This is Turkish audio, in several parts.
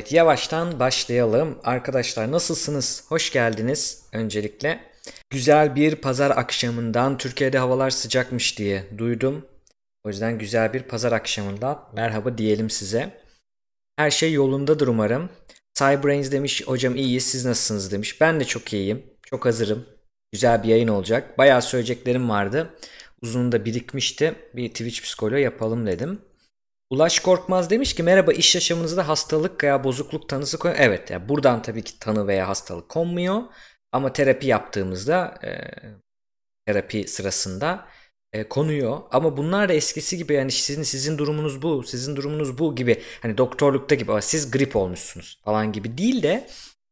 Evet, yavaştan başlayalım. Arkadaşlar nasılsınız? Hoş geldiniz öncelikle. Güzel bir pazar akşamından, Türkiye'de havalar sıcakmış diye duydum. O yüzden güzel bir pazar akşamından merhaba diyelim size. Her şey yolundadır umarım. Cyberbrains demiş, hocam iyiyiz, siz nasılsınız demiş. Ben de çok iyiyim, çok hazırım. Güzel bir yayın olacak. Bayağı söyleyeceklerim vardı. Uzun da birikmişti. Bir Twitch psikoloğu yapalım dedim. Ulaş Korkmaz demiş ki merhaba, iş yaşamınızda hastalık veya bozukluk tanısı koyun. Evet, yani buradan tabii ki tanı veya hastalık konmuyor. Ama terapi yaptığımızda, terapi sırasında konuyor. Ama bunlar da eskisi gibi, yani sizin durumunuz bu, sizin durumunuz bu gibi. Hani doktorlukta gibi siz grip olmuşsunuz falan gibi değil de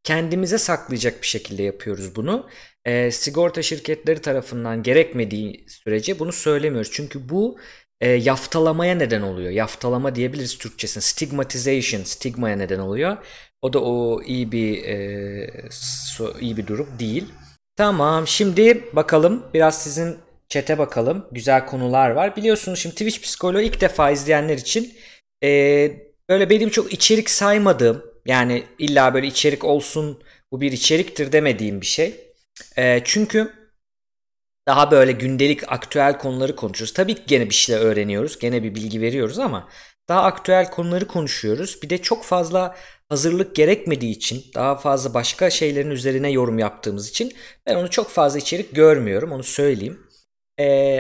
kendimize saklayacak bir şekilde yapıyoruz bunu. Sigorta şirketleri tarafından gerekmediği sürece bunu söylemiyoruz. Çünkü bu yaftalamaya neden oluyor. Yaftalama diyebiliriz Türkçesine. Stigmatization, stigmaya neden oluyor. O da iyi bir durum değil. Tamam, şimdi bakalım biraz sizin chat'e bakalım. Güzel konular var. Biliyorsunuz şimdi Twitch psikoloğu ilk defa izleyenler için böyle benim çok içerik saymadığım, yani illa böyle içerik olsun bu bir içeriktir demediğim bir şey. Çünkü daha böyle gündelik aktüel konuları konuşuyoruz. Tabii ki gene bir şeyler öğreniyoruz. Gene bir bilgi veriyoruz ama daha aktüel konuları konuşuyoruz. Bir de çok fazla hazırlık gerekmediği için, daha fazla başka şeylerin üzerine yorum yaptığımız için ben onu çok fazla içerik görmüyorum. Onu söyleyeyim.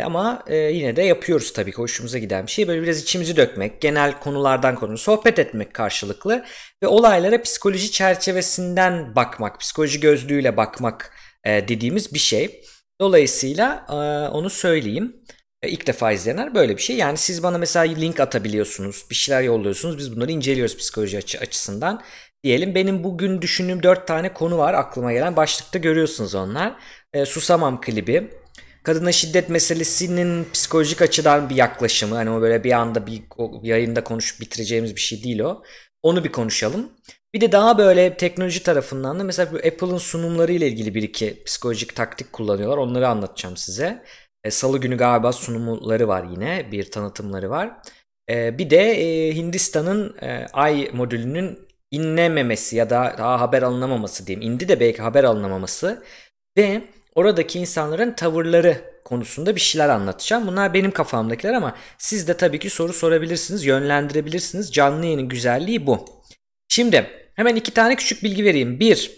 Ama yine de yapıyoruz tabii ki, hoşumuza giden bir şey. Böyle biraz içimizi dökmek, genel konulardan sohbet etmek karşılıklı ve olaylara psikoloji çerçevesinden bakmak, psikoloji gözlüğüyle bakmak dediğimiz bir şey. Dolayısıyla onu söyleyeyim. İlk defa izleyenler böyle bir şey. Yani siz bana mesela link atabiliyorsunuz, bir şeyler yolluyorsunuz. Biz bunları inceliyoruz psikoloji açısından. Diyelim benim bugün düşündüğüm 4 tane konu var aklıma gelen. Başlıkta görüyorsunuz onlar. Susamam klibi. Kadına şiddet meselesinin psikolojik açıdan bir yaklaşımı. Hani o böyle bir anda bir yayında konuşup bitireceğimiz bir şey değil o. Onu bir konuşalım. Bir de daha böyle teknoloji tarafından da mesela Apple'ın sunumları ile ilgili bir iki psikolojik taktik kullanıyorlar. Onları anlatacağım size. Salı günü galiba sunumları var yine. Bir tanıtımları var. Bir de Hindistan'ın ay modülünün inlememesi ya da daha haber alınamaması diyeyim. İndi de belki haber alınamaması ve oradaki insanların tavırları konusunda bir şeyler anlatacağım. Bunlar benim kafamdakiler ama siz de tabii ki soru sorabilirsiniz, yönlendirebilirsiniz. Canlı yayının güzelliği bu. Şimdi hemen iki tane küçük bilgi vereyim. Bir,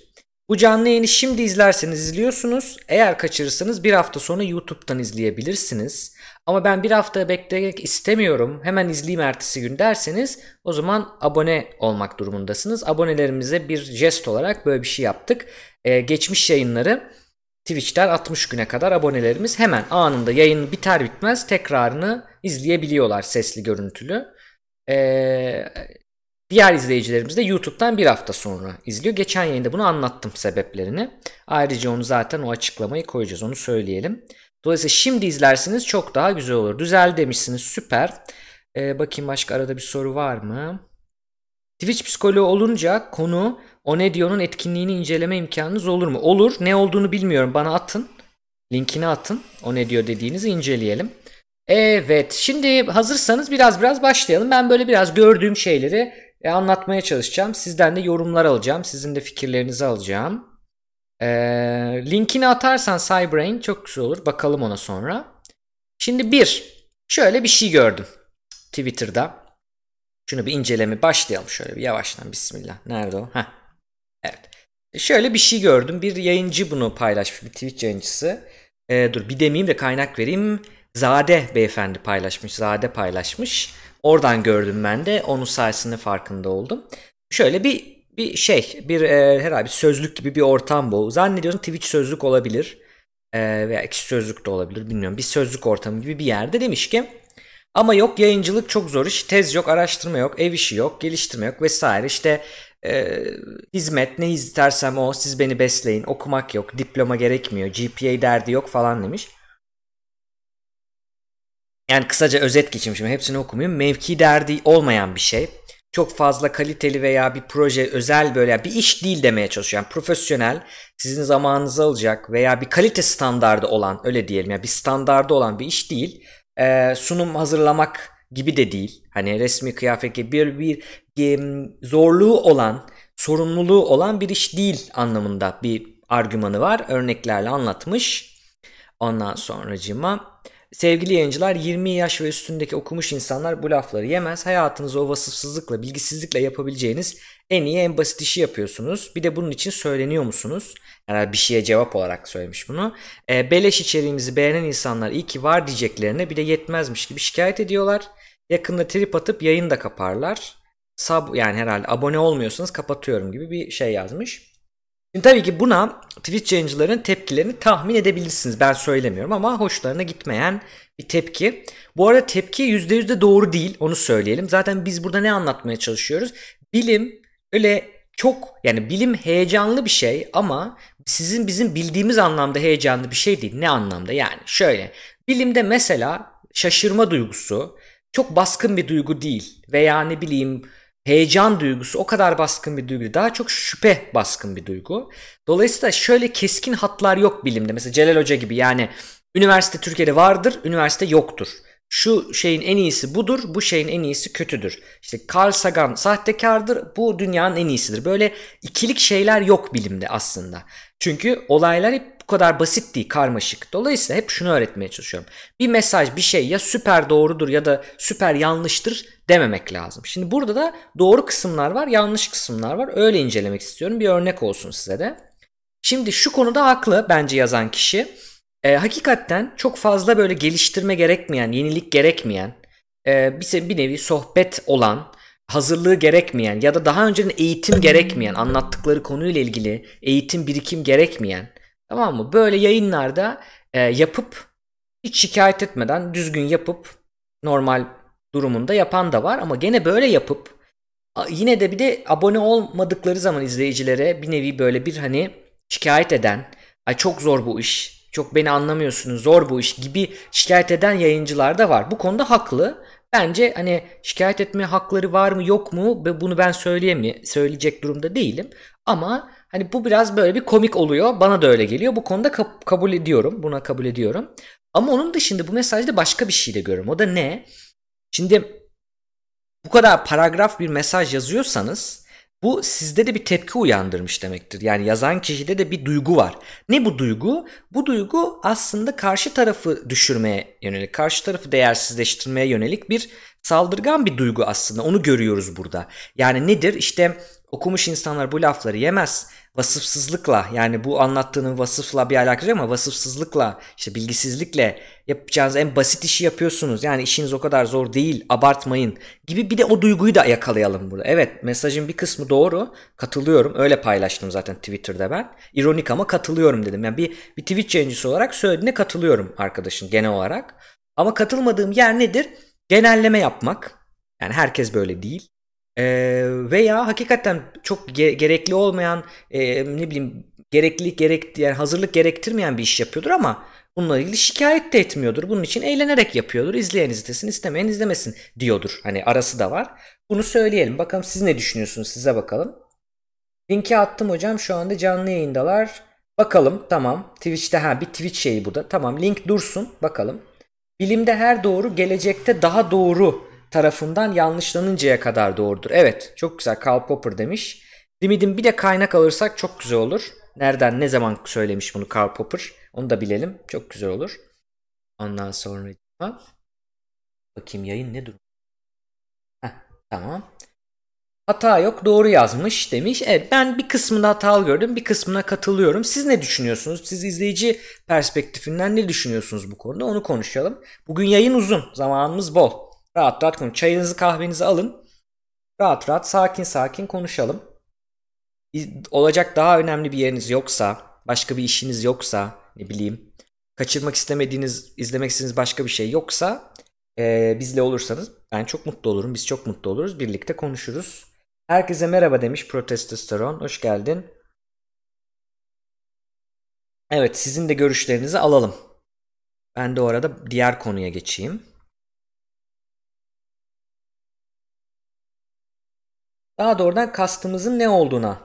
bu canlı yayını şimdi izlerseniz izliyorsunuz. Eğer kaçırırsanız bir hafta sonra YouTube'dan izleyebilirsiniz. Ama ben bir hafta beklemek istemiyorum, hemen izleyeyim ertesi gün derseniz o zaman abone olmak durumundasınız. Abonelerimize bir jest olarak böyle bir şey yaptık. Geçmiş yayınları Twitch'ten 60 güne kadar abonelerimiz hemen anında yayın biter bitmez tekrarını izleyebiliyorlar, sesli görüntülü. Diğer izleyicilerimiz de YouTube'dan bir hafta sonra izliyor. Geçen yayında bunu anlattım sebeplerini. Ayrıca onu zaten o açıklamayı koyacağız, onu söyleyelim. Dolayısıyla şimdi izlersiniz çok daha güzel olur. Düzel demişsiniz, süper. Bakayım başka arada bir soru var mı? Twitch psikoloğu olunca konu Onedio'nun etkinliğini inceleme imkanınız olur mu? Olur. Ne olduğunu bilmiyorum. Bana atın. Linkini atın. Onedio dediğinizi inceleyelim. Evet. Şimdi hazırsanız biraz başlayalım. Ben böyle biraz gördüğüm şeyleri anlatmaya çalışacağım. Sizden de yorumlar alacağım. Sizin de fikirlerinizi alacağım. Linkini atarsan Cybrain çok güzel olur. Bakalım ona sonra. Şimdi şöyle bir şey gördüm Twitter'da. Şunu bir inceleme başlayalım şöyle bir yavaştan. Bismillah. Nerede o? Heh. Evet. Şöyle bir şey gördüm. Bir yayıncı bunu paylaşmış. Bir Twitch yayıncısı. Dur bir demeyeyim de kaynak vereyim. Zade beyefendi paylaşmış. Zade paylaşmış. Oradan gördüm ben de. Onun sayesinde farkında oldum. Şöyle bir şey. Herhalde sözlük gibi bir ortam bu. Zannediyorum Twitch sözlük olabilir. Veya ekşi sözlük de olabilir. Bilmiyorum. Bir sözlük ortamı gibi bir yerde demiş ki ama yok yayıncılık çok zor iş. Tez yok, araştırma yok, ev işi yok, geliştirme yok vesaire. İşte hizmet ne istersem o, siz beni besleyin, okumak yok, diploma gerekmiyor, GPA derdi yok falan demiş. Yani kısaca özet geçeyim, şimdi hepsini okumuyorum. Mevki derdi olmayan bir şey. Çok fazla kaliteli veya bir proje özel böyle bir iş değil demeye çalışıyor. Yani profesyonel, sizin zamanınızı alacak veya bir kalite standardı olan, öyle diyelim ya yani bir standardı olan bir iş değil. Sunum hazırlamak gibi de değil. Hani resmi kıyafet gibi bir zorluğu olan, sorumluluğu olan bir iş değil anlamında bir argümanı var. Örneklerle anlatmış. Ondan sonracığıma, sevgili yayıncılar, 20 yaş ve üstündeki okumuş insanlar bu lafları yemez. Hayatınızı o vasıfsızlıkla, bilgisizlikle yapabileceğiniz en iyi, en basit işi yapıyorsunuz. Bir de bunun için söyleniyor musunuz? Yani bir şeye cevap olarak söylemiş bunu. Beleş içeriğimizi beğenen insanlar iyi ki var diyeceklerine bir de yetmezmiş gibi şikayet ediyorlar. Yakında trip atıp yayını da kaparlar. Yani herhalde abone olmuyorsanız kapatıyorum gibi bir şey yazmış. Şimdi tabii ki buna Twitch yayıncıların tepkilerini tahmin edebilirsiniz. Ben söylemiyorum ama hoşlarına gitmeyen bir tepki. Bu arada tepki %100 de doğru değil, onu söyleyelim. Zaten biz burada ne anlatmaya çalışıyoruz? Bilim öyle çok, yani bilim heyecanlı bir şey ama sizin bizim bildiğimiz anlamda heyecanlı bir şey değil. Ne anlamda? Yani şöyle, bilimde mesela şaşırma duygusu çok baskın bir duygu değil veya ne bileyim heyecan duygusu o kadar baskın bir duygu değil. Daha çok şüphe baskın bir duygu. Dolayısıyla şöyle keskin hatlar yok bilimde. Mesela Celal Hoca gibi, yani üniversite Türkiye'de vardır, üniversite yoktur. Şu şeyin en iyisi budur, bu şeyin en iyisi kötüdür. İşte Carl Sagan sahtekardır, bu dünyanın en iyisidir. Böyle ikilik şeyler yok bilimde aslında. Çünkü olaylar hep bu kadar basit değil, karmaşık. Dolayısıyla hep şunu öğretmeye çalışıyorum. Bir mesaj, bir şey ya süper doğrudur ya da süper yanlıştır dememek lazım. Şimdi burada da doğru kısımlar var, yanlış kısımlar var. Öyle incelemek istiyorum. Bir örnek olsun size de. Şimdi şu konuda haklı bence yazan kişi. Hakikaten çok fazla böyle geliştirme gerekmeyen, yenilik gerekmeyen, bir nevi sohbet olan, hazırlığı gerekmeyen ya da daha önceden eğitim gerekmeyen, anlattıkları konuyla ilgili eğitim, birikim gerekmeyen, tamam mı? Böyle yayınlarda yapıp hiç şikayet etmeden düzgün yapıp normal durumunda yapan da var ama gene böyle yapıp yine de bir de abone olmadıkları zaman izleyicilere bir nevi böyle bir hani şikayet eden, ay çok zor bu iş, çok beni anlamıyorsunuz, zor bu iş gibi şikayet eden yayıncılar da var. Bu konuda haklı. Bence hani şikayet etme hakları var mı yok mu bunu ben söyleyecek durumda değilim. Ama hani bu biraz böyle bir komik oluyor. Bana da öyle geliyor. Bu konuda kabul ediyorum. Buna kabul ediyorum. Ama onun dışında bu mesajda başka bir şey de görüyorum. O da ne? Şimdi bu kadar paragraf bir mesaj yazıyorsanız bu sizde de bir tepki uyandırmış demektir. Yani yazan kişide de bir duygu var. Ne bu duygu? Bu duygu aslında karşı tarafı düşürmeye yönelik, karşı tarafı değersizleştirmeye yönelik bir saldırgan bir duygu aslında. Onu görüyoruz burada. Yani nedir? İşte okumuş insanlar bu lafları yemez. Vasıfsızlıkla, yani bu anlattığının vasıfla bir alakası yok ama vasıfsızlıkla, işte bilgisizlikle yapacağınız en basit işi yapıyorsunuz. Yani işiniz o kadar zor değil, abartmayın gibi bir de o duyguyu da yakalayalım burada. Evet, mesajın bir kısmı doğru, katılıyorum. Öyle paylaştım zaten Twitter'da ben. İronik ama katılıyorum dedim. Yani bir Twitch yayıncısı olarak söylediğine katılıyorum arkadaşın genel olarak. Ama katılmadığım yer nedir? Genelleme yapmak. Yani herkes böyle değil. Veya hakikaten çok gerekli olmayan, ne bileyim, yani hazırlık gerektirmeyen bir iş yapıyordur ama bununla ilgili şikayet de etmiyordur. Bunun için eğlenerek yapıyordur. İzleyen izlesin, istemeyen izlemesin diyordur. Hani arası da var. Bunu söyleyelim. Bakalım siz ne düşünüyorsunuz? Size bakalım. Linki attım hocam. Şu anda canlı yayındalar. Bakalım. Tamam. Twitch'te bir Twitch şeyi bu da. Tamam. Link dursun. Bakalım. Bilimde her doğru gelecekte daha doğru tarafından yanlışlanıncaya kadar doğrudur. Evet, çok güzel. Karl Popper demiş. Limitin bir de kaynak alırsak çok güzel olur. Nereden, ne zaman söylemiş bunu Karl Popper? Onu da bilelim. Çok güzel olur. Ondan sonra bakayım yayın ne durum? Tamam. Hata yok, doğru yazmış demiş. Evet, ben bir kısmında hatalı gördüm, bir kısmına katılıyorum. Siz ne düşünüyorsunuz? Siz izleyici perspektifinden ne düşünüyorsunuz bu konuda? Onu konuşalım. Bugün yayın uzun, zamanımız bol. Rahat rahat konuşalım. Çayınızı kahvenizi alın. Rahat rahat sakin sakin konuşalım. Olacak daha önemli bir yeriniz yoksa, başka bir işiniz yoksa, ne bileyim, kaçırmak istemediğiniz, izlemek istediğiniz başka bir şey yoksa bizle olursanız ben çok mutlu olurum. Biz çok mutlu oluruz. Birlikte konuşuruz. Herkese merhaba demiş Protestosteron. Hoş geldin. Evet, sizin de görüşlerinizi alalım. Ben de o arada diğer konuya geçeyim. Daha doğrudan kastımızın ne olduğuna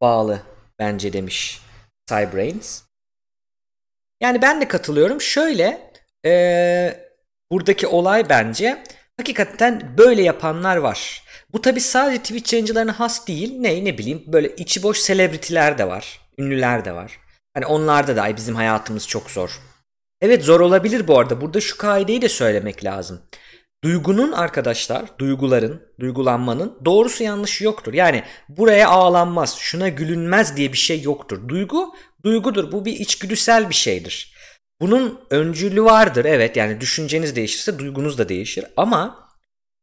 bağlı bence demiş Cyberbrains. Yani ben de katılıyorum. Şöyle buradaki olay bence Hakikaten böyle yapanlar var. Bu tabi sadece Twitch yayıncılarına has değil. Ne bileyim, böyle içi boş selebritiler de var. Ünlüler de var. Hani onlarda da bizim hayatımız çok zor. Evet, zor olabilir bu arada. Burada şu kaideyi de söylemek lazım. Duygunun arkadaşlar, duygulanmanın doğrusu yanlışı yoktur. Yani buraya ağlanmaz, şuna gülünmez diye bir şey yoktur. Duygu, duygudur. Bu bir içgüdüsel bir şeydir. Bunun öncülü vardır. Evet, yani düşünceniz değişirse duygunuz da değişir. Ama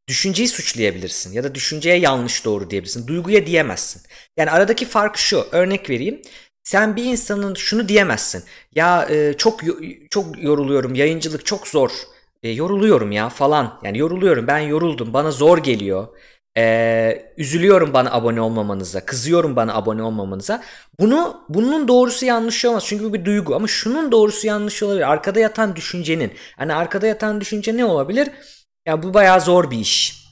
düşünceyi suçlayabilirsin ya da düşünceye yanlış doğru diyebilirsin. Duyguya diyemezsin. Yani aradaki fark şu, örnek vereyim. Sen bir insanın şunu diyemezsin. Ya çok yoruluyorum, yayıncılık çok zor. Yoruluyorum ya falan. Yani yoruluyorum, ben yoruldum, bana zor geliyor. Üzülüyorum bana abone olmamanıza, kızıyorum bana abone olmamanıza. Bunun doğrusu yanlışı olmaz. Çünkü bu bir duygu. Ama şunun doğrusu yanlışı olabilir. Arkada yatan düşüncenin. Hani arkada yatan düşünce ne olabilir? Ya bu bayağı zor bir iş.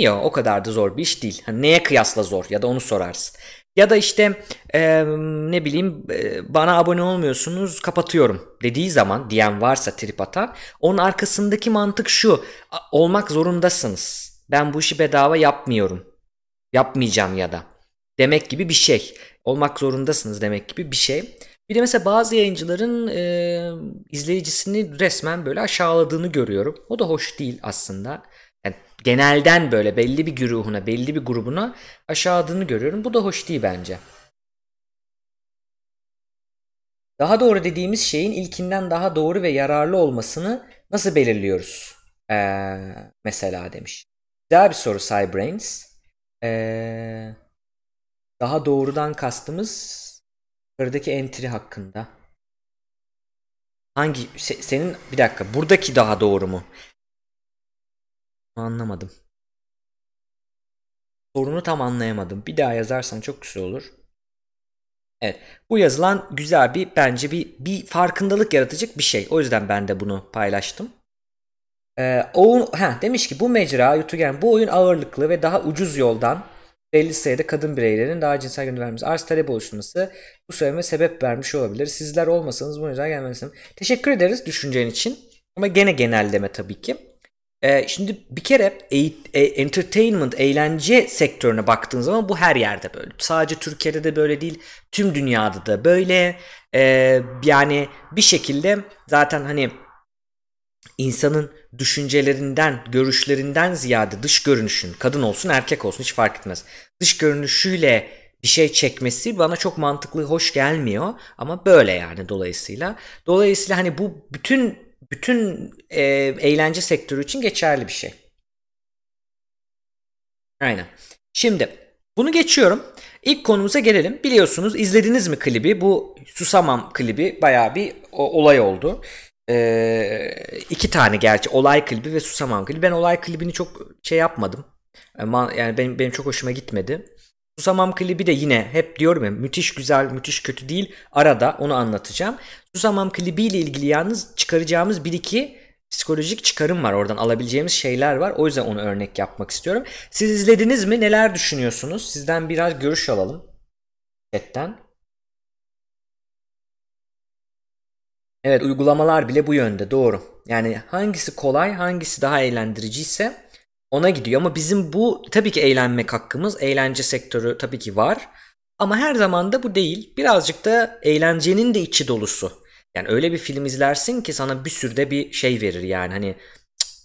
Yok, o kadar da zor bir iş değil. Hani neye kıyasla zor ya da onu sorarsın. Ya da işte ne bileyim, bana abone olmuyorsunuz, kapatıyorum dediği zaman, diyen varsa, trip atan, onun arkasındaki mantık şu: olmak zorundasınız, ben bu işi bedava yapmıyorum, yapmayacağım ya da demek gibi bir şey. Olmak zorundasınız demek gibi bir şey. Bir de mesela bazı yayıncıların izleyicisini resmen böyle aşağıladığını görüyorum. O da hoş değil aslında. Yani genelden böyle belli bir güruhuna, belli bir grubuna aşağıladığını görüyorum. Bu da hoş değil bence. Daha doğru dediğimiz şeyin ilkinden daha doğru ve yararlı olmasını nasıl belirliyoruz? Mesela demiş. Güzel bir soru Cyberbrains. Daha doğrudan kastımız buradaki entry hakkında. Hangi senin, bir dakika, buradaki daha doğru mu? Anlamadım. Sorunu tam anlayamadım. Bir daha yazarsan çok güzel olur. Evet. Bu yazılan güzel bir, bence bir farkındalık yaratacak bir şey. O yüzden ben de bunu paylaştım. Demiş ki bu mecra YouTube, yani bu oyun ağırlıklı ve daha ucuz yoldan belli sayıda kadın bireylerin daha cinsel yönelmemiz arz talep oluşturması bu söyleme sebep vermiş olabilir. Sizler olmasanız bu yüzden gelmezsiniz. Teşekkür ederiz düşüncen için. Ama gene genelleme tabii ki. Şimdi bir kere entertainment, eğlence sektörüne baktığın zaman bu her yerde böyle. Sadece Türkiye'de de böyle değil, tüm dünyada da böyle. Yani bir şekilde zaten hani insanın düşüncelerinden, görüşlerinden ziyade dış görünüşün, kadın olsun erkek olsun hiç fark etmez, dış görünüşüyle bir şey çekmesi bana çok mantıklı, hoş gelmiyor. Ama böyle yani, dolayısıyla hani bu bütün eğlence sektörü için geçerli bir şey. Aynen. Şimdi bunu geçiyorum. İlk konumuza gelelim. Biliyorsunuz, izlediniz mi klibi? Bu Susamam klibi bayağı bir olay oldu. İki tane gerçi, olay klibi ve Susamam klibi. Ben olay klibini çok şey yapmadım. Yani benim çok hoşuma gitmedi. Susamam klibi de yine hep diyorum ya, müthiş güzel, müthiş kötü değil. Arada onu anlatacağım. Susamam klibiyle ilgili yalnız çıkaracağımız bir iki psikolojik çıkarım var. Oradan alabileceğimiz şeyler var. O yüzden onu örnek yapmak istiyorum. Siz izlediniz mi? Neler düşünüyorsunuz? Sizden biraz görüş alalım. Chatten. Evet, uygulamalar bile bu yönde, doğru. Yani hangisi kolay, hangisi daha eğlendiriciyse ona gidiyor. Ama bizim bu tabii ki eğlenmek hakkımız, eğlence sektörü tabii ki var. Ama her zaman da bu değil. Birazcık da eğlencenin de içi dolusu. Yani öyle bir film izlersin ki sana bir sürü de bir şey verir yani, hani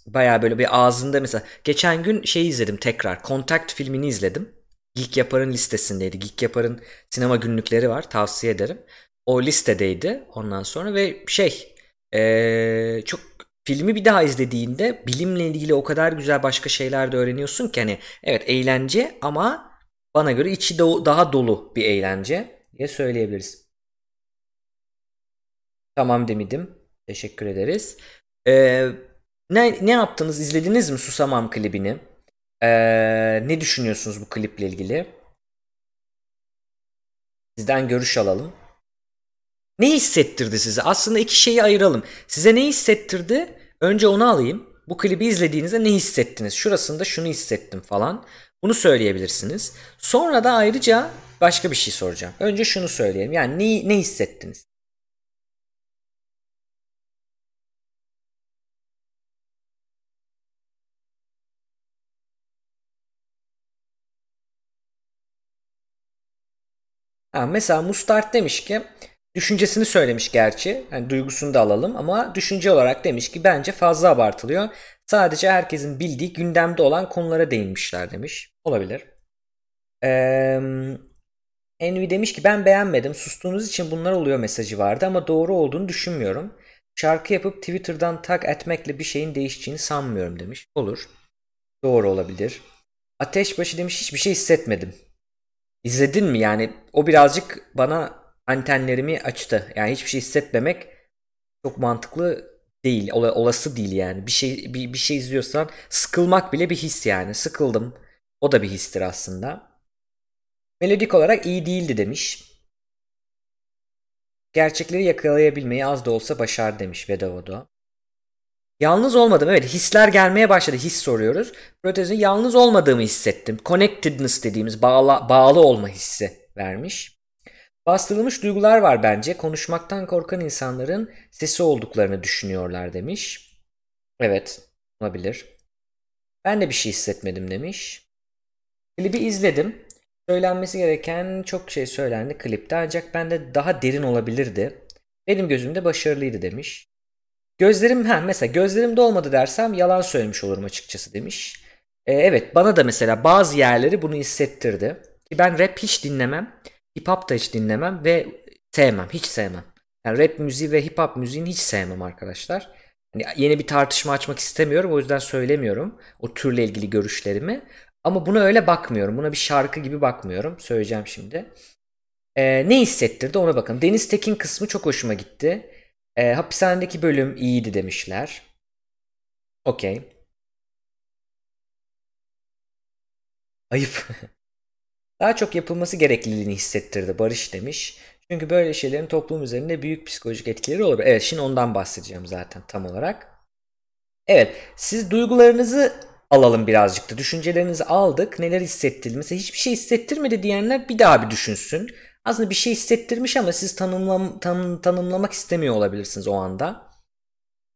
bayağı böyle bir ağzında. Mesela geçen gün şey izledim tekrar, Contact filmini izledim. Geek Yapar'ın listesindeydi. Geek Yapar'ın sinema günlükleri var, tavsiye ederim. O listedeydi ondan sonra ve çok filmi bir daha izlediğinde bilimle ilgili o kadar güzel başka şeyler de öğreniyorsun ki hani evet eğlence ama bana göre içi daha dolu bir eğlence diye söyleyebiliriz. Tamam Demidim. Teşekkür ederiz. Ne yaptınız? İzlediniz mi Susamam klibini? Ne düşünüyorsunuz bu kliple ilgili? Sizden görüş alalım. Ne hissettirdi size? Aslında iki şeyi ayıralım. Size ne hissettirdi? Önce onu alayım. Bu klibi izlediğinizde ne hissettiniz? Şurasında şunu hissettim falan. Bunu söyleyebilirsiniz. Sonra da ayrıca başka bir şey soracağım. Önce şunu söyleyelim. Yani ne hissettiniz? Ha, mesela Mustard demiş ki, düşüncesini söylemiş gerçi, yani duygusunu da alalım ama düşünce olarak demiş ki bence fazla abartılıyor. Sadece herkesin bildiği gündemde olan konulara değinmişler demiş. Olabilir. Envi demiş ki ben beğenmedim, sustuğunuz için bunlar oluyor mesajı vardı ama doğru olduğunu düşünmüyorum. Şarkı yapıp Twitter'dan tag etmekle bir şeyin değişeceğini sanmıyorum demiş. Olur. Doğru olabilir. Ateşbaşı demiş hiçbir şey hissetmedim. İzledin mi? Yani o birazcık bana antenlerimi açtı. Yani hiçbir şey hissetmemek çok mantıklı değil. Olası değil yani. Bir şey izliyorsan sıkılmak bile bir his yani. Sıkıldım. O da bir histir aslında. Melodik olarak iyi değildi demiş. Gerçekleri yakalayabilmeyi az da olsa başardı demiş Vedavodo. Yalnız olmadım. Evet, hisler gelmeye başladı. His soruyoruz. Protezin yalnız olmadığımı hissettim. Connectedness dediğimiz bağlı olma hissi vermiş. Bastırılmış duygular var bence. Konuşmaktan korkan insanların sesi olduklarını düşünüyorlar demiş. Evet, olabilir. Ben de bir şey hissetmedim demiş. Klibi izledim. Söylenmesi gereken çok şey söylendi klipte ancak bende daha derin olabilirdi. Benim gözümde başarılıydı demiş. Gözlerimde olmadı dersem yalan söylemiş olurum açıkçası demiş. Evet, bana da mesela bazı yerleri bunu hissettirdi. Ki ben rap hiç dinlemem. Hip hop da hiç dinlemem ve sevmem. Hiç sevmem. Yani rap müziği ve hip hop müziğini hiç sevmem arkadaşlar. Yani yeni bir tartışma açmak istemiyorum. O yüzden söylemiyorum o türle ilgili görüşlerimi. Ama buna öyle bakmıyorum. Buna bir şarkı gibi bakmıyorum. Söyleyeceğim şimdi. Ne hissettirdi ona bakalım. Deniz Tekin kısmı çok hoşuma gitti. Hapishanedeki bölüm iyiydi demişler. Okey. Ayıp. Daha çok yapılması gerekliliğini hissettirdi Barış demiş. Çünkü böyle şeylerin toplum üzerinde büyük psikolojik etkileri olur. Evet, şimdi ondan bahsedeceğim zaten tam olarak. Evet, siz duygularınızı alalım birazcık da. Düşüncelerinizi aldık. Neler hissettirdi? Mesela hiçbir şey hissettirmedi diyenler bir daha bir düşünsün. Aslında bir şey hissettirmiş ama siz tanımlamak istemiyor olabilirsiniz o anda.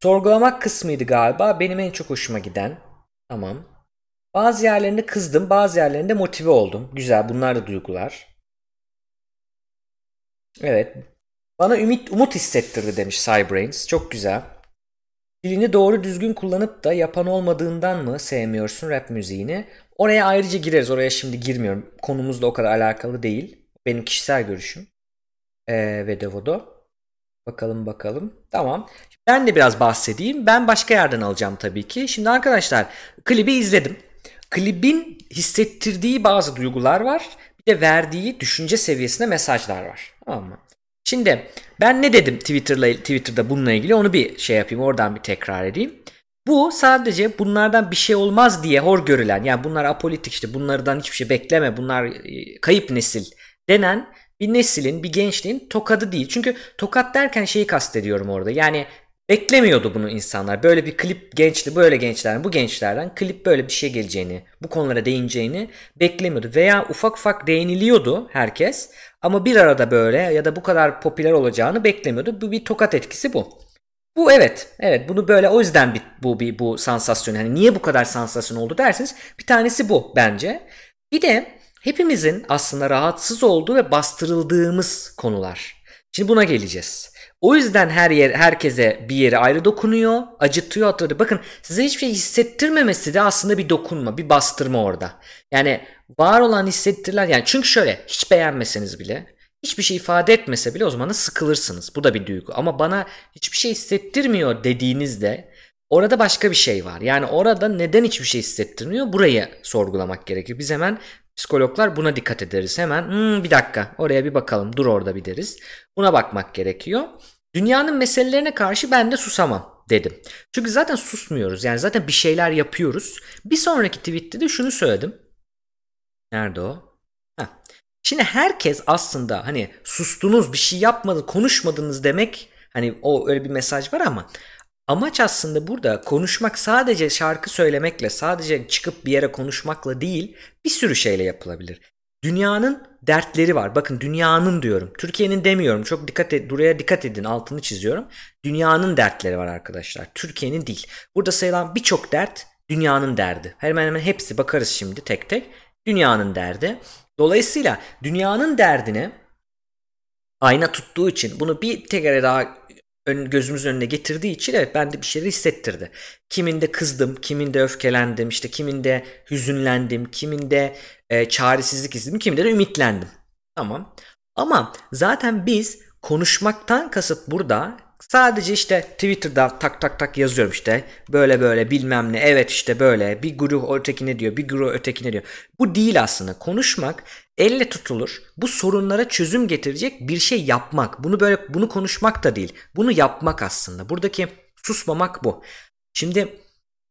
Sorgulamak kısmıydı galiba. Benim en çok hoşuma giden. Tamam. Bazı yerlerinde kızdım. Bazı yerlerinde motive oldum. Güzel. Bunlar da duygular. Evet. Bana umut hissettirdi demiş Cyberbrains. Çok güzel. Dilini doğru düzgün kullanıp da yapan olmadığından mı sevmiyorsun rap müziğini? Oraya ayrıca gireriz. Oraya şimdi girmiyorum. Konumuzla o kadar alakalı değil. Benim kişisel görüşüm. Vedavodo. Bakalım. Tamam. Ben de biraz bahsedeyim. Ben başka yerden alacağım tabii ki. Şimdi arkadaşlar klibi izledim. Klibin hissettirdiği bazı duygular var. Bir de verdiği düşünce seviyesinde mesajlar var. Tamam mı? Şimdi ben ne dedim Twitter'da bununla ilgili, onu bir şey yapayım, oradan bir tekrar edeyim. Bu sadece bunlardan bir şey olmaz diye hor görülen, yani bunlar apolitik, işte bunlardan hiçbir şey bekleme, bunlar kayıp nesil denen bir neslin, bir gençliğin tokadı değil. Çünkü tokat derken şeyi kastediyorum orada, yani beklemiyordu bunu insanlar. Böyle bir klip bu gençlerden klip böyle bir şey geleceğini, bu konulara değineceğini beklemiyordu. Veya ufak ufak değiniliyordu herkes ama bir arada böyle ya da bu kadar popüler olacağını beklemiyordu. Bu bir tokat etkisi bu. Bu evet bunu böyle, o yüzden bu sansasyon. Hani niye bu kadar sansasyon oldu dersiniz, bir tanesi bu bence. Bir de hepimizin aslında rahatsız olduğu ve bastırıldığımız konular. Şimdi buna geleceğiz. O yüzden herkese bir yeri ayrı dokunuyor, acıtıyor, hatırlıyor. Bakın, size hiçbir şey hissettirmemesi de aslında bir dokunma, bir bastırma orada. Yani var olan hissettirler, yani çünkü şöyle, hiç beğenmeseniz bile, hiçbir şey ifade etmese bile o zaman sıkılırsınız. Bu da bir duygu. Ama bana hiçbir şey hissettirmiyor dediğinizde orada başka bir şey var. Yani orada neden hiçbir şey hissettirmiyor? Burayı sorgulamak gerekir. Biz hemen psikologlar buna dikkat ederiz. Hemen bir dakika oraya bir bakalım, dur orada bir deriz. Buna bakmak gerekiyor. Dünyanın meselelerine karşı ben de susamam dedim. Çünkü zaten susmuyoruz. Yani zaten bir şeyler yapıyoruz. Bir sonraki tweette de şunu söyledim. Nerede o? Şimdi herkes aslında hani sustunuz, bir şey yapmadınız, konuşmadınız demek, hani o öyle bir mesaj var ama amaç aslında burada konuşmak sadece şarkı söylemekle, sadece çıkıp bir yere konuşmakla değil, bir sürü şeyle yapılabilir. Dünyanın dertleri var. Bakın, dünyanın diyorum. Türkiye'nin demiyorum. Çok buraya dikkat edin, altını çiziyorum. Dünyanın dertleri var arkadaşlar. Türkiye'nin değil. Burada sayılan birçok dert dünyanın derdi. Hemen hemen hepsi, bakarız şimdi tek tek. Dünyanın derdi. Dolayısıyla dünyanın derdine ayna tuttuğu için, bunu bir tekrar daha gözümüzün önüne getirdiği için evet bende bir şeyleri hissettirdi. Kiminde kızdım, kiminde öfkelendim, işte kiminde hüzünlendim, kiminde çaresizlik hissettim, kiminde de ümitlendim. Tamam. Ama zaten biz konuşmaktan kasıt burada sadece işte Twitter'da tak tak tak yazıyorum işte böyle böyle bilmem ne, evet işte böyle bir grup ötekine diyor, bir grup ötekine diyor. Bu değil aslında. Konuşmak elle tutulur, bu sorunlara çözüm getirecek bir şey yapmak. Bunu böyle bunu konuşmak da değil, bunu yapmak aslında. Buradaki susmamak bu. Şimdi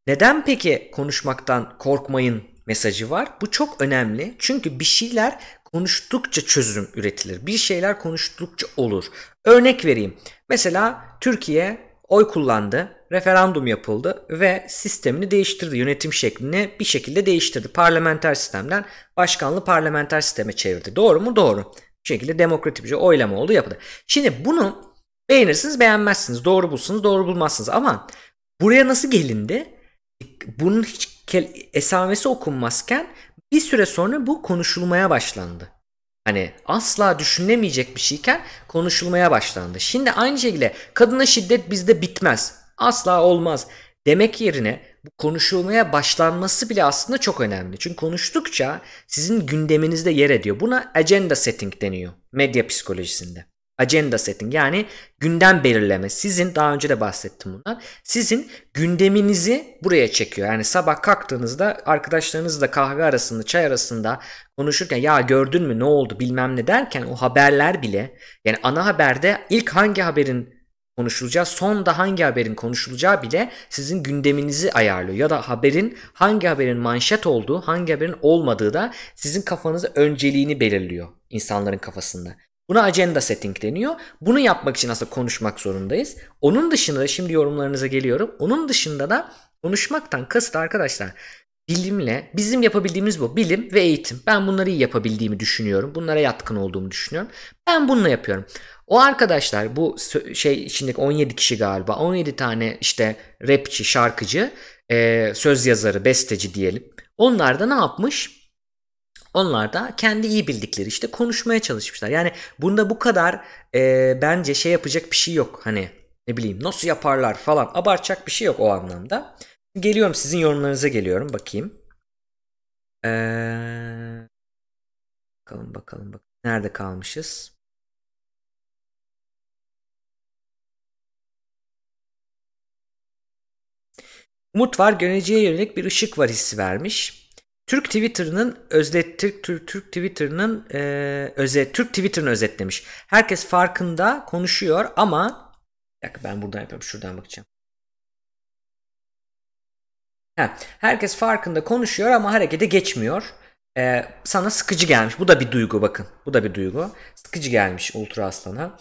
neden peki konuşmaktan korkmayın mesajı var? Bu çok önemli. Çünkü bir şeyler konuştukça çözüm üretilir. Bir şeyler konuştukça olur. Örnek vereyim. Mesela Türkiye oy kullandı, referandum yapıldı ve sistemini değiştirdi. Yönetim şeklini bir şekilde değiştirdi. Parlamenter sistemden başkanlı parlamenter sisteme çevirdi. Doğru mu? Doğru. Bu şekilde demokratik bir oylama oldu, yapıldı. Şimdi bunu beğenirsiniz, beğenmezsiniz. Doğru bulsunuz, doğru bulmazsınız. Ama buraya nasıl gelindi? Bunun hiç esamesi okunmazken bir süre sonra bu konuşulmaya başlandı. Hani asla düşünülemeyecek bir şeyken konuşulmaya başlandı. Şimdi aynı şekilde kadına şiddet bizde bitmez, asla olmaz demek yerine bu konuşulmaya başlanması bile aslında çok önemli. Çünkü konuştukça sizin gündeminizde yer ediyor. Buna agenda setting deniyor medya psikolojisinde. Agenda setting, yani gündem belirleme. Sizin, daha önce de bahsettim bundan, sizin gündeminizi buraya çekiyor. Yani sabah kalktığınızda arkadaşlarınızla kahve arasında, çay arasında konuşurken ya gördün mü, ne oldu bilmem ne derken o haberler bile, yani ana haberde ilk hangi haberin konuşulacağı, son da hangi haberin konuşulacağı bile sizin gündeminizi ayarlıyor. Ya da haberin, hangi haberin manşet olduğu, hangi haberin olmadığı da sizin kafanızda önceliğini belirliyor insanların kafasında. Buna agenda setting deniyor. Bunu yapmak için aslında konuşmak zorundayız. Onun dışında da, şimdi yorumlarınıza geliyorum. Onun dışında da konuşmaktan kasıt arkadaşlar bilimle, bizim yapabildiğimiz bu. Bilim ve eğitim. Ben bunları iyi yapabildiğimi düşünüyorum. Bunlara yatkın olduğumu düşünüyorum. Ben bununla yapıyorum. O arkadaşlar, bu şey içindeki 17 kişi galiba, 17 tane işte rapçi, şarkıcı, söz yazarı, besteci diyelim. Onlar da ne yapmış? Onlar da kendi iyi bildikleri işte konuşmaya çalışmışlar. Yani bunda bu kadar bence şey yapacak bir şey yok. Hani ne bileyim nasıl yaparlar falan abartacak bir şey yok o anlamda. Geliyorum, sizin yorumlarınıza geliyorum. Bakayım. Bakalım. Nerede kalmışız? Umut var, geleceğe yönelik bir ışık var hissi vermiş. Türk Twitter'ın özetlemiş. Herkes farkında, konuşuyor ama bir dakika, ben buradan yapıyorum, şuradan bakacağım. Herkes farkında, konuşuyor ama harekete geçmiyor. Sana sıkıcı gelmiş. Bu da bir duygu, bakın. Bu da bir duygu. Sıkıcı gelmiş Ultra Aslan'a.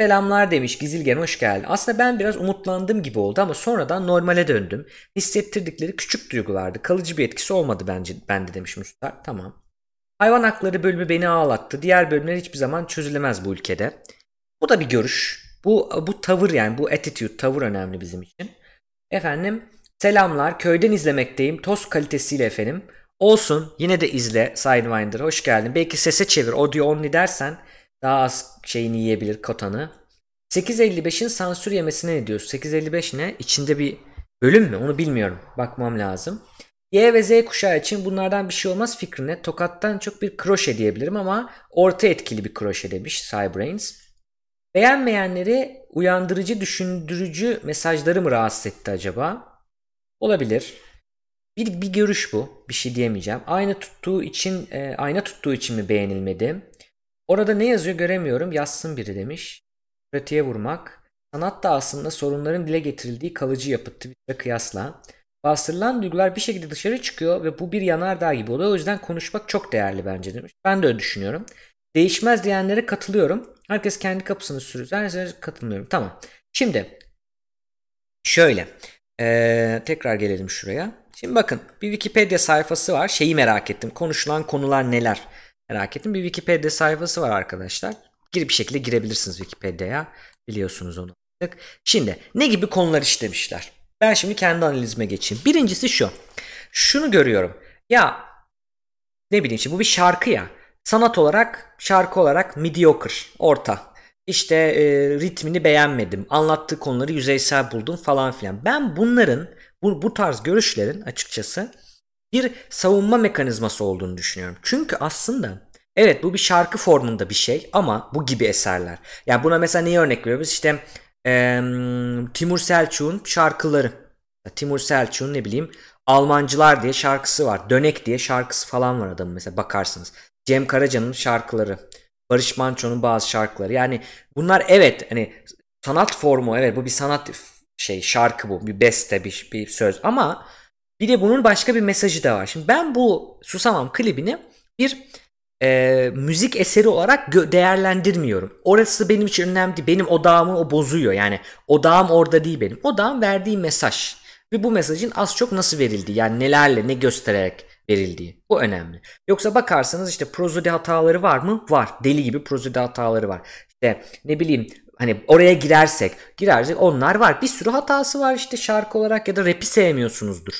Selamlar demiş Gizilgen, hoş geldin. Aslında ben biraz umutlandım gibi oldu ama sonradan normale döndüm. Hissettirdikleri küçük duygulardı. Kalıcı bir etkisi olmadı bence bende demiş Mustard. Tamam. Hayvan hakları bölümü beni ağlattı. Diğer bölümler hiçbir zaman çözülemez bu ülkede. Bu da bir görüş. Bu tavır, yani bu attitude, tavır önemli bizim için. Efendim, selamlar, köyden izlemekteyim. Toz kalitesiyle efendim. Olsun, yine de izle Sidewinder, hoş geldin. Belki sese çevir, audio only dersen daha az şeyini yiyebilir, kotanı. 8.55'in sansür yemesine ne diyorsun? 8.55 ne? İçinde bir bölüm mü? Onu bilmiyorum. Bakmam lazım. Y ve Z kuşağı için bunlardan bir şey olmaz fikrine tokattan çok bir kroşe diyebilirim ama orta etkili bir kroşe demiş Cyberbrains. Beğenmeyenleri uyandırıcı, düşündürücü mesajları mı rahatsız etti acaba? Olabilir. Bir görüş bu. Bir şey diyemeyeceğim. Ayna tuttuğu için mi beğenilmedi? Orada ne yazıyor göremiyorum, yazsın biri demiş. Pratiğe vurmak. Sanat da aslında sorunların dile getirildiği kalıcı yapıt Twitter'a kıyasla. Bastırılan duygular bir şekilde dışarı çıkıyor ve bu bir yanardağ gibi oluyor. O yüzden konuşmak çok değerli bence demiş. Ben de öyle düşünüyorum. Değişmez diyenlere katılıyorum. Herkes kendi kapısını sürüyor. Herkese katılmıyorum. Tamam. Şimdi şöyle. Tekrar gelelim şuraya. Şimdi bakın, bir Wikipedia sayfası var. Şeyi merak ettim. Konuşulan konular neler? Merak ettim. Bir Wikipedia sayfası var arkadaşlar. Bir şekilde girebilirsiniz Wikipedia'ya. Biliyorsunuz onu. Şimdi ne gibi konular işlemişler? Ben şimdi kendi analizime geçeyim. Birincisi şu. Şunu görüyorum. Ya ne bileyim, şimdi bu bir şarkı ya. Sanat olarak, şarkı olarak mediocre, orta. İşte ritmini beğenmedim, anlattığı konuları yüzeysel buldum falan filan. Ben bunların, bu tarz görüşlerin açıkçası bir savunma mekanizması olduğunu düşünüyorum. Çünkü aslında evet bu bir şarkı formunda bir şey ama bu gibi eserler. Yani buna mesela neyi örnek veriyoruz? İşte Timur Selçuk'un şarkıları. Timur Selçuk'un ne bileyim Almancılar diye şarkısı var. Dönek diye şarkısı falan var adamın mesela bakarsınız. Cem Karaca'nın şarkıları. Barış Manço'nun bazı şarkıları. Yani bunlar evet hani sanat formu, evet bu bir sanat şey, şarkı bu. Bir beste, bir söz ama bir de bunun başka bir mesajı da var. Şimdi ben bu Susamam klibini bir müzik eseri olarak değerlendirmiyorum. Orası benim için önemli değil. Benim odağımı o bozuyor. Yani odağım orada değil benim. Odağım verdiği mesaj. Ve bu mesajın az çok nasıl verildiği. Yani nelerle, ne göstererek verildiği. Bu önemli. Yoksa bakarsanız işte prozodi hataları var mı? Var. Deli gibi prozodi hataları var. İşte ne bileyim hani oraya girersek onlar var. Bir sürü hatası var işte şarkı olarak ya da rap'i sevmiyorsunuzdur.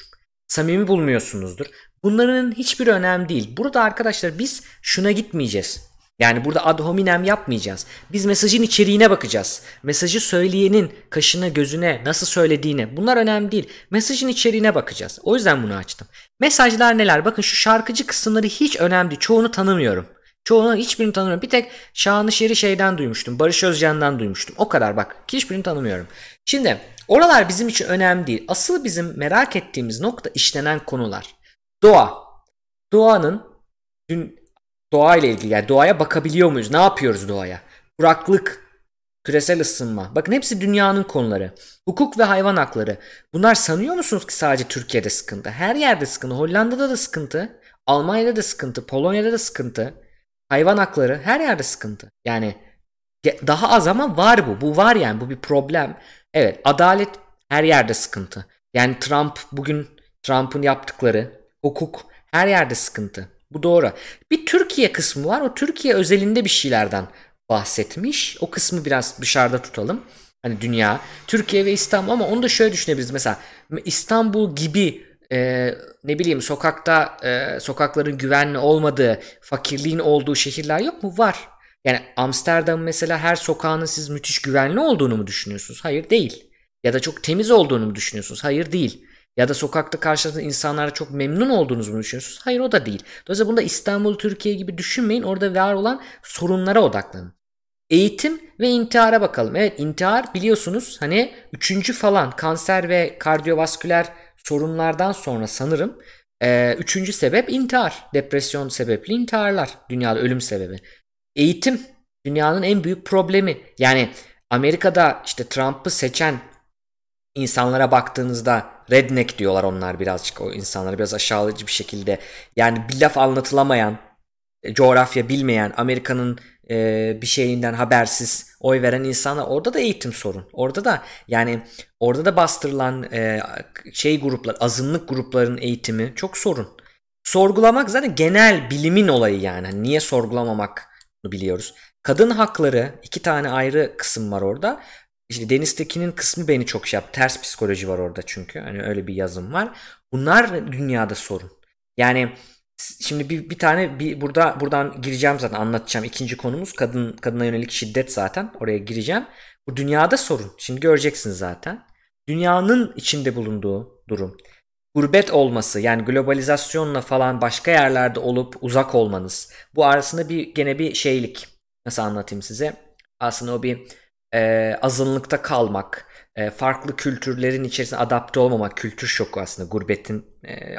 Samimi bulmuyorsunuzdur. Bunların hiçbiri önemli değil. Burada arkadaşlar biz şuna gitmeyeceğiz. Yani burada ad hominem yapmayacağız. Biz mesajın içeriğine bakacağız. Mesajı söyleyenin kaşına, gözüne, nasıl söylediğine. Bunlar önemli değil. Mesajın içeriğine bakacağız. O yüzden bunu açtım. Mesajlar neler? Bakın şu şarkıcı kısımları hiç önemli değil. Çoğunu tanımıyorum. Hiçbirini tanımıyorum. Bir tek Şanışer'i şeyden duymuştum. Barış Özcan'dan duymuştum. O kadar bak. Hiçbirini tanımıyorum. Şimdi oralar bizim için önemli değil. Asıl bizim merak ettiğimiz nokta işlenen konular. Doğa. Doğayla ilgili, yani doğaya bakabiliyor muyuz? Ne yapıyoruz doğaya? Kuraklık, küresel ısınma. Bakın hepsi dünyanın konuları. Hukuk ve hayvan hakları. Bunlar sanıyor musunuz ki sadece Türkiye'de sıkıntı? Her yerde sıkıntı. Hollanda'da da sıkıntı. Almanya'da da sıkıntı. Polonya'da da sıkıntı. Hayvan hakları her yerde sıkıntı. Yani daha az ama var bu. Bu var yani. Bu bir problem. Evet, adalet her yerde sıkıntı. Yani Trump'ın yaptıkları, hukuk her yerde sıkıntı. Bu doğru. Bir Türkiye kısmı var. O Türkiye özelinde bir şeylerden bahsetmiş. O kısmı biraz dışarıda tutalım. Hani dünya, Türkiye ve İstanbul ama onu da şöyle düşünebiliriz. Mesela İstanbul gibi ne bileyim sokakların güvenli olmadığı, fakirliğin olduğu şehirler yok mu? Var. Yani Amsterdam mesela her sokağının siz müthiş güvenli olduğunu mu düşünüyorsunuz? Hayır değil. Ya da çok temiz olduğunu mu düşünüyorsunuz? Hayır değil. Ya da sokakta karşılaştığınız insanlara çok memnun olduğunuzu mu düşünüyorsunuz? Hayır, o da değil. Dolayısıyla bunda İstanbul, Türkiye gibi düşünmeyin. Orada var olan sorunlara odaklanın. Eğitim ve intihara bakalım. Evet, intihar biliyorsunuz hani 3. falan kanser ve kardiyovasküler sorunlardan sonra sanırım 3. sebep intihar. Depresyon sebepli intiharlar dünyada ölüm sebebi. Eğitim dünyanın en büyük problemi. Yani Amerika'da işte Trump'ı seçen insanlara baktığınızda redneck diyorlar, onlar birazcık o insanlara biraz aşağılayıcı bir şekilde. Yani bir laf anlatılamayan, coğrafya bilmeyen, Amerika'nın bir şeyinden habersiz oy veren insanlar. Orada da eğitim sorun. Orada da bastırılan gruplar, azınlık grupların eğitimi çok sorun. Sorgulamak zaten genel bilimin olayı yani. Hani niye sorgulamamak biliyoruz. Kadın hakları, 2 tane ayrı kısım var orada. İşte Deniz Tekin'in kısmı beni çok şey yaptı. Ters psikoloji var orada çünkü. Hani öyle bir yazım var. Bunlar dünyada sorun. Yani şimdi buradan gireceğim zaten, anlatacağım. 2. konumuz kadına yönelik şiddet zaten. Oraya gireceğim. Bu dünyada sorun. Şimdi göreceksiniz zaten. Dünyanın içinde bulunduğu durum. Gurbet olması, yani globalizasyonla falan başka yerlerde olup uzak olmanız. Bu arasında gene bir şeylik. Nasıl anlatayım size? Aslında o bir azınlıkta kalmak, farklı kültürlerin içerisine adapte olmamak, kültür şoku aslında gurbetin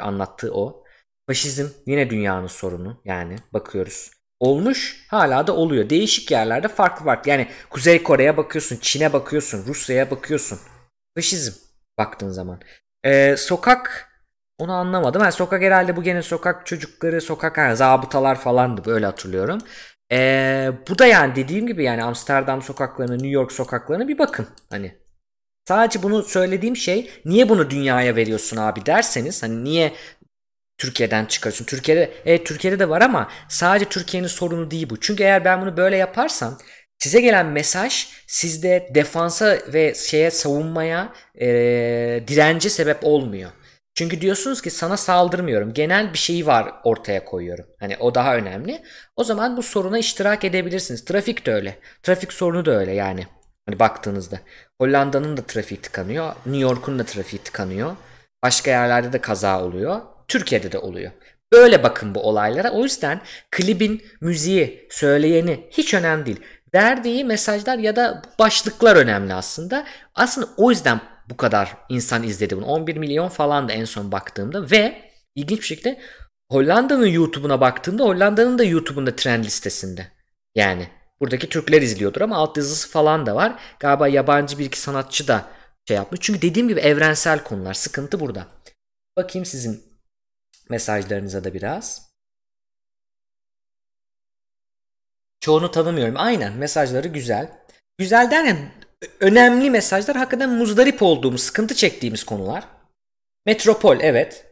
anlattığı o. Faşizm yine dünyanın sorunu yani, bakıyoruz. Olmuş, hala da oluyor. Değişik yerlerde farklı. Yani Kuzey Kore'ye bakıyorsun, Çin'e bakıyorsun, Rusya'ya bakıyorsun. Faşizm baktığın zaman. Sokak, onu anlamadım. Yani sokak herhalde bu gene sokak çocukları, sokak yani zabıtalar falandı, böyle hatırlıyorum. Bu da yani dediğim gibi yani Amsterdam sokaklarına, New York sokaklarına bir bakın. Hani sadece bunu söylediğim şey, niye bunu dünyaya veriyorsun abi derseniz, hani niye Türkiye'den çıkarıyorsun? Türkiye'de de var ama sadece Türkiye'nin sorunu değil bu. Çünkü eğer ben bunu böyle yaparsam size gelen mesaj sizde defansa ve savunmaya dirence sebep olmuyor. Çünkü diyorsunuz ki sana saldırmıyorum. Genel bir şeyi var ortaya koyuyorum. Hani o daha önemli. O zaman bu soruna iştirak edebilirsiniz. Trafik de öyle. Trafik sorunu da öyle yani. Hani baktığınızda. Hollanda'nın da trafiği tıkanıyor. New York'un da trafiği tıkanıyor. Başka yerlerde de kaza oluyor. Türkiye'de de oluyor. Böyle bakın bu olaylara. O yüzden klibin müziği, söyleyeni hiç önemli değil. Verdiği mesajlar ya da başlıklar önemli aslında. Aslında o yüzden bu kadar insan izledi bunu. 11 milyon falan da en son baktığımda ve ilginç bir şekilde Hollanda'nın YouTube'una baktığımda Hollanda'nın da YouTube'unda trend listesinde. Yani buradaki Türkler izliyordur ama alt yazısı falan da var. Galiba yabancı bir iki sanatçı da şey yapmış. Çünkü dediğim gibi evrensel konular. Sıkıntı burada. Bakayım sizin mesajlarınıza da biraz. Çoğunu tanımıyorum. Aynen, mesajları güzel. Güzel derken önemli mesajlar, hakikaten muzdarip olduğumuz, sıkıntı çektiğimiz konular. Metropol, evet.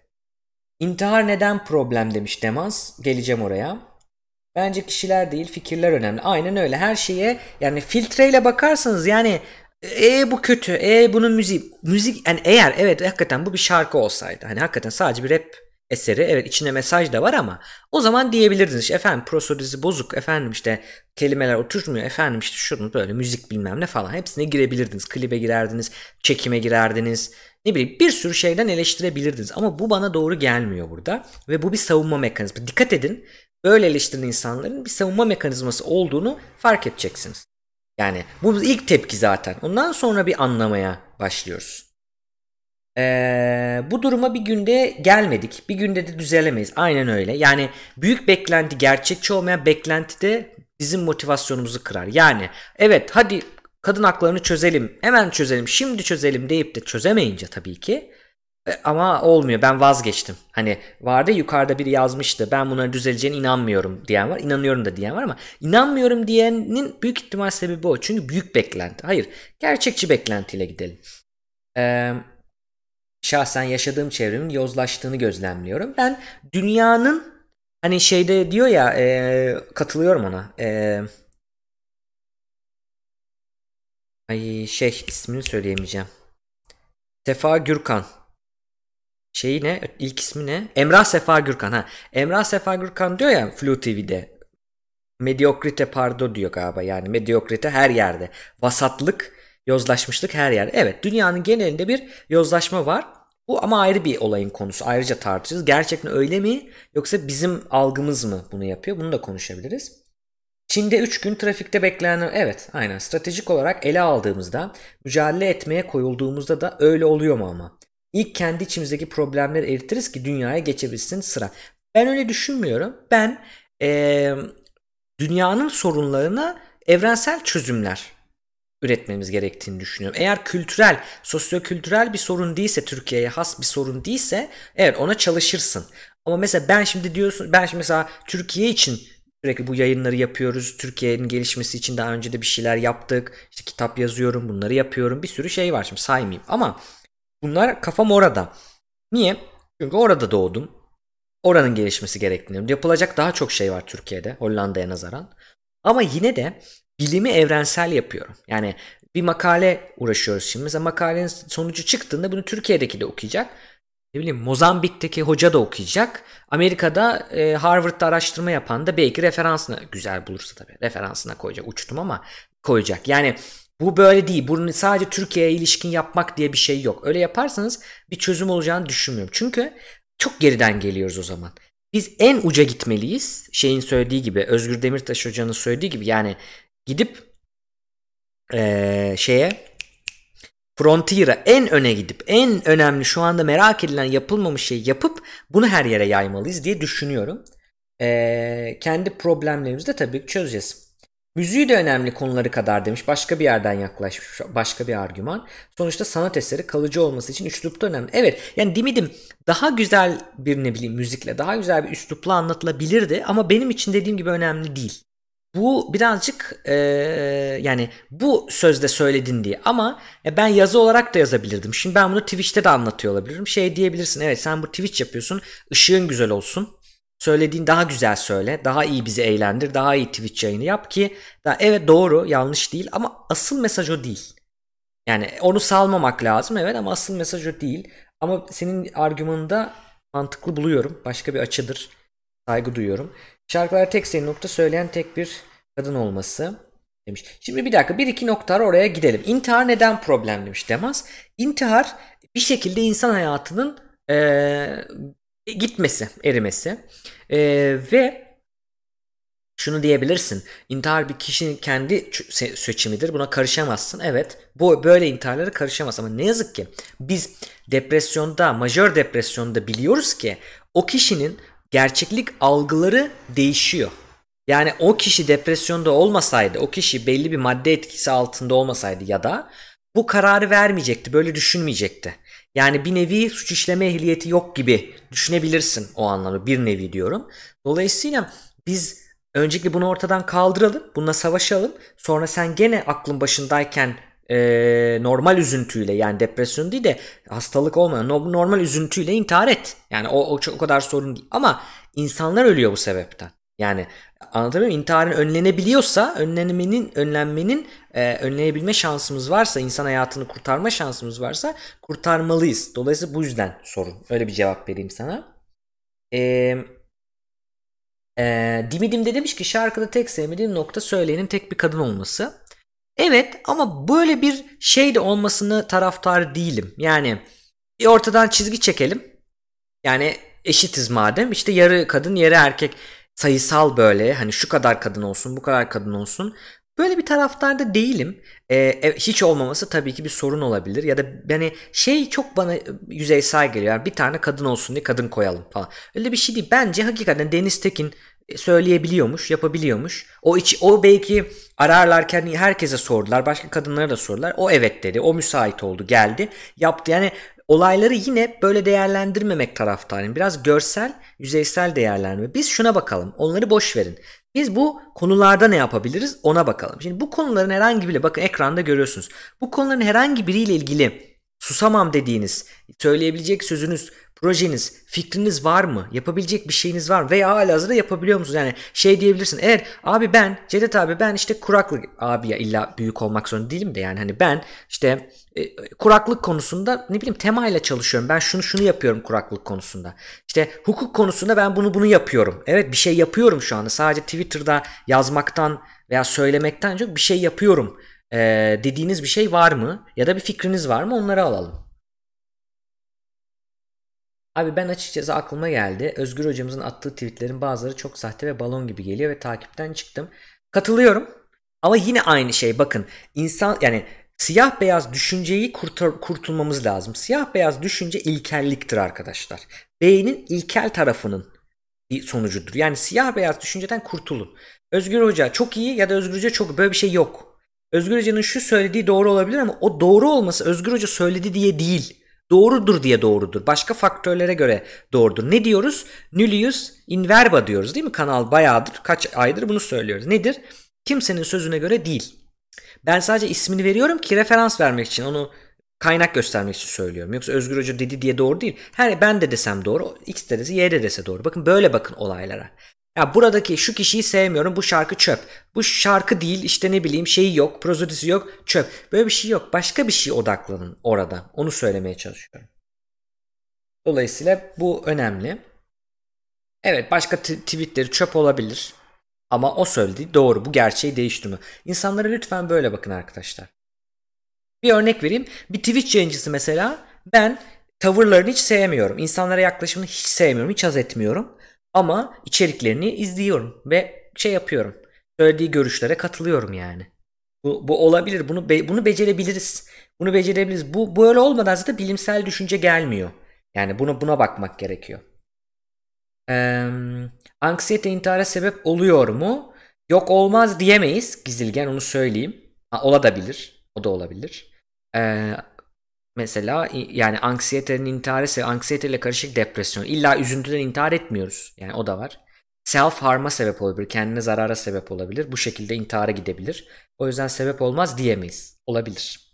İntihar neden problem demiş Demans. Geleceğim oraya. Bence kişiler değil fikirler önemli. Aynen öyle. Her şeye yani filtreyle bakarsanız yani bu kötü, bunun müziği. Müzik yani eğer evet hakikaten bu bir şarkı olsaydı. Hani hakikaten sadece bir rap eseri, evet içinde mesaj da var ama o zaman diyebilirdiniz işte, efendim prosodizi bozuk, efendim işte kelimeler oturmuyor, efendim işte şunu böyle müzik bilmem ne falan, hepsine girebilirdiniz, klibe girerdiniz, çekime girerdiniz, ne bileyim bir sürü şeyden eleştirebilirdiniz ama bu bana doğru gelmiyor burada ve bu bir savunma mekanizması. Dikkat edin, böyle eleştiren insanların bir savunma mekanizması olduğunu fark edeceksiniz. Yani bu ilk tepki zaten, ondan sonra bir anlamaya başlıyoruz. Bu duruma bir günde gelmedik. Bir günde de düzelemeyiz. Aynen öyle. Yani büyük beklenti, gerçekçi olmayan beklenti de bizim motivasyonumuzu kırar. Yani evet hadi kadın haklarını çözelim. Hemen çözelim. Şimdi çözelim deyip de çözemeyince tabii ki. Ama olmuyor. Ben vazgeçtim. Hani vardı yukarıda biri yazmıştı. Ben bunların düzeleceğine inanmıyorum diyen var. İnanıyorum da diyen var ama inanmıyorum diyenin büyük ihtimal sebebi o. Çünkü büyük beklenti. Hayır. Gerçekçi beklentiyle gidelim. Şahsen yaşadığım çevremin yozlaştığını gözlemliyorum. Ben dünyanın hani şeyde diyor ya katılıyorum ona. İsmini söyleyemeyeceğim. Sefa Gürkan. Şeyi ne? İlk ismi ne? Emrah Sefa Gürkan. Ha. Emrah Sefa Gürkan diyor ya Flu TV'de. Mediokrite pardo diyor galiba. Yani mediokrite her yerde. Vasatlık, yozlaşmışlık her yer. Evet, dünyanın genelinde bir yozlaşma var. Bu ama ayrı bir olayın konusu. Ayrıca tartışacağız. Gerçekten öyle mi? Yoksa bizim algımız mı bunu yapıyor? Bunu da konuşabiliriz. Çin'de 3 gün trafikte beklenen... Evet, aynen. Stratejik olarak ele aldığımızda, mücadele etmeye koyulduğumuzda da öyle oluyor mu ama? İlk kendi içimizdeki problemleri eritiriz ki dünyaya geçebilsin sıra. Ben öyle düşünmüyorum. Ben dünyanın sorunlarına evrensel çözümler üretmemiz gerektiğini düşünüyorum. Eğer kültürel, sosyokültürel bir sorun değilse, Türkiye'ye has bir sorun değilse, evet ona çalışırsın. Ama mesela ben şimdi mesela Türkiye için sürekli bu yayınları yapıyoruz. Türkiye'nin gelişmesi için daha önce de bir şeyler yaptık. İşte kitap yazıyorum, bunları yapıyorum. Bir sürü şey var, şimdi saymayayım ama bunlar kafam orada. Niye? Çünkü orada doğdum. Oranın gelişmesi gerektiğini. Yapılacak daha çok şey var Türkiye'de, Hollanda'ya nazaran. Ama yine de bilimi evrensel yapıyorum. Yani bir makale uğraşıyoruz şimdi. Mesela makalenin sonucu çıktığında bunu Türkiye'deki de okuyacak. Ne bileyim Mozambik'teki hoca da okuyacak. Amerika'da Harvard'da araştırma yapan da belki referansına, güzel bulursa tabii referansına koyacak. Uçtum ama koyacak. Yani bu böyle değil. Bunu sadece Türkiye'ye ilişkin yapmak diye bir şey yok. Öyle yaparsanız bir çözüm olacağını düşünmüyorum. Çünkü çok geriden geliyoruz o zaman. Biz en uca gitmeliyiz. Şeyin söylediği gibi, Özgür Demirtaş hocanın söylediği gibi yani gidip frontier'a, en öne gidip en önemli şu anda merak edilen yapılmamış şeyi yapıp bunu her yere yaymalıyız diye düşünüyorum. Kendi problemlerimizi de tabii çözeceğiz. Müziği de önemli konuları kadar demiş. Başka bir yerden yaklaşmış. Başka bir argüman. Sonuçta sanat eseri kalıcı olması için üslup da önemli. Evet yani dimidim daha güzel bir ne bileyim müzikle daha güzel bir üslupla anlatılabilirdi ama benim için dediğim gibi önemli değil. Bu birazcık yani bu sözde söyledin diye ama ben yazı olarak da yazabilirdim. Şimdi ben bunu Twitch'te de anlatıyor olabilirim. Şey diyebilirsin, evet sen bu Twitch yapıyorsun, ışığın güzel olsun. Söylediğin daha güzel söyle, daha iyi bizi eğlendir, daha iyi Twitch yayını yap ki. Evet doğru, yanlış değil ama asıl mesaj o değil. Yani onu salmamak lazım, evet, ama asıl mesaj o değil. Ama senin argümanında mantıklı buluyorum. Başka bir açıdır. Saygı duyuyorum. Şarkılar tek seri nokta söyleyen tek bir kadın olması demiş. Şimdi bir dakika, bir iki nokta oraya gidelim. İntihar neden problem demiş Demaz. İntihar bir şekilde insan hayatının gitmesi, erimesi ve şunu diyebilirsin. İntihar bir kişinin kendi seçimidir. Buna karışamazsın. Evet. Bu böyle intiharlara karışamaz. Ama ne yazık ki biz depresyonda, majör depresyonda biliyoruz ki o kişinin gerçeklik algıları değişiyor. Yani o kişi depresyonda olmasaydı, o kişi belli bir madde etkisi altında olmasaydı ya da bu kararı vermeyecekti, böyle düşünmeyecekti. Yani bir nevi suç işleme ehliyeti yok gibi düşünebilirsin o anlamda, bir nevi diyorum. Dolayısıyla biz öncelikle bunu ortadan kaldıralım, bununla savaşalım. Sonra sen gene aklın başındayken normal üzüntüyle, yani depresyon değil de hastalık olmayan normal üzüntüyle intihar et. Yani o kadar sorun değil. Ama insanlar ölüyor bu sebepten. Yani anlatabiliyor muyum? İntiharın önlenebiliyorsa, önlenebilme şansımız varsa, insan hayatını kurtarma şansımız varsa kurtarmalıyız. Dolayısıyla bu yüzden sorun. Öyle bir cevap vereyim sana. Dimidim de demiş ki şarkıda tek sevmediğim nokta söyleyenin tek bir kadın olması. Evet, ama böyle bir şey de olmasını taraftar değilim. Yani ortadan çizgi çekelim. Yani eşitiz madem, işte yarı kadın yarı erkek, sayısal böyle, hani şu kadar kadın olsun bu kadar kadın olsun, böyle bir taraftar da değilim. Hiç olmaması tabii ki bir sorun olabilir ya da yani şey çok bana yüzeysel geliyor. Yani bir tane kadın olsun diye kadın koyalım falan. Öyle bir şey değil. Bence hakikaten Deniz Tekin söyleyebiliyormuş, yapabiliyormuş. O belki ararlarken herkese sordular, başka kadınlara da sordular. O evet dedi, o müsait oldu, geldi, yaptı. Yani olayları yine böyle değerlendirmemek taraftarıyım. Biraz görsel, yüzeysel değerlendirme. Biz şuna bakalım, onları boş verin. Biz bu konularda ne yapabiliriz ona bakalım. Şimdi bu konuların herhangi biriyle, bakın ekranda görüyorsunuz. Bu konuların herhangi biriyle ilgili susamam dediğiniz, söyleyebilecek sözünüz, projeniz, fikriniz var mı? Yapabilecek bir şeyiniz var mı? Veya halihazırda yapabiliyor musunuz? Yani şey diyebilirsin. Evet abi, ben Cedet abi, ben işte kuraklık, abi ya illa büyük olmak zorunda değilim de, yani hani ben işte kuraklık konusunda ne bileyim temayla çalışıyorum. Ben şunu yapıyorum kuraklık konusunda. İşte hukuk konusunda ben bunu yapıyorum. Evet, bir şey yapıyorum şu anda. Sadece Twitter'da yazmaktan veya söylemekten çok bir şey yapıyorum dediğiniz bir şey var mı? Ya da bir fikriniz var mı? Onları alalım. Abi ben açıkçası aklıma geldi. Özgür hocamızın attığı tweetlerin bazıları çok sahte ve balon gibi geliyor ve takipten çıktım. Katılıyorum. Ama yine aynı şey, bakın. İnsan, yani siyah beyaz düşünceyi kurtulmamız lazım. Siyah beyaz düşünce ilkelliktir arkadaşlar. Beynin ilkel tarafının bir sonucudur. Yani siyah beyaz düşünceden kurtulun. Özgür Hoca çok iyi ya da Özgür Hoca çok, böyle bir şey yok. Özgür Hoca'nın şu söylediği doğru olabilir ama o doğru olması Özgür Hoca söyledi diye değil. Doğrudur diye doğrudur. Başka faktörlere göre doğrudur. Ne diyoruz? Nullius in verba diyoruz değil mi? Kanal bayağıdır, kaç aydır bunu söylüyoruz. Nedir? Kimsenin sözüne göre değil. Ben sadece ismini veriyorum ki referans vermek için, onu kaynak göstermek için söylüyorum. Yoksa Özgür Hoca dedi diye doğru değil. Her ben de desem doğru, X de dese, Y de dese doğru. Bakın böyle bakın olaylara. Ya buradaki şu kişiyi sevmiyorum, bu şarkı çöp. Bu şarkı değil, işte ne bileyim şeyi yok, prozodisi yok, çöp. Böyle bir şey yok. Başka bir şeye odaklanın orada. Onu söylemeye çalışıyorum. Dolayısıyla bu önemli. Evet, başka tweetleri çöp olabilir. Ama o söylediği doğru. Bu gerçeği değiştirme. İnsanlara lütfen böyle bakın arkadaşlar. Bir örnek vereyim. Bir Twitch yayıncısı mesela, ben tavırlarını hiç sevmiyorum. İnsanlara yaklaşımını hiç sevmiyorum. Hiç haz etmiyorum. Ama içeriklerini izliyorum ve şey yapıyorum. Söylediği görüşlere katılıyorum yani. Bu olabilir. Bunu becerebiliriz. Bunu becerebiliriz. Bu böyle olmadan zaten bilimsel düşünce gelmiyor. Yani buna bakmak gerekiyor. Anksiyete intihara sebep oluyor mu? Yok, olmaz diyemeyiz. Gizilgen, onu söyleyeyim. Olabilir. O da olabilir. Mesela yani anksiyetenin intiharı ise anksiyeteyle karışık depresyon. İlla üzüntüden intihar etmiyoruz. Yani o da var. Self harm'a sebep olabilir. Kendine zarara sebep olabilir. Bu şekilde intihara gidebilir. O yüzden sebep olmaz diyemeyiz. Olabilir.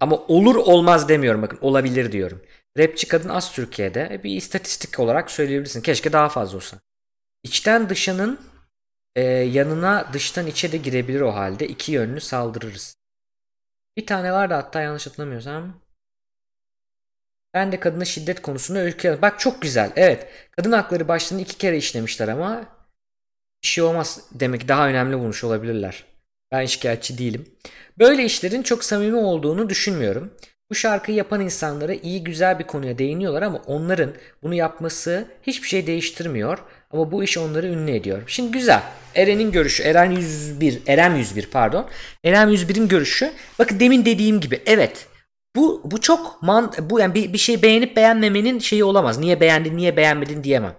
Ama olur olmaz demiyorum. Bakın olabilir diyorum. Rapçi kadın az Türkiye'de. Bir istatistik olarak söyleyebilirsin. Keşke daha fazla olsa. İçten dışanın yanına dıştan içe de girebilir o halde. İki yönlü saldırırız. Bir tane vardı hatta yanlış hatırlamıyorsam. Ben de kadına şiddet konusunda ülke... Bak çok güzel. Evet. Kadın hakları başlığını 2 kere işlemişler ama bir şey olmaz demek, daha önemli bulmuş olabilirler. Ben şikayetçi değilim. Böyle işlerin çok samimi olduğunu düşünmüyorum. Bu şarkıyı yapan insanlara iyi güzel bir konuya değiniyorlar ama onların bunu yapması hiçbir şey değiştirmiyor. Ama bu iş onları ünlü ediyor. Şimdi güzel. Eren'in görüşü. Eren 101'in görüşü. Bakın demin dediğim gibi. Evet. Bu çok bu yani bir şey beğenip beğenmemenin şeyi olamaz. Niye beğendin, niye beğenmedin diyemem.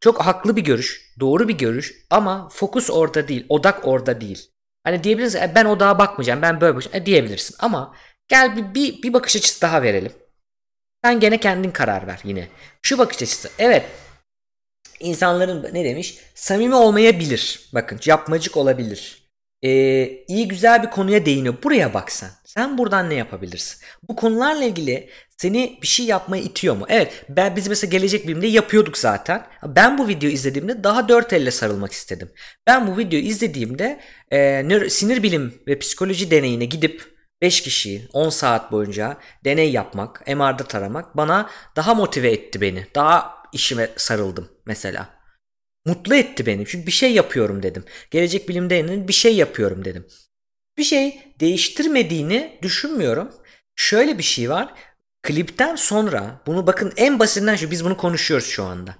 Çok haklı bir görüş, doğru bir görüş ama fokus orada değil, odak orada değil. Hani diyebiliriz ben odağa bakmayacağım, ben böyle bakacağım diyebilirsin ama gel bir bakış açısı daha verelim. Sen gene kendin karar ver yine. Şu bakış açısı. Evet. İnsanların ne demiş? Samimi olmayabilir. Bakın yapmacık olabilir. İyi güzel bir konuya değiniyor. Buraya baksan. Sen buradan ne yapabilirsin? Bu konularla ilgili seni bir şey yapmaya itiyor mu? Evet, biz mesela gelecek bilimde yapıyorduk zaten. Ben bu videoyu izlediğimde daha 4 elle sarılmak istedim. Ben bu videoyu izlediğimde sinir bilim ve psikoloji deneyine gidip 5 kişiyi 10 saat boyunca deney yapmak, MR'da taramak bana daha motive etti beni. Daha işime sarıldım mesela. Mutlu etti beni. Çünkü bir şey yapıyorum dedim. Gelecek bilim deneyinin bir şey yapıyorum dedim. Bir şey değiştirmediğini düşünmüyorum. Şöyle bir şey var. Klipten sonra bunu bakın en basitinden şu, biz bunu konuşuyoruz şu anda.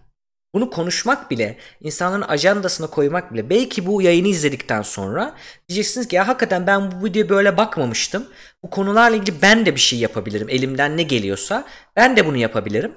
Bunu konuşmak bile, insanların ajandasına koymak bile, belki bu yayını izledikten sonra diyeceksiniz ki ya hakikaten ben bu videoya böyle bakmamıştım. Bu konularla ilgili ben de bir şey yapabilirim. Elimden ne geliyorsa ben de bunu yapabilirim.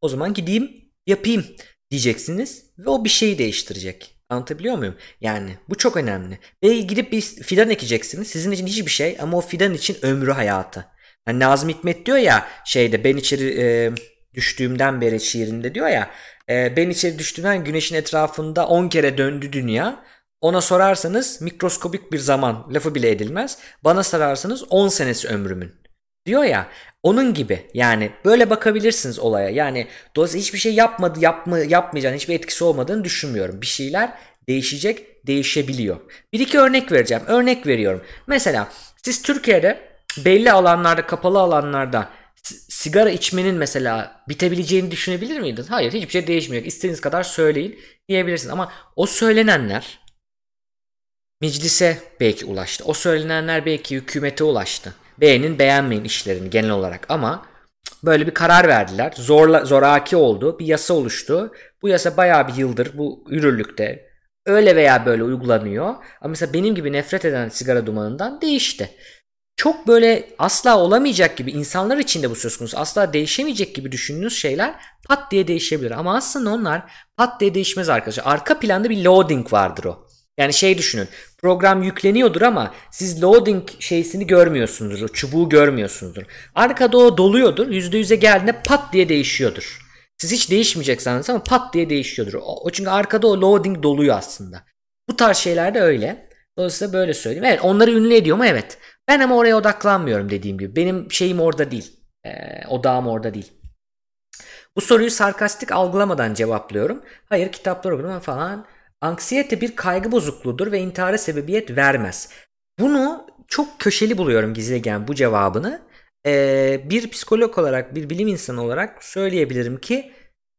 O zaman gideyim yapayım diyeceksiniz ve o bir şeyi değiştirecek. Anlatabiliyor muyum? Yani bu çok önemli. Belki gidip bir fidan ekeceksiniz. Sizin için hiçbir şey ama o fidan için ömrü hayatı. Yani Nazım Hikmet diyor ya şeyde ben içeri düştüğümden beri şiirinde diyor ya ben içeri düştüğümden güneşin etrafında 10 kere döndü dünya. Ona sorarsanız mikroskobik bir zaman lafı bile edilmez. Bana sorarsanız 10 senesi ömrümün diyor ya. Onun gibi yani böyle bakabilirsiniz olaya. Yani dolayısıyla hiçbir şey yapmayacağın hiçbir etkisi olmadığını düşünmüyorum. Bir şeyler değişecek, değişebiliyor. 1-2 örnek vereceğim. Örnek veriyorum. Mesela siz Türkiye'de belli alanlarda, kapalı alanlarda sigara içmenin mesela bitebileceğini düşünebilir miydiniz? Hayır, hiçbir şey değişmiyor. İstediğiniz kadar söyleyin diyebilirsiniz ama o söylenenler meclise belki ulaştı. O söylenenler belki hükümete ulaştı. Beğenin beğenmeyin işlerini genel olarak ama böyle bir karar verdiler. Zoraki oldu. Bir yasa oluştu. Bu yasa bayağı bir yıldır bu yürürlükte. Öyle veya böyle uygulanıyor. Ama mesela benim gibi nefret eden sigara dumanından değişti. Çok böyle asla olamayacak gibi insanlar için de bu söz konusu. Asla değişemeyecek gibi düşündüğünüz şeyler pat diye değişebilir. Ama aslında onlar pat diye değişmez arkadaşlar. Arka planda bir loading vardır o. Yani şey düşünün, program yükleniyordur ama siz loading şeysini görmüyorsunuzdur, çubuğu görmüyorsunuzdur. Arkada o doluyordur, %100'e geldiğinde pat diye değişiyordur. Siz hiç değişmeyecek sanırsınız ama pat diye değişiyordur. O çünkü arkada o loading doluyor aslında. Bu tarz şeyler de öyle. Dolayısıyla böyle söyleyeyim. Evet, onları ünlü ediyor mu? Evet. Ben ama oraya odaklanmıyorum dediğim gibi. Benim şeyim orada değil. Odağım orada değil. Bu soruyu sarkastik algılamadan cevaplıyorum. Hayır, kitaplar okurum falan... Anksiyete bir kaygı bozukluğudur ve intihara sebebiyet vermez. Bunu çok köşeli buluyorum Gizilgen bu cevabını. Bir psikolog olarak, bir bilim insanı olarak söyleyebilirim ki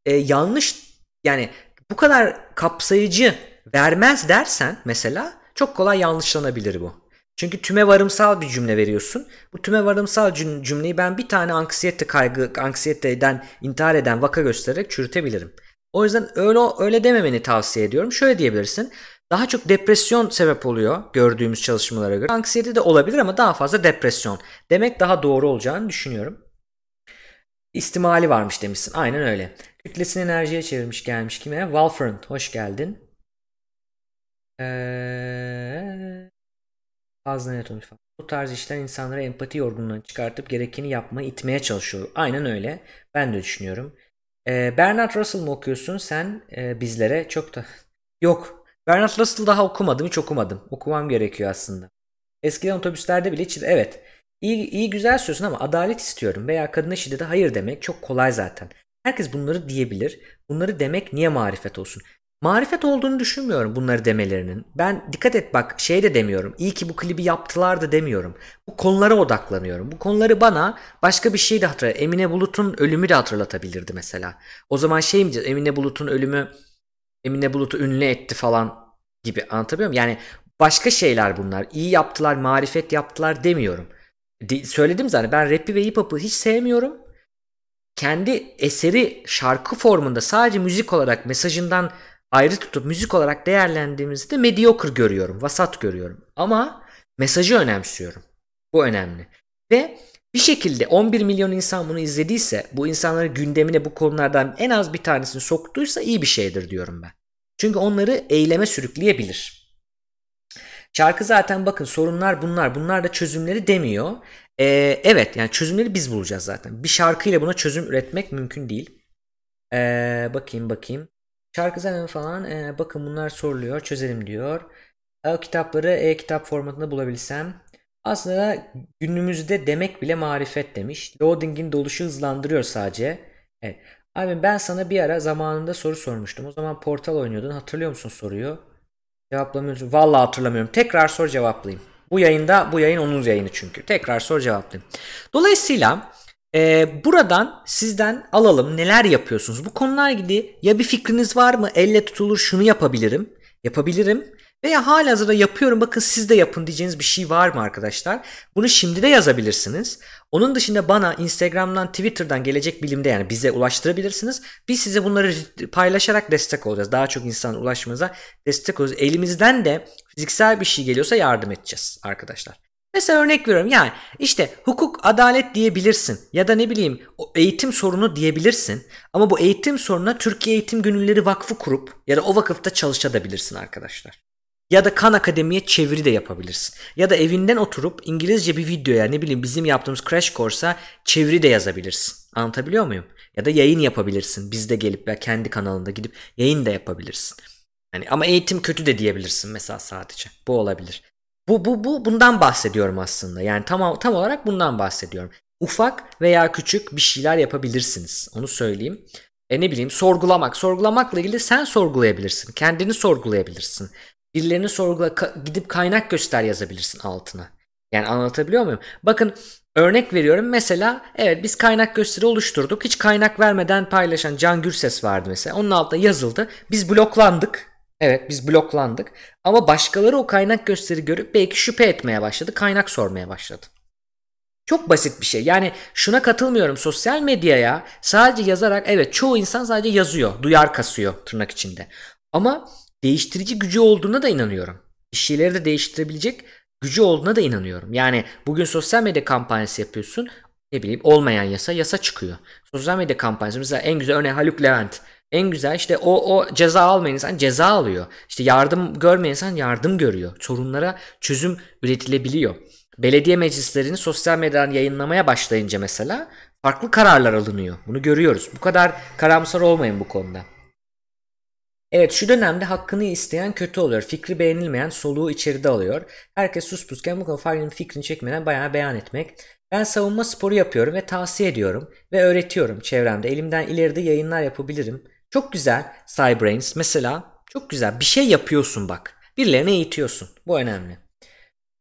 yanlış, yani bu kadar kapsayıcı vermez dersen mesela çok kolay yanlışlanabilir bu. Çünkü tüme varımsal bir cümle veriyorsun. Bu tüme varımsal cümleyi ben bir tane anksiyeteden intihar eden vaka göstererek çürütebilirim. O yüzden öyle dememeni tavsiye ediyorum. Şöyle diyebilirsin. Daha çok depresyon sebep oluyor gördüğümüz çalışmalara göre. Anksiyete de olabilir ama daha fazla depresyon demek daha doğru olacağını düşünüyorum. İstimali varmış demişsin. Aynen öyle. Kütlesini enerjiye çevirmiş gelmiş kime? Walfront hoş geldin. Fazla net olmuş. Bu tarz işler insanlara empati yorgunluğunu çıkartıp gerekeni yapmaya itmeye çalışıyor. Aynen öyle. Ben de düşünüyorum. Bernard Russell mı okuyorsun sen bizlere? Çok da yok. Bernard Russell daha okumadım, hiç okumadım. Okumam gerekiyor aslında. Eskiden otobüslerde bile evet. İyi güzel söylüyorsun ama adalet istiyorum veya kadına şiddete hayır demek çok kolay zaten. Herkes bunları diyebilir. Bunları demek niye marifet olsun? marifet olduğunu düşünmüyorum bunları demelerinin. Ben dikkat et bak şey de demiyorum. İyi ki bu klibi yaptılar da demiyorum. Bu konulara odaklanıyorum. Bu konuları bana başka bir şey de hatırlatabilir. Emine Bulut'un ölümü de hatırlatabilirdi mesela. O zaman şey mi diyeceğiz? Emine Bulut'un ölümü Emine Bulut'u ünlü etti falan gibi, anlatabiliyor muyum? Yani başka şeyler bunlar. İyi yaptılar, marifet yaptılar demiyorum. Söyledim zaten, ben rap'i ve hip hop'u hiç sevmiyorum. Kendi eseri şarkı formunda sadece müzik olarak mesajından ayrı tutup müzik olarak değerlendiğimizde mediocre görüyorum, vasat görüyorum. Ama mesajı önemsiyorum. Bu önemli. Ve bir şekilde 11 milyon insan bunu izlediyse, bu insanları gündemine bu konulardan en az bir tanesini soktuysa iyi bir şeydir diyorum ben. Çünkü onları eyleme sürükleyebilir. Şarkı zaten bakın sorunlar bunlar, bunlar da çözümleri demiyor. Evet yani çözümleri biz bulacağız zaten. Bir şarkıyla buna çözüm üretmek mümkün değil. Bakayım. Şarkı zaten falan bakın bunlar soruluyor, çözelim diyor. O kitapları e-kitap formatında bulabilsem. Aslında günümüzde demek bile marifet demiş. Loading'in doluşu hızlandırıyor sadece. Evet. Abi ben sana bir ara zamanında soru sormuştum. O zaman portal oynuyordun. Hatırlıyor musun soruyu? Cevaplamıyorsun. Vallahi hatırlamıyorum. Tekrar sor cevaplayayım. Bu yayın onun yayını çünkü. Tekrar sor cevaplayayım. Dolayısıyla buradan sizden alalım. Neler yapıyorsunuz? Bu konularla ilgili ya bir fikriniz var mı? Elle tutulur şunu yapabilirim. Veya halihazırda yapıyorum bakın siz de yapın diyeceğiniz bir şey var mı arkadaşlar? Bunu şimdi de yazabilirsiniz. Onun dışında bana Instagram'dan, Twitter'dan Gelecek Bilim'de yani bize ulaştırabilirsiniz. Biz size bunları paylaşarak destek olacağız. Daha çok insana ulaşmanıza destek olacağız. Elimizden de fiziksel bir şey geliyorsa yardım edeceğiz arkadaşlar. Mesela örnek veriyorum yani işte hukuk, adalet diyebilirsin ya da ne bileyim eğitim sorunu diyebilirsin. Ama bu eğitim sorununa Türkiye Eğitim Gönülleri Vakfı kurup ya da o vakıfta çalışabilirsin arkadaşlar. Ya da Khan Akademi'ye çeviri de yapabilirsin. Ya da evinden oturup İngilizce bir videoya ne bileyim bizim yaptığımız Crash Course'a çeviri de yazabilirsin. Anlatabiliyor muyum? Ya da yayın yapabilirsin. Bizde gelip veya kendi kanalında gidip yayın da yapabilirsin. Yani ama eğitim kötü de diyebilirsin mesela sadece. Bu olabilir. Bundan bahsediyorum aslında. Yani tam olarak bundan bahsediyorum. Ufak veya küçük bir şeyler yapabilirsiniz. Onu söyleyeyim. Ne bileyim sorgulamakla ilgili sen sorgulayabilirsin. Kendini sorgulayabilirsin. Birilerini sorgula gidip kaynak göster yazabilirsin altına. Yani anlatabiliyor muyum? Bakın örnek veriyorum mesela evet biz kaynak gösteri oluşturduk. Hiç kaynak vermeden paylaşan Can Gürses vardı mesela. Onun altına yazıldı. Biz bloklandık. Evet biz bloklandık. Ama başkaları o kaynak gösteri görüp belki şüphe etmeye başladı. Kaynak sormaya başladı. Çok basit bir şey. Yani şuna katılmıyorum. Sosyal medyaya sadece yazarak evet çoğu insan sadece yazıyor. Duyar kasıyor tırnak içinde. Ama değiştirici gücü olduğuna da inanıyorum. Bir şeyleri de değiştirebilecek gücü olduğuna da inanıyorum. Yani bugün sosyal medya kampanyası yapıyorsun. Ne bileyim olmayan yasa çıkıyor. Sosyal medya kampanyası mesela en güzel örneği Haluk Levent. En güzel işte o ceza almayan insan ceza alıyor. İşte yardım görmeyen insan yardım görüyor. Sorunlara çözüm üretilebiliyor. Belediye meclislerini sosyal medyadan yayınlamaya başlayınca mesela farklı kararlar alınıyor. Bunu görüyoruz. Bu kadar karamsar olmayın bu konuda. Evet şu dönemde hakkını isteyen kötü oluyor. Fikri beğenilmeyen soluğu içeride alıyor. Herkes suspusken bu konu farkının fikrini çekmeden bayağı beyan etmek. Ben savunma sporu yapıyorum ve tavsiye ediyorum. Ve öğretiyorum çevremde. Elimden ileride yayınlar yapabilirim. Çok güzel Cyberbrains mesela. Çok güzel bir şey yapıyorsun bak. Birilerini eğitiyorsun. Bu önemli.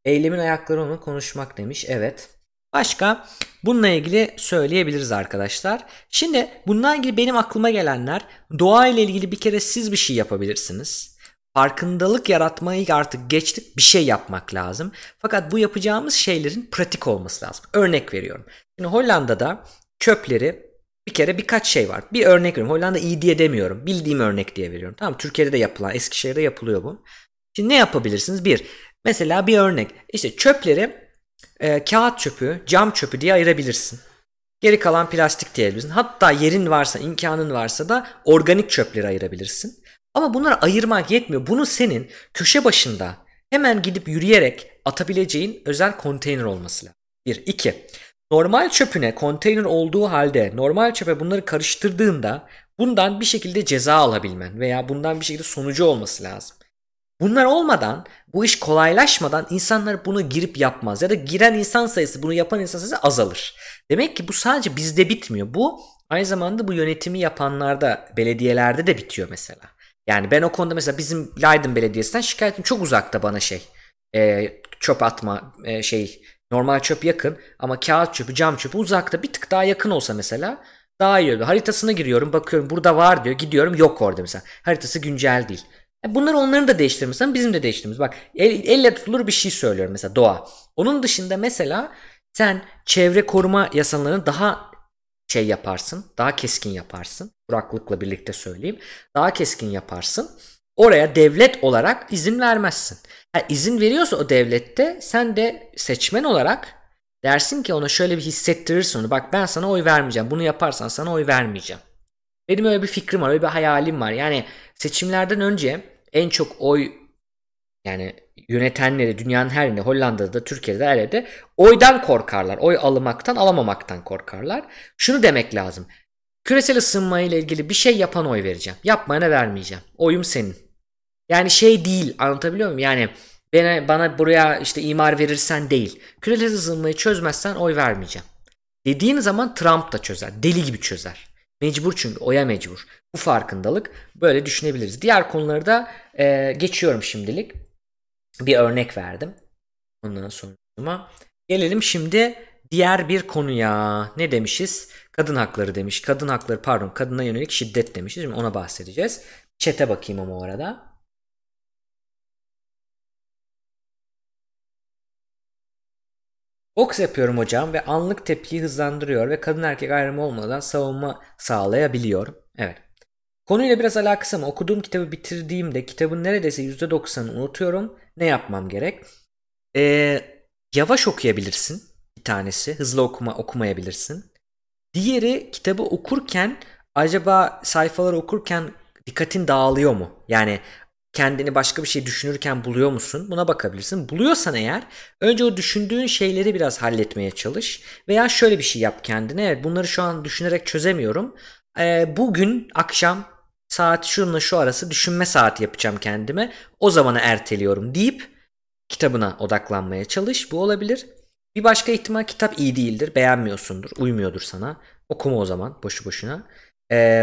Eylemin ayakları onu konuşmak demiş. Evet. Başka bununla ilgili söyleyebiliriz arkadaşlar. Şimdi bununla ilgili benim aklıma gelenler doğa ile ilgili bir kere siz bir şey yapabilirsiniz. Farkındalık yaratmayı artık geçtik bir şey yapmak lazım. Fakat bu yapacağımız şeylerin pratik olması lazım. Örnek veriyorum. Şimdi Hollanda'da çöpleri bir kere birkaç şey var. Bir örnek veriyorum. Hollanda iyi diye demiyorum. Bildiğim örnek diye veriyorum. Tamam Türkiye'de de yapılan Eskişehir'de yapılıyor bu. Şimdi ne yapabilirsiniz? Bir mesela bir örnek işte çöpleri kağıt çöpü, cam çöpü diye ayırabilirsin. Geri kalan plastik diye ayırabilirsin. Hatta yerin varsa, imkanın varsa da organik çöpleri ayırabilirsin. Ama bunları ayırmak yetmiyor. Bunu senin köşe başında hemen gidip yürüyerek atabileceğin özel konteyner olması lazım. 1. 2. Normal çöpüne konteyner olduğu halde normal çöpe bunları karıştırdığında bundan bir şekilde ceza alabilmen veya bundan bir şekilde sonucu olması lazım. Bunlar olmadan, bu iş kolaylaşmadan insanlar bunu girip yapmaz. Ya da giren insan sayısı, bunu yapan insan sayısı azalır. Demek ki bu sadece bizde bitmiyor. Bu aynı zamanda bu yönetimi yapanlarda, belediyelerde de bitiyor mesela. Yani ben o konuda mesela bizim Leiden Belediyesi'nden şikayetim çok uzakta bana şey. Çöp atma şey, normal çöp yakın ama kağıt çöpü, cam çöpü uzakta, bir tık daha yakın olsa mesela daha iyi olur. Haritasına giriyorum, bakıyorum burada var diyor, gidiyorum yok orada mesela. Haritası güncel değil. Bunları onların da değiştirmesi, bizim de değiştirmemiz. Bak elle tutulur bir şey söylüyorum mesela, doğa. Onun dışında mesela sen çevre koruma yasalarını daha şey yaparsın, daha keskin yaparsın. Kuraklıkla birlikte söyleyeyim. Daha keskin yaparsın. Oraya devlet olarak izin vermezsin. Yani izin veriyorsa o devlette sen de seçmen olarak dersin ki ona, şöyle bir hissettirirsin onu. Bak ben sana oy vermeyeceğim. Bunu yaparsan sana oy vermeyeceğim. Benim öyle bir fikrim var, öyle bir hayalim var. Yani seçimlerden önce en çok oy, yani yönetenleri dünyanın her yerinde, Hollanda'da da, Türkiye'de de, her yerde oydan korkarlar. Oy almaktan, alamamaktan korkarlar. Şunu demek lazım. Küresel ısınma ile ilgili bir şey yapan oy vereceğim. Yapmayana vermeyeceğim. Oyum senin. Yani şey değil, anlatabiliyor muyum? Yani bana buraya işte imar verirsen değil. Küresel ısınmayı çözmezsen oy vermeyeceğim. Dediğin zaman Trump da çözer. Deli gibi çözer. Mecbur, çünkü oya mecbur. Bu farkındalık, böyle düşünebiliriz. Diğer konuları da geçiyorum şimdilik. Bir örnek verdim. Ondan sonra gelelim şimdi diğer bir konuya. Ne demişiz? Kadın hakları demiş. Kadın hakları, pardon, kadına yönelik şiddet demişiz. Şimdi ona bahsedeceğiz. Chat'e bakayım ama orada. Boks yapıyorum hocam ve anlık tepkiyi hızlandırıyor ve kadın erkek ayrımı olmadan savunma sağlayabiliyorum. Evet. Konuyla biraz alakası ama okuduğum kitabı bitirdiğimde kitabın neredeyse %90'ını unutuyorum. Ne yapmam gerek? Yavaş okuyabilirsin bir tanesi. Hızlı okumayabilirsin. Diğeri, kitabı okurken acaba sayfaları okurken dikkatin dağılıyor mu? Yani kendini başka bir şey düşünürken buluyor musun? Buna bakabilirsin. Buluyorsan eğer önce o düşündüğün şeyleri biraz halletmeye çalış. Veya şöyle bir şey yap kendine. Evet, bunları şu an düşünerek çözemiyorum. Bugün akşam saat şununla şu arası düşünme saati yapacağım kendime. O zamana erteliyorum deyip kitabına odaklanmaya çalış. Bu olabilir. Bir başka ihtimal, kitap iyi değildir. Beğenmiyorsundur. Uymuyordur sana. Okuma o zaman boşu boşuna.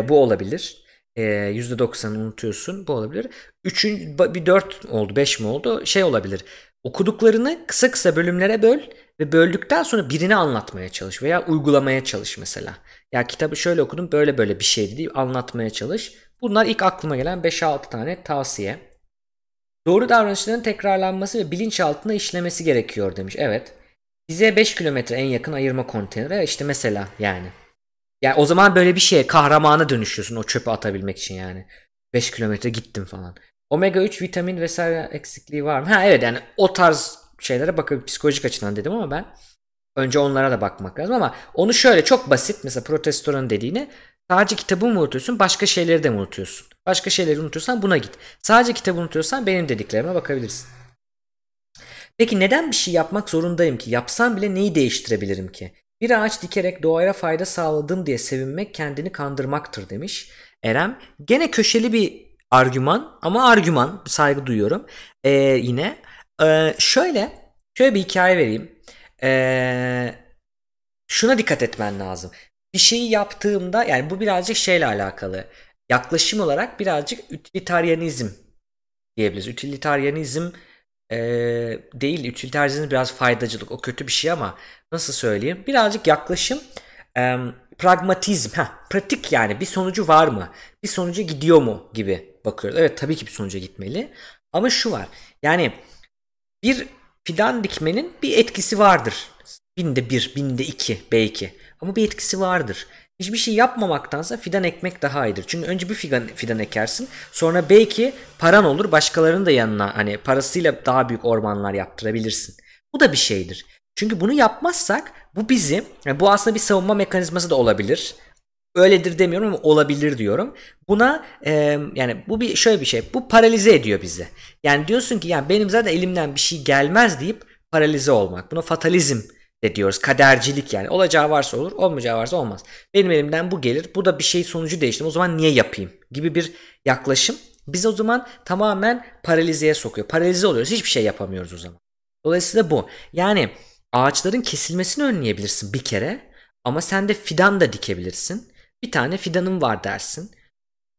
Bu olabilir. %90'ını unutuyorsun. Bu olabilir. 4 oldu, 5 mi oldu? Şey olabilir. Okuduklarını kısa kısa bölümlere böl ve böldükten sonra birini anlatmaya çalış veya uygulamaya çalış mesela. Ya kitabı şöyle okudum, böyle böyle bir şeydi deyip anlatmaya çalış. Bunlar ilk aklıma gelen 5-6 tane tavsiye. Doğru davranışların tekrarlanması ve bilinçaltına işlemesi gerekiyor demiş. Evet. Bize 5 kilometre en yakın ayırma konteyneri işte mesela yani. Yani o zaman böyle bir şeye, kahramana dönüşüyorsun o çöpü atabilmek için yani. 5 kilometre gittim falan. Omega 3 vitamin vesaire eksikliği var mı? Ha evet, yani o tarz şeylere bakıp psikolojik açıdan dedim ama ben önce onlara da bakmak lazım ama onu şöyle çok basit, mesela protestosteron dediğini sadece kitabı mı unutuyorsun, başka şeyleri de mi unutuyorsun? Başka şeyleri unutuyorsan buna git. Sadece kitabı unutuyorsan benim dediklerime bakabilirsin. Peki neden bir şey yapmak zorundayım ki? Yapsam bile neyi değiştirebilirim ki? Bir ağaç dikerek doğaya fayda sağladım diye sevinmek kendini kandırmaktır demiş Eren. Gene köşeli bir argüman ama argüman, saygı duyuyorum. Yine şöyle bir hikaye vereyim. Şuna dikkat etmen lazım. Bir şeyi yaptığımda, yani bu birazcık şeyle alakalı. Yaklaşım olarak birazcık utilitarianizm diyebiliriz. Utilitarianizm değil, utilitarianizm biraz faydacılık, o kötü bir şey ama nasıl söyleyeyim, birazcık yaklaşım pragmatizm, pratik, yani bir sonucu var mı, bir sonuca gidiyor mu gibi bakıyoruz. Evet, tabii ki bir sonuca gitmeli ama şu var, yani bir fidan dikmenin bir etkisi vardır, binde 1, binde 2 belki, ama bir etkisi vardır. Hiçbir şey yapmamaktansa fidan ekmek daha iyidir. Çünkü önce bir fidan ekersin. Sonra belki paran olur. Başkalarının da yanına, hani parasıyla daha büyük ormanlar yaptırabilirsin. Bu da bir şeydir. Çünkü bunu yapmazsak bu bizim, yani bu aslında bir savunma mekanizması da olabilir. Öyledir demiyorum ama olabilir diyorum. Buna yani bu bir şöyle bir şey. Bu paralize ediyor bizi. Yani diyorsun ki yani benim zaten elimden bir şey gelmez deyip paralize olmak. Buna fatalizm de diyoruz. Kadercilik yani. Olacağı varsa olur, olmayacağı varsa olmaz. Benim elimden bu gelir. Bu da bir şey, sonucu değiştirdim. O zaman niye yapayım? Gibi bir yaklaşım. Biz o zaman tamamen paralizeye sokuyor. Paralize oluyoruz. Hiçbir şey yapamıyoruz o zaman. Dolayısıyla bu. Yani ağaçların kesilmesini önleyebilirsin bir kere. Ama sen de fidan da dikebilirsin. Bir tane fidanım var dersin.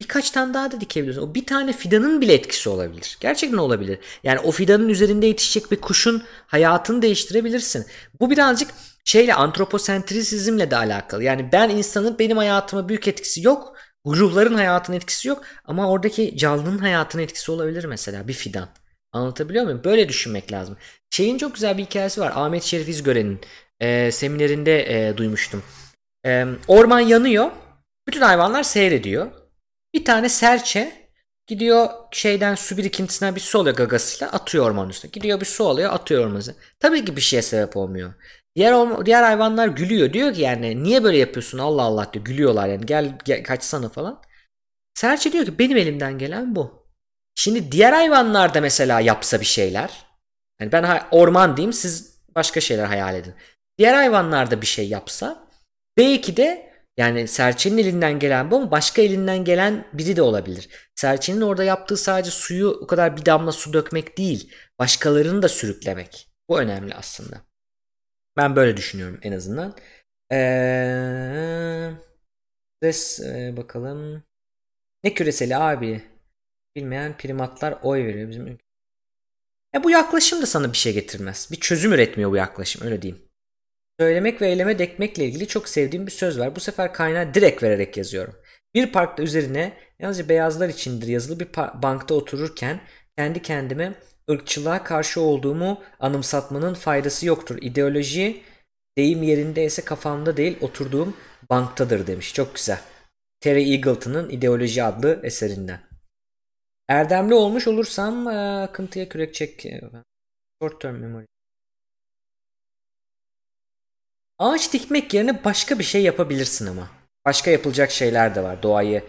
birkaç tane daha da dikebiliyorsun. O bir tane fidanın bile etkisi olabilir. Gerçekten olabilir. Yani o fidanın üzerinde yetişecek bir kuşun hayatını değiştirebilirsin. Bu birazcık şeyle, antroposentrizmle de alakalı. Yani ben insanın, benim hayatıma büyük etkisi yok. Ruhların hayatının etkisi yok. Ama oradaki canlının hayatının etkisi olabilir mesela bir fidan. Anlatabiliyor muyum? Böyle düşünmek lazım. Şeyin çok güzel bir hikayesi var. Ahmet Şerif İzgören'in seminerinde duymuştum. Orman yanıyor. Bütün hayvanlar seyrediyor. Bir tane serçe gidiyor şeyden, su birikintisinden bir su alıyor, gagasıyla atıyor ormanın üstüne. Gidiyor bir su alıyor, atıyor ormanın üstüne. Tabii ki bir şeye sebep olmuyor. Diğer hayvanlar gülüyor. Diyor ki yani niye böyle yapıyorsun, Allah Allah diyor. Gülüyorlar yani, gel kaçsana falan. Serçe diyor ki benim elimden gelen bu. Şimdi diğer hayvanlar da mesela yapsa bir şeyler. Yani ben orman diyeyim, siz başka şeyler hayal edin. Diğer hayvanlar da bir şey yapsa belki de. Yani serçenin elinden gelen bu ama başka elinden gelen biri de olabilir. Serçenin orada yaptığı sadece suyu, o kadar bir damla su dökmek değil. Başkalarını da sürüklemek. Bu önemli aslında. Ben böyle düşünüyorum en azından. Bakalım. Ne küreseli abi? Bilmeyen primatlar oy veriyor bizim. Bu yaklaşım da sana bir şey getirmez. Bir çözüm üretmiyor bu yaklaşım, öyle diyeyim. Söylemek ve eyleme dekmekle ilgili çok sevdiğim bir söz var. Bu sefer kaynağı direkt vererek yazıyorum. Bir parkta üzerine yalnızca beyazlar içindir yazılı bir bankta otururken kendi kendime ırkçılığa karşı olduğumu anımsatmanın faydası yoktur. İdeoloji deyim yerindeyse kafamda değil oturduğum banktadır demiş. Çok güzel. Terry Eagleton'ın İdeoloji adlı eserinden. Erdemli olmuş olursam akıntıya kürek çek. Short term memory. Ağaç dikmek yerine başka bir şey yapabilirsin ama. Başka yapılacak şeyler de var doğayı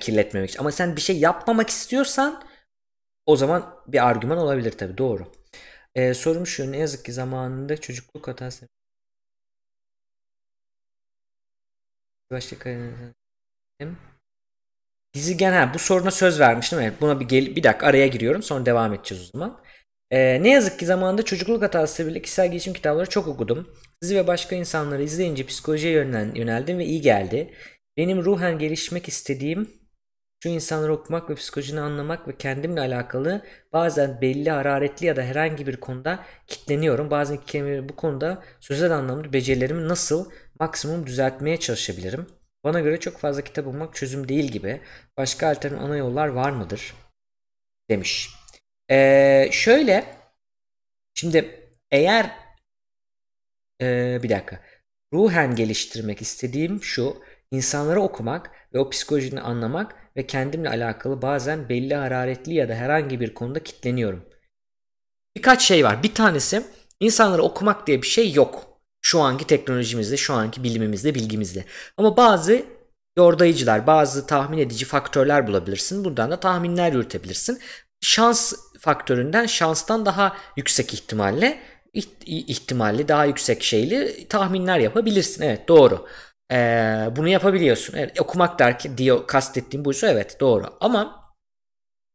kirletmemek için. Ama sen bir şey yapmamak istiyorsan o zaman bir argüman olabilir tabii, doğru. Sorum şu, ne yazık ki zamanında çocukluk hatası. Gizilgen, bu soruna söz vermiştim. Evet, buna bir dakika araya giriyorum, sonra devam edeceğiz o zaman. Ne yazık ki zamanında çocukluk hatası ile kişisel gelişim kitapları çok okudum. Sizi ve başka insanları izleyince psikolojiye yöneldim ve iyi geldi. Benim ruhen gelişmek istediğim şu insanları okumak ve psikolojini anlamak ve kendimle alakalı bazen belli hararetli ya da herhangi bir konuda kitleniyorum. Bazen bu konuda sözel anlamda becerilerimi nasıl maksimum düzeltmeye çalışabilirim? Bana göre çok fazla kitap okumak çözüm değil gibi. Başka alternatif ana yollar var mıdır? Demiş. Şöyle, şimdi eğer bir dakika, ruhen geliştirmek istediğim şu insanları okumak ve o psikolojini anlamak ve kendimle alakalı bazen belli hararetli ya da herhangi bir konuda kitleniyorum. Birkaç şey var. Bir tanesi, insanları okumak diye bir şey yok şu anki teknolojimizde, şu anki bilimimizde, bilgimizde. Ama bazı yordayıcılar, bazı tahmin edici faktörler bulabilirsin, buradan da tahminler yürütebilirsin. Şans faktöründen, şanstan daha yüksek ihtimalle daha yüksek şeyli tahminler yapabilirsin. Evet, doğru. Bunu yapabiliyorsun. Evet, okumak derken diyor, kastettiğim buysa evet, doğru. Ama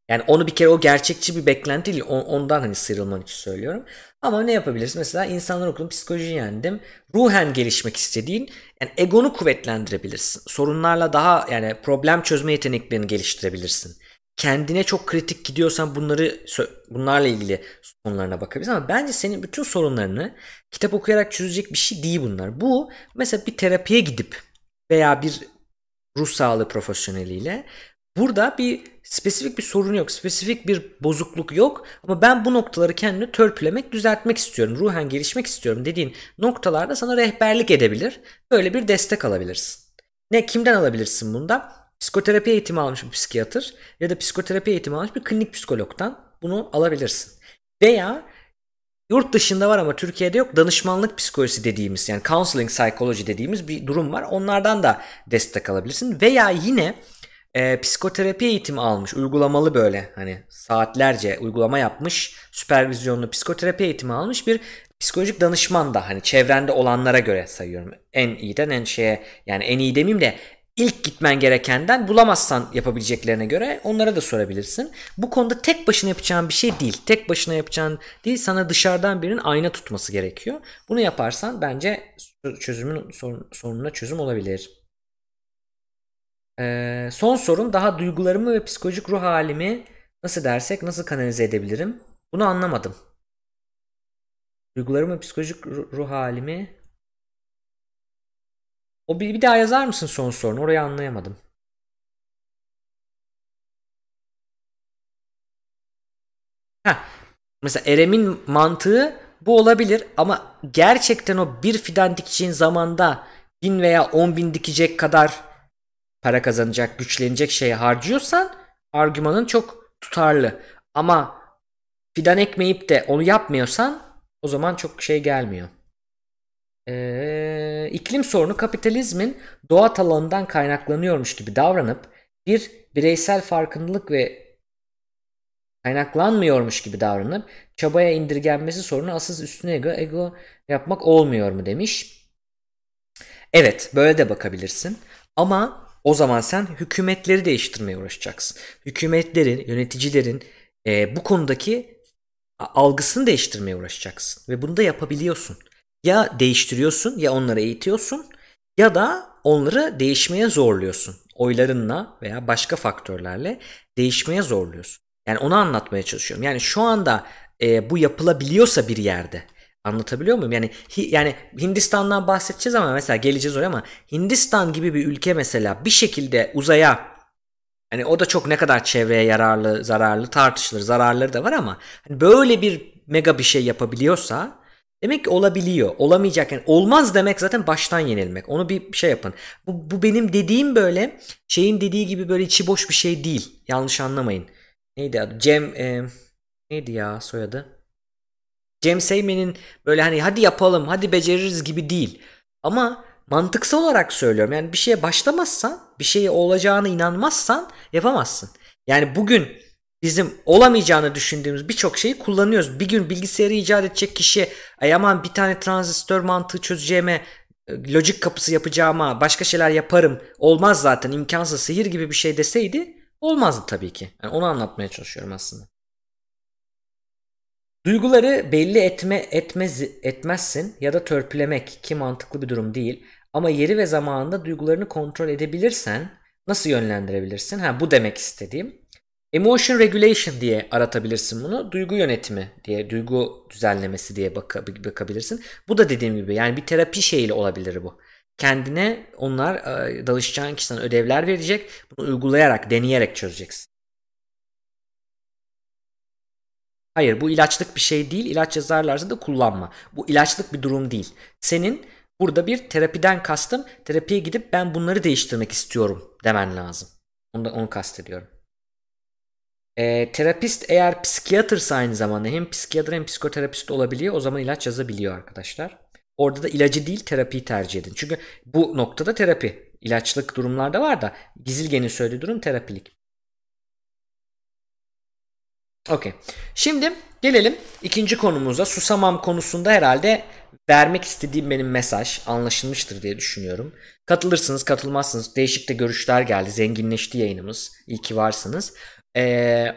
yani onu bir kere, o gerçekçi bir beklenti değil. Ondan hani sıyrılman için söylüyorum. Ama ne yapabilirsin? Mesela insanlar okudum, psikoloji yendim. Ruhen gelişmek istediğin, yani egonu kuvvetlendirebilirsin. Sorunlarla daha, yani problem çözme yeteneklerini geliştirebilirsin. Kendine çok kritik gidiyorsan bunlarla ilgili sorunlarına bakabilirsin. Ama bence senin bütün sorunlarını kitap okuyarak çözecek bir şey değil bunlar. Bu mesela bir terapiye gidip veya bir ruh sağlığı profesyoneliyle, burada bir spesifik bir sorun yok, spesifik bir bozukluk yok. Ama ben bu noktaları kendini törpülemek, düzeltmek istiyorum, ruhen gelişmek istiyorum dediğin noktalarda sana rehberlik edebilir. Böyle bir destek alabilirsin. Kimden alabilirsin bunda? Psikoterapi eğitimi almış bir psikiyatr ya da psikoterapi eğitimi almış bir klinik psikologdan bunu alabilirsin. Veya yurt dışında var ama Türkiye'de yok, danışmanlık psikolojisi dediğimiz, yani counseling psychology dediğimiz bir durum var. Onlardan da destek alabilirsin. Veya yine psikoterapi eğitimi almış, uygulamalı, böyle hani saatlerce uygulama yapmış, süpervizyonlu psikoterapi eğitimi almış bir psikolojik danışman da, hani çevrende olanlara göre sayıyorum. En iyiden en şeye, yani en iyi demeyeyim de İlk gitmen gerekenden bulamazsan yapabileceklerine göre onlara da sorabilirsin. Bu konuda tek başına yapacağın bir şey değil. Tek başına yapacağın değil, sana dışarıdan birinin ayna tutması gerekiyor. Bunu yaparsan bence çözümün sorununa çözüm olabilir. Son sorun, daha duygularımı ve psikolojik ruh halimi nasıl kanalize edebilirim? Bunu anlamadım. Duygularımı ve psikolojik ruh halimi... O bir daha yazar mısın son sorunu? Orayı anlayamadım. Ha, mesela Erem'in mantığı bu olabilir ama gerçekten o bir fidan dikeceğin zamanda 1000 veya 10.000 dikecek kadar para kazanacak, güçlenecek şeye harcıyorsan argümanın çok tutarlı. Ama fidan ekmeyip de onu yapmıyorsan o zaman çok şey gelmiyor. İklim sorunu kapitalizmin doğa talanından kaynaklanıyormuş gibi davranıp bir bireysel farkındalık ve kaynaklanmıyormuş gibi davranıp çabaya indirgenmesi sorunu asıl üstüne ego yapmak olmuyor mu demiş. Evet, böyle de bakabilirsin ama o zaman sen hükümetleri değiştirmeye uğraşacaksın. Hükümetlerin, yöneticilerin bu konudaki algısını değiştirmeye uğraşacaksın ve bunu da yapabiliyorsun. Ya değiştiriyorsun, ya onları eğitiyorsun, ya da onları değişmeye zorluyorsun. Oylarınla veya başka faktörlerle değişmeye zorluyorsun. Yani onu anlatmaya çalışıyorum. Yani şu anda bu yapılabiliyorsa bir yerde, anlatabiliyor muyum? Yani Hindistan'dan bahsedeceğiz ama mesela geleceğiz oraya, ama Hindistan gibi bir ülke mesela bir şekilde uzaya, hani o da çok ne kadar çevreye yararlı, zararlı tartışılır, zararları da var ama hani böyle bir mega bir şey yapabiliyorsa demek ki olabiliyor. Olamayacak, yani olmaz demek zaten baştan yenilmek. Onu bir şey yapın. Bu benim dediğim böyle şeyin dediği gibi böyle içi boş bir şey değil. Yanlış anlamayın. Neydi adı? Neydi ya soyadı? Cem Seymen'in böyle hani hadi yapalım, hadi beceririz gibi değil. Ama mantıksal olarak söylüyorum. Yani bir şeye başlamazsan, bir şeye olacağına inanmazsan yapamazsın. Yani bugün bizim olamayacağını düşündüğümüz birçok şeyi kullanıyoruz. Bir gün bilgisayarı icat edecek kişi aman bir tane transistör mantığı çözeceğime, lojik kapısı yapacağıma başka şeyler yaparım, olmaz zaten imkansız, sihir gibi bir şey deseydi olmazdı tabii ki. Yani onu anlatmaya çalışıyorum aslında. Duyguları belli etmezsin ya da törpülemek ki mantıklı bir durum değil. Ama yeri ve zamanında duygularını kontrol edebilirsen nasıl yönlendirebilirsin? Bu demek istediğim. Emotion regulation diye aratabilirsin bunu. Duygu yönetimi diye, duygu düzenlemesi diye bakabilirsin. Bu da dediğim gibi yani bir terapi şeyiyle olabilir bu. Kendine onlar danışacağın kişiden ödevler verecek. Bunu uygulayarak, deneyerek çözeceksin. Hayır, bu ilaçlık bir şey değil. İlaç yazarlarsa da kullanma. Bu ilaçlık bir durum değil. Senin burada bir terapiden kastım, terapiye gidip ben bunları değiştirmek istiyorum demen lazım. Onu kastediyorum. Terapist eğer psikiyatrsa aynı zamanda hem psikiyatr hem psikoterapist olabiliyor. O zaman ilaç yazabiliyor arkadaşlar. Orada da ilacı değil terapiyi tercih edin. Çünkü bu noktada terapi. İlaçlık durumlarda var da Gizilgen'in söylediği durum terapilik. Okey. Şimdi gelelim ikinci konumuza. Susamam konusunda herhalde vermek istediğim benim mesaj anlaşılmıştır diye düşünüyorum. Katılırsınız, katılmazsınız. Değişik de görüşler geldi. Zenginleşti yayınımız. İyi ki varsınız.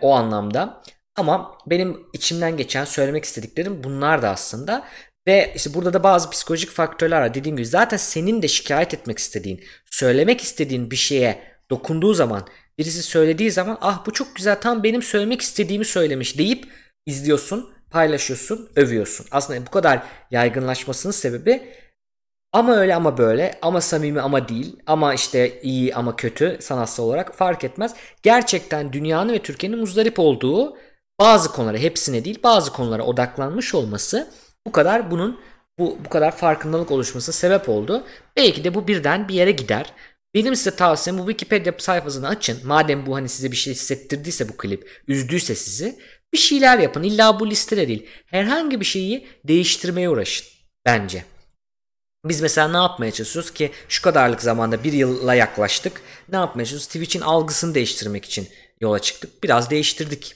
O anlamda. Ama benim içimden geçen, söylemek istediklerim bunlar da aslında. Ve işte burada da bazı psikolojik faktörler var. Dediğim gibi zaten senin de şikayet etmek istediğin, söylemek istediğin bir şeye dokunduğu zaman, birisi söylediği zaman bu çok güzel, tam benim söylemek istediğimi söylemiş deyip izliyorsun, paylaşıyorsun, övüyorsun. Aslında bu kadar yaygınlaşmasının sebebi ama öyle ama böyle, ama samimi ama değil, ama işte iyi ama kötü, sanatsal olarak fark etmez. Gerçekten dünyanın ve Türkiye'nin muzdarip olduğu bazı konulara, hepsine değil bazı konulara odaklanmış olması bu kadar farkındalık oluşmasına sebep oldu. Belki de bu birden bir yere gider. Benim size tavsiyem, bu Wikipedia sayfasını açın. Madem bu hani size bir şey hissettirdiyse bu klip, üzdüyse sizi, bir şeyler yapın. İlla bu listede değil. Herhangi bir şeyi değiştirmeye uğraşın bence. Biz mesela ne yapmaya çalışıyoruz ki şu kadarlık zamanda bir yıla yaklaştık. Ne yapmaya çalışıyoruz? Twitch'in algısını değiştirmek için yola çıktık. Biraz değiştirdik.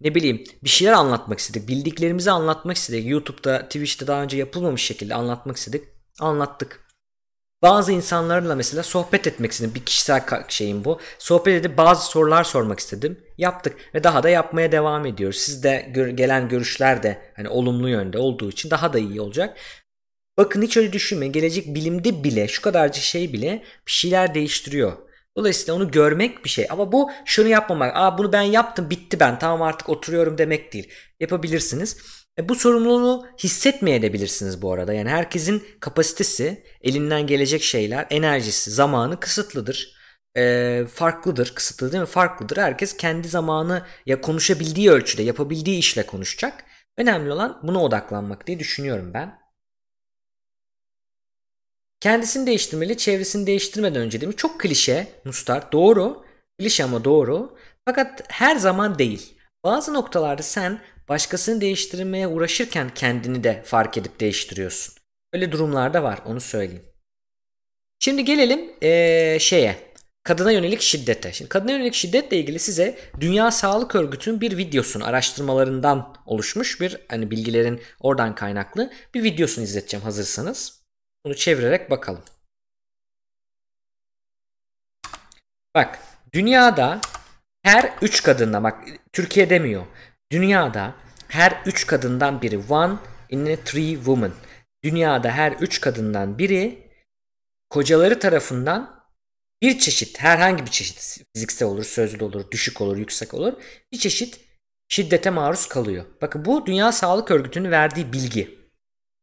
Ne bileyim, bir şeyler anlatmak istedik. Bildiklerimizi anlatmak istedik. YouTube'da, Twitch'te daha önce yapılmamış şekilde anlatmak istedik. Anlattık. Bazı insanlarla mesela sohbet etmek istedim. Bir kişisel şeyim bu. Sohbet edip bazı sorular sormak istedim. Yaptık ve daha da yapmaya devam ediyoruz. Sizde gelen görüşler de hani olumlu yönde olduğu için daha da iyi olacak. Bakın hiç öyle düşünmeyin. Gelecek bilimde bile şu kadarcık şey bile bir şeyler değiştiriyor. Dolayısıyla onu görmek bir şey. Ama bu şunu yapmamak. Aa, bunu ben yaptım, bitti ben, tamam artık oturuyorum demek değil. Yapabilirsiniz. Bu sorumluluğu hissetmeyebilirsiniz bu arada. Yani herkesin kapasitesi, elinden gelecek şeyler, enerjisi, zamanı kısıtlıdır. Farklıdır. Kısıtlı değil mi? Farklıdır. Herkes kendi zamanı ya konuşabildiği ölçüde, yapabildiği işle konuşacak. Önemli olan buna odaklanmak diye düşünüyorum ben. Kendisini değiştirmeli, çevresini değiştirmeden önce değil mi? Çok klişe Mustard. Doğru. Klişe ama doğru. Fakat her zaman değil. Bazı noktalarda sen başkasını değiştirmeye uğraşırken kendini de fark edip değiştiriyorsun. Öyle durumlarda var. Onu söyleyeyim. Şimdi gelelim kadına yönelik şiddete. Şimdi kadına yönelik şiddetle ilgili size Dünya Sağlık Örgütü'nün bir videosunu, araştırmalarından oluşmuş bir bilgilerin oradan kaynaklı bir videosunu izleteceğim hazırsanız. Bunu çevirerek bakalım. Bak, dünyada her 3 kadından, bak Türkiye demiyor. Dünyada her 3 kadından biri, one in a three woman. Dünyada her 3 kadından biri kocaları tarafından bir çeşit, herhangi bir çeşit, fiziksel olur, sözlü olur, düşük olur, yüksek olur, bir çeşit şiddete maruz kalıyor. Bakın bu Dünya Sağlık Örgütü'nün verdiği bilgi.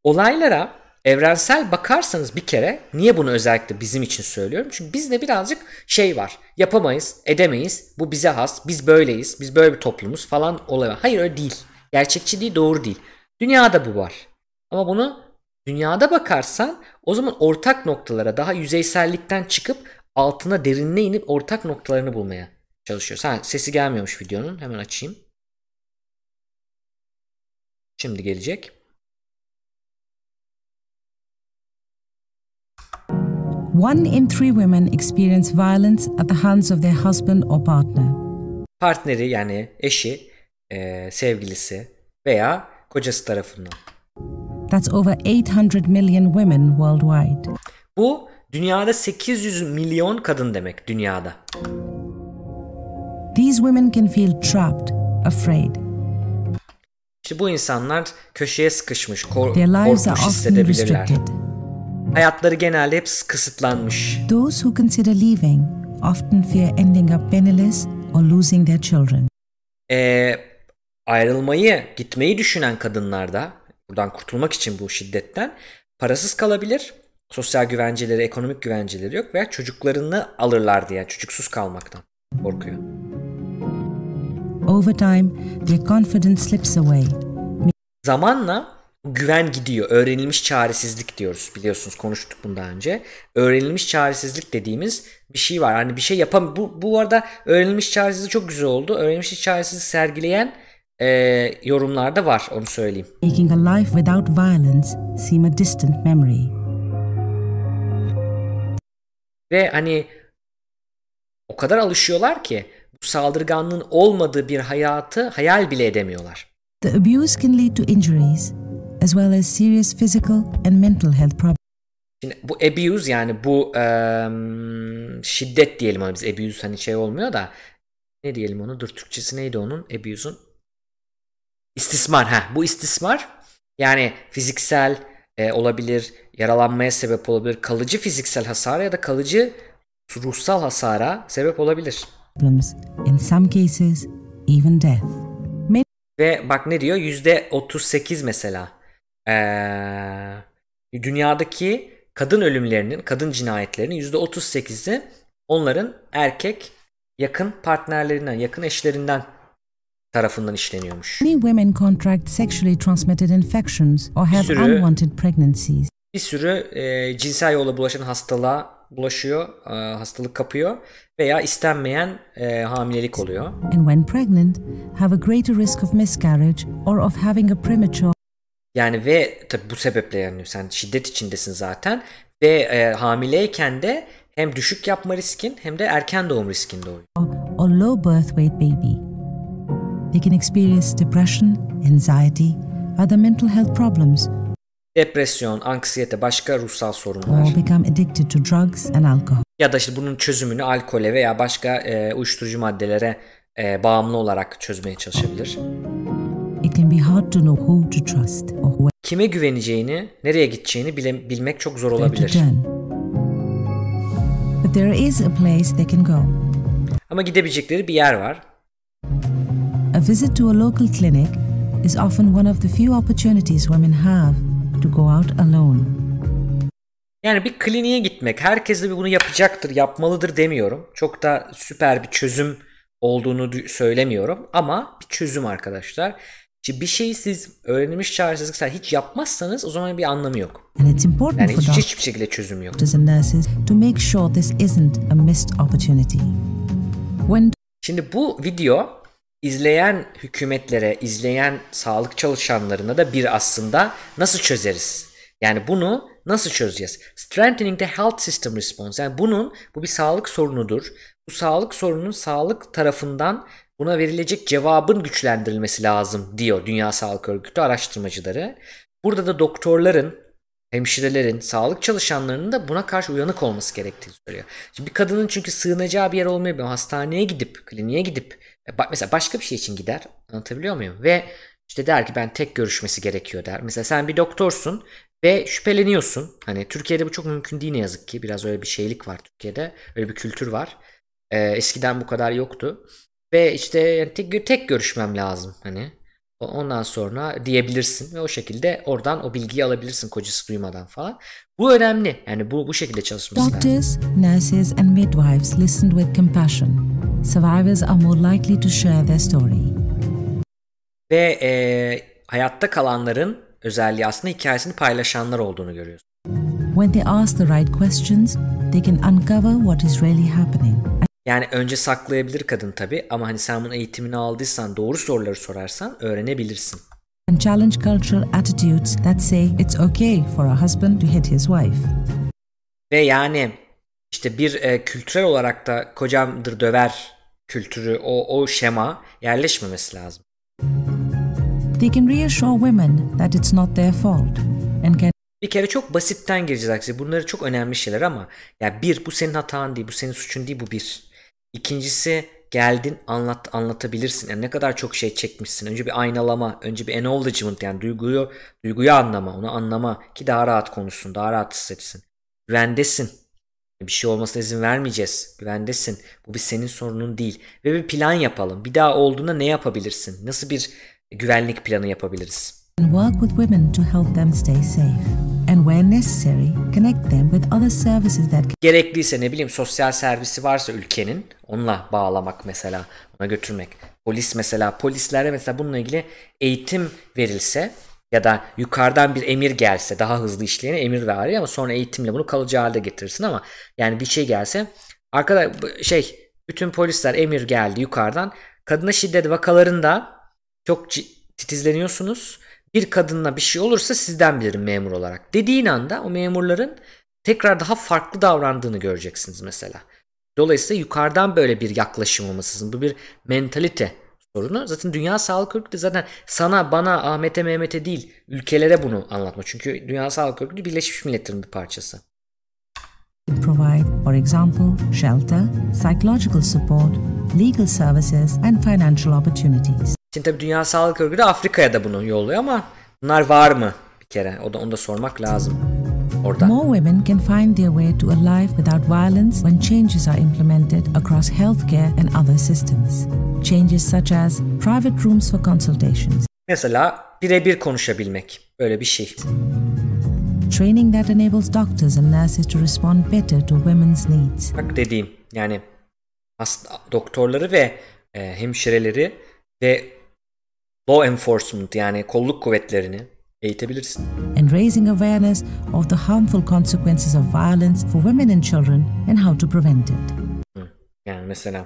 Olaylara evrensel bakarsanız bir kere, niye bunu özellikle bizim için söylüyorum? Çünkü bizde birazcık şey var, yapamayız, edemeyiz, bu bize has, biz böyleyiz, biz böyle bir toplumuz falan olamaz. Hayır, öyle değil. Gerçekçi değil, doğru değil. Dünyada bu var. Ama bunu dünyada bakarsan o zaman ortak noktalara, daha yüzeysellikten çıkıp altına, derinine inip ortak noktalarını bulmaya çalışıyoruz. Ha, sesi gelmiyormuş videonun. Hemen açayım. Şimdi gelecek. One in three women experience violence at the hands of their husband or partner. Partneri yani eşi, sevgilisi veya kocası tarafından. That's over 800 million women worldwide. Bu dünyada 800 milyon kadın demek, dünyada. These women can feel trapped, afraid. İşte bu insanlar köşeye sıkışmış, korkmuş hissedebilirler. Hayatları genelde hep kısıtlanmış. Those who consider leaving often fear ending up penniless or losing their children. Ayrılmayı, gitmeyi düşünen kadınlar da buradan kurtulmak için bu şiddetten parasız kalabilir. Sosyal güvenceleri, ekonomik güvenceleri yok veya çocuklarını alırlar diye, yani çocuksuz kalmaktan korkuyor. Over time, their confidence slips away. Zamanla güven gidiyor. Öğrenilmiş çaresizlik diyoruz. Biliyorsunuz, konuştuk bundan önce. Öğrenilmiş çaresizlik dediğimiz bir şey var. Hani bir şey yapam. Bu arada öğrenilmiş çaresizlik çok güzel oldu. Öğrenilmiş çaresizlik sergileyen yorumlarda var. Onu söyleyeyim. Making a life without violence seem a distant memory. Ve hani o kadar alışıyorlar ki bu saldırganlığın olmadığı bir hayatı hayal bile edemiyorlar. The abuse can lead to injuries as well as serious physical and mental health problems. Şimdi bu abuse, yani bu şiddet diyelim, hani biz abuse hani şey olmuyor da ne diyelim onu? Dur, Türkçesi neydi onun? Abuse'un istismar, bu istismar yani fiziksel olabilir, yaralanmaya sebep olabilir, kalıcı fiziksel hasara ya da kalıcı ruhsal hasara sebep olabilir. In some cases, even death. Ve bak ne diyor? %38 mesela. Dünyadaki kadın ölümlerinin, kadın cinayetlerinin %38'i onların erkek yakın partnerlerinden, yakın eşlerinden tarafından işleniyormuş. Bir sürü cinsel yolla bulaşan hastalığa bulaşıyor, hastalık kapıyor veya istenmeyen hamilelik oluyor. And when pregnant, have a greater risk of miscarriage or of having a premature. Yani ve tabii bu sebeple, yani sen şiddet içindesin zaten ve hamileyken de hem düşük yapma riskin hem de erken doğum riskin doğuyor. Or low birth weight baby. They can experience depression, anxiety, other mental health problems. Depresyon, anksiyete, başka ruhsal sorunlar. Or become addicted to drugs and alcohol. Ya da işte bunun çözümünü alkole veya başka uyuşturucu maddelere bağımlı olarak çözmeye çalışabilir. It can be hard to know who to trust or where. Kime güveneceğini, nereye gideceğini bilmek çok zor olabilir. But there is a place they can go. Ama gidebilecekleri bir yer var. A visit to a local clinic is often one of the few opportunities women have to go out alone. Yani bir kliniğe gitmek, herkes de bunu yapacaktır, yapmalıdır demiyorum. Çok da süper bir çözüm olduğunu söylemiyorum ama bir çözüm arkadaşlar. Çünkü bir şeyi siz öğrenilmiş çaresizlikten hiç yapmazsanız o zaman bir anlamı yok. Yani hiçbir şekilde çözüm yok. Şimdi bu video izleyen hükümetlere, izleyen sağlık çalışanlarına da bir aslında nasıl çözeriz? Yani bunu nasıl çözeceğiz? Strengthening the health system response. Yani bu bir sağlık sorunudur. Bu sağlık sorununun sağlık tarafından buna verilecek cevabın güçlendirilmesi lazım diyor Dünya Sağlık Örgütü araştırmacıları. Burada da doktorların, hemşirelerin, sağlık çalışanlarının da buna karşı uyanık olması gerektiğini söylüyor. Şimdi bir kadının çünkü sığınacağı bir yer olmayabilir. Hastaneye gidip, kliniğe gidip mesela başka bir şey için gider. Anlatabiliyor muyum? Ve işte der ki ben tek görüşmesi gerekiyor der. Mesela sen bir doktorsun ve şüpheleniyorsun. Hani Türkiye'de bu çok mümkün değil ne yazık ki. Biraz öyle bir şeylik var Türkiye'de. Öyle bir kültür var. Eskiden bu kadar yoktu. Ve işte yani tek görüşmem lazım hani. Ondan sonra diyebilirsin ve o şekilde oradan o bilgiyi alabilirsin kocası duymadan falan. Bu önemli. Yani bu şekilde çalışması Doctors, lazım. Nurses and midwives listened with compassion. Survivors are more likely to share their story. Ve hayatta kalanların özelliği aslında hikayesini paylaşanlar olduğunu görüyoruz. When they ask the right questions, they can uncover what is really happening. Yani önce saklayabilir kadın tabii ama hani sen bunun eğitimini aldıysan, doğru soruları sorarsan öğrenebilirsin. And challenge cultural attitudes that say it's okay for a husband to hit his wife. Ve yani işte bir kültürel olarak da kocamdır döver kültürü o şema yerleşmemesi lazım. They can reassure women that it's not their fault and can. Bir kere çok basitten gireceğiz aksi. Bunları çok önemli şeyler ama ya bir bu senin hatan değil, bu senin suçun değil bu bir. İkincisi geldin anlatabilirsin. Yani ne kadar çok şey çekmişsin. Önce bir aynalama, önce bir acknowledgement yani duyguyu anlama, onu anlama ki daha rahat konuşsun, daha rahat hissetsin. Güvendesin. Bir şey olmasına izin vermeyeceğiz. Güvendesin. Bu bir senin sorunun değil. Ve bir plan yapalım. Bir daha olduğunda ne yapabilirsin? Nasıl bir güvenlik planı yapabiliriz? And work with women to help them stay safe. And where necessary, connect them with other services that can... Gerekliyse ne bileyim sosyal servisi varsa ülkenin onunla bağlamak mesela, ona götürmek. Polis mesela, polislere mesela bununla ilgili eğitim verilse ya da yukarıdan bir emir gelse daha hızlı işleyene emir veriyor ama sonra eğitimle bunu kalıcı halde getirirsin ama yani bir şey gelse arkadaş bütün polisler emir geldi yukarıdan kadına şiddet vakalarında çok titizleniyorsunuz. Bir kadınla bir şey olursa sizden bilirim memur olarak. Dediğin anda o memurların tekrar daha farklı davrandığını göreceksiniz mesela. Dolayısıyla yukarıdan böyle bir yaklaşım olması lazım. Bu bir mentalite sorunu. Zaten Dünya Sağlık Örgütü zaten sana, bana, Ahmet'e, Mehmet'e değil ülkelere bunu anlatma. Çünkü Dünya Sağlık Örgütü Birleşmiş Milletler'in bir parçası. Provide, for example, shelter, psychological support, legal services and financial opportunities. Şimdi tabii Dünya Sağlık Örgütü Afrika'ya da bunu yolluyor ama bunlar var mı bir kere? Onu da sormak lazım orada. More women can find their way to a life without violence when changes are implemented across healthcare and other systems. Changes such as private rooms for consultations. Mesela birebir konuşabilmek böyle bir şey. Training that enables doctors and nurses to respond better to women's needs. Bak dediğim yani doktorları ve hemşireleri ve law enforcement yani kolluk kuvvetlerini eğitebilirsin. And raising awareness of the harmful consequences of violence for women and children and how to prevent it. Yani mesela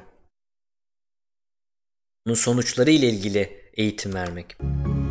bunun sonuçları ile ilgili eğitim vermek.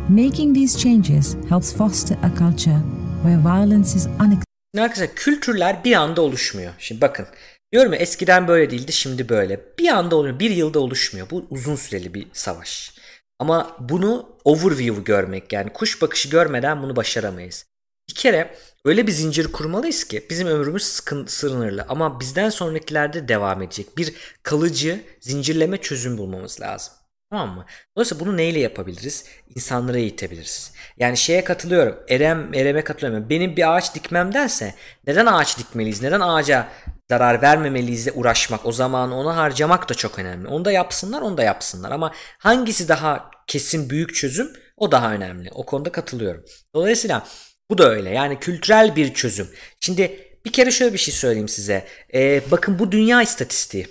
Making these changes helps foster a culture where violence is unacceptable. Arkadaşlar kültürler bir anda oluşmuyor. Şimdi bakın. Diyorum ya eskiden böyle değildi şimdi böyle. Bir anda oluyor. Bir yılda oluşmuyor. Bu uzun süreli bir savaş. Ama bunu overview görmek yani kuş bakışı görmeden bunu başaramayız. Bir kere öyle bir zincir kurmalıyız ki bizim ömrümüz sınırlı ama bizden sonrakilerde devam edecek. Bir kalıcı zincirleme çözüm bulmamız lazım. Tamam mı? Dolayısıyla bunu neyle yapabiliriz? İnsanları eğitebiliriz. Yani şeye katılıyorum. Eren'e katılıyorum. Benim bir ağaç dikmemdense neden ağaç dikmeliyiz? Neden ağaca zarar vermemeliyizle uğraşmak, o zamanı ona harcamak da çok önemli. Onu da yapsınlar, onu da yapsınlar ama hangisi daha kesin büyük çözüm, o daha önemli. O konuda katılıyorum. Dolayısıyla bu da öyle. Yani kültürel bir çözüm. Şimdi bir kere şöyle bir şey söyleyeyim size. Bakın bu dünya istatistiği.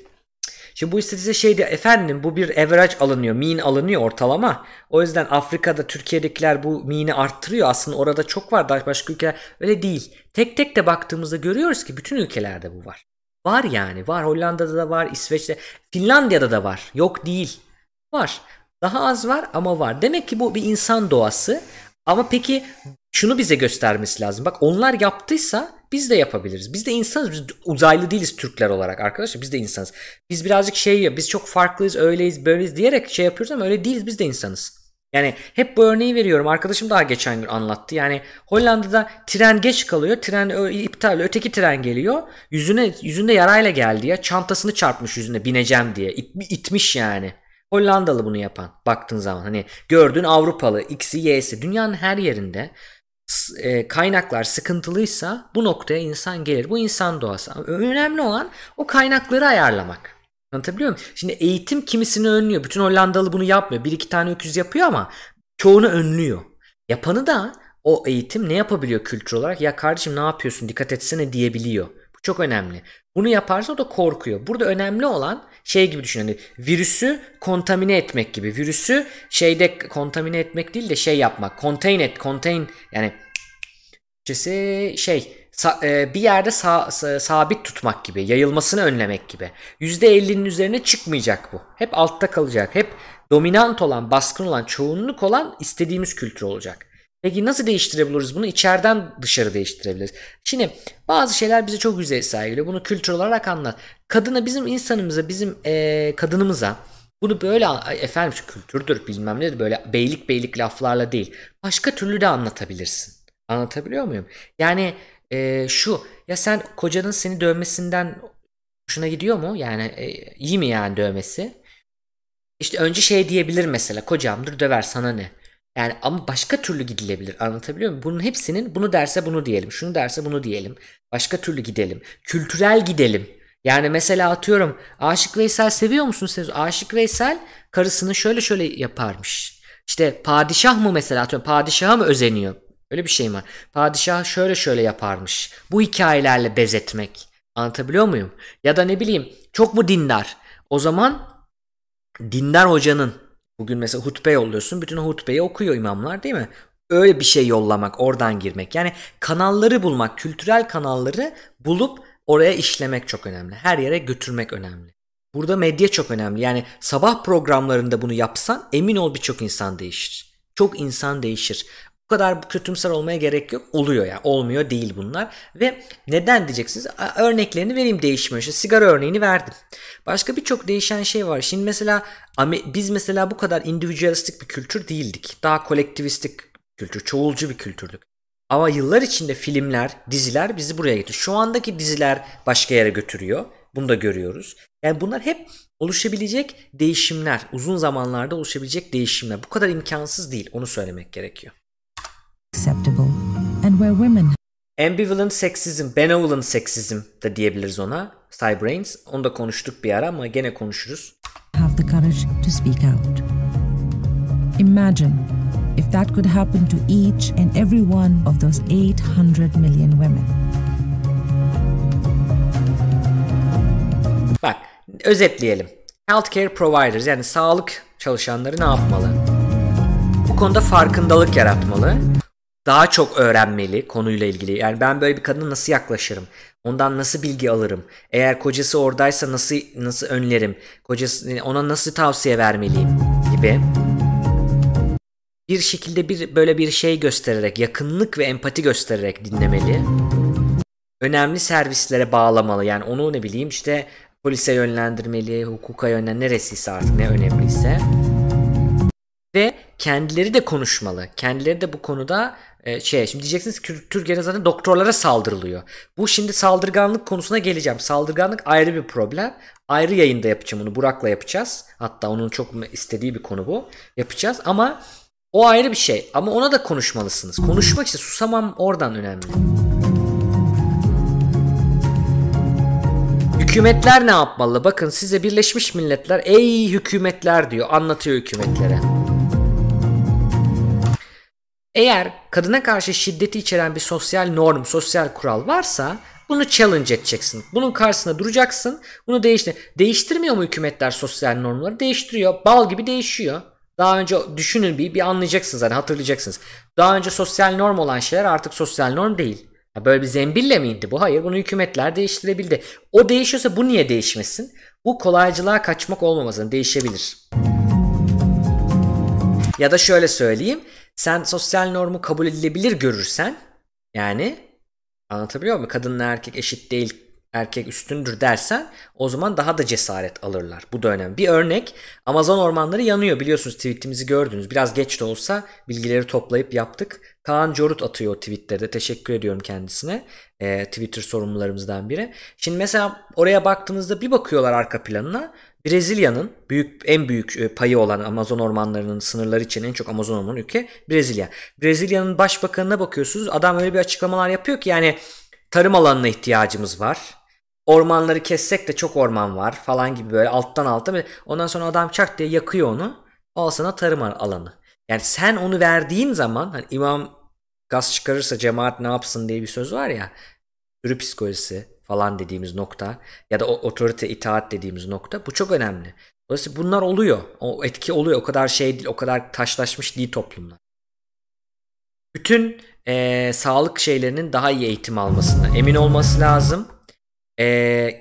Şimdi bu istatistiğe şey diyor, efendim bu bir average alınıyor, mean alınıyor, ortalama. O yüzden Afrika'da Türkiye'dekiler bu mean'i arttırıyor. Aslında orada çok var, daha başka ülkeler öyle değil. Tek tek de baktığımızda görüyoruz ki bütün ülkelerde bu var. Var yani, var. Hollanda'da da var, İsveç'te, Finlandiya'da da var. Yok değil. Var. Daha az var ama var. Demek ki bu bir insan doğası. Ama peki şunu bize göstermesi lazım. Bak onlar yaptıysa biz de yapabiliriz. Biz de insanız. Biz uzaylı değiliz Türkler olarak arkadaşlar. Biz de insanız. Biz birazcık biz çok farklıyız, öyleyiz, böyleyiz diyerek şey yapıyoruz ama öyle değiliz. Biz de insanız. Yani hep bu örneği veriyorum. Arkadaşım daha geçen gün anlattı. Yani Hollanda'da tren geç kalıyor. Tren iptal. Öteki tren geliyor. Yüzünde yarayla geldi ya. Çantasını çarpmış yüzüne bineceğim diye. İtmiş yani. Hollandalı bunu yapan. Baktığın zaman hani gördüğün Avrupalı, X'i, Y'si dünyanın her yerinde kaynaklar sıkıntılıysa bu noktaya insan gelir. Bu insan doğası. Önemli olan o kaynakları ayarlamak. Anlatabiliyor muyum? Şimdi eğitim kimisini önlüyor. Bütün Hollandalı bunu yapmıyor. Bir iki tane öküz yapıyor ama çoğunu önlüyor. Yapanı da o eğitim ne yapabiliyor kültür olarak? Ya kardeşim ne yapıyorsun? Dikkat etsene diyebiliyor. Bu çok önemli. Bunu yaparsa o da korkuyor. Burada önemli olan şey gibi düşünün, hani virüsü kontamine etmek gibi. Virüsü kontamine etmek değil de yapmak. Contain, yani bir yerde sabit tutmak gibi. Yayılmasını önlemek gibi. %50'nin üzerine çıkmayacak bu. Hep altta kalacak. Hep dominant olan, baskın olan, çoğunluk olan istediğimiz kültür olacak. Peki nasıl değiştirebiliriz bunu? İçeriden dışarı değiştirebiliriz. Şimdi bazı şeyler bize çok güzel sergiliyor. Bunu kültür olarak anlat. Bizim insanımıza, bizim kadınımıza bunu böyle efendim şu kültürdür bilmem nedir böyle beylik laflarla değil. Başka türlü de anlatabilirsin. Anlatabiliyor muyum? Yani sen kocanın seni dövmesinden hoşuna gidiyor mu? Yani iyi mi yani dövmesi? İşte önce diyebilir mesela, kocamdır döver sana ne? Yani ama başka türlü gidilebilir. Anlatabiliyor muyum? Bunun hepsinin bunu derse bunu diyelim. Şunu derse bunu diyelim. Başka türlü gidelim. Kültürel gidelim. Yani mesela atıyorum Aşık Veysel seviyor musunuz? Aşık Veysel karısını şöyle yaparmış. İşte padişah mı mesela atıyorum. Padişaha mı özeniyor? Öyle bir şey mi var? Padişah şöyle yaparmış. Bu hikayelerle bezetmek. Anlatabiliyor muyum? Ya da ne bileyim çok mu dindar? O zaman dindar hocanın. Bugün mesela hutbe yolluyorsun. Bütün hutbeyi okuyor imamlar değil mi? Öyle bir şey yollamak, oradan girmek. Yani kanalları bulmak, kültürel kanalları bulup oraya işlemek çok önemli. Her yere götürmek önemli. Burada medya çok önemli. Yani sabah programlarında bunu yapsan emin ol birçok insan değişir. Çok insan değişir. Bu kadar kötümser olmaya gerek yok. Oluyor yani. Olmuyor değil bunlar. Ve neden diyeceksiniz? Örneklerini vereyim değişmiyor. İşte sigara örneğini verdim. Başka birçok değişen şey var. Şimdi mesela biz mesela bu kadar individualistik bir kültür değildik. Daha kolektivistik kültür, çoğulcu bir kültürdük. Ama yıllar içinde filmler, diziler bizi buraya getiriyor. Şu andaki diziler başka yere götürüyor. Bunu da görüyoruz. Yani bunlar hep oluşabilecek değişimler. Uzun zamanlarda oluşabilecek değişimler. Bu kadar imkansız değil. Onu söylemek gerekiyor. Ambivalent seksizm, benevolent seksizm de diyebiliriz ona. Cyberbrains. Onu da konuştuk bir ara ama gene konuşuruz. Have the courage to speak out. Imagine if that could happen to each and every one of those 800 million women. Bak, özetleyelim. Healthcare providers, yani sağlık çalışanları ne yapmalı? Bu konuda farkındalık yaratmalı. Daha çok öğrenmeli konuyla ilgili. Yani ben böyle bir kadına nasıl yaklaşırım? Ondan nasıl bilgi alırım? Eğer kocası oradaysa nasıl önlerim? Kocası ona nasıl tavsiye vermeliyim gibi. Bir şekilde böyle bir şey göstererek, yakınlık ve empati göstererek dinlemeli. Önemli servislere bağlamalı. Yani onu ne bileyim işte polise yönlendirmeli, hukuka yönlendirmeli, neresiyse artık ne önemliyse. Ve kendileri de konuşmalı. Kendileri de bu konuda şimdi diyeceksiniz ki Türkiye'de zaten doktorlara saldırılıyor. Bu şimdi saldırganlık konusuna geleceğim. Saldırganlık ayrı bir problem. Ayrı yayında yapacağım bunu. Burak'la yapacağız. Hatta onun çok istediği bir konu bu. Yapacağız ama o ayrı bir şey. Ama ona da konuşmalısınız. Konuşmak susamam oradan önemli. Hükümetler ne yapmalı? Bakın size Birleşmiş Milletler ey hükümetler diyor, anlatıyor hükümetlere. Eğer kadına karşı şiddeti içeren bir sosyal norm, sosyal kural varsa bunu challenge edeceksin. Bunun karşısına duracaksın. Bunu değiştirmiyor mu hükümetler sosyal normları? Değiştiriyor. Bal gibi değişiyor. Daha önce düşünün bir anlayacaksınız zaten, hatırlayacaksınız. Daha önce sosyal norm olan şeyler artık sosyal norm değil. Böyle bir zembille miydi bu? Hayır, bunu hükümetler değiştirebildi. O değişiyorsa bu niye değişmesin? Bu kolaycılığa kaçmak olmamasın, değişebilir. Ya da şöyle söyleyeyim. Sen sosyal normu kabul edilebilir görürsen, yani anlatabiliyor muyum? Kadınla erkek eşit değil, erkek üstündür dersen, o zaman daha da cesaret alırlar. Bu da önemli. Bir örnek, Amazon ormanları yanıyor biliyorsunuz, tweetimizi gördünüz. Biraz geç de olsa bilgileri toplayıp yaptık. Kaan Corut atıyor tweetlerde. Teşekkür ediyorum kendisine. Twitter sorumlularımızdan biri. Şimdi mesela oraya baktığınızda bir bakıyorlar arka planına. Brezilya'nın en büyük payı olan Amazon ormanlarının sınırları için en çok Amazon ormanı ülke Brezilya. Brezilya'nın başbakanına bakıyorsunuz. Adam öyle bir açıklamalar yapıyor ki yani tarım alanına ihtiyacımız var. Ormanları kessek de çok orman var falan gibi, böyle alttan alta. Ondan sonra adam çak diye yakıyor onu. Al sana tarım alanı. Yani sen onu verdiğin zaman hani imam gaz çıkarırsa cemaat ne yapsın diye bir söz var ya. Sürü psikolojisi falan dediğimiz nokta ya da otorite itaat dediğimiz nokta, bu çok önemli. Dolayısıyla bunlar oluyor. O etki oluyor. O kadar şey değil, o kadar taşlaşmış değil toplumlar. Bütün sağlık şeylerinin daha iyi eğitim almasına emin olması lazım.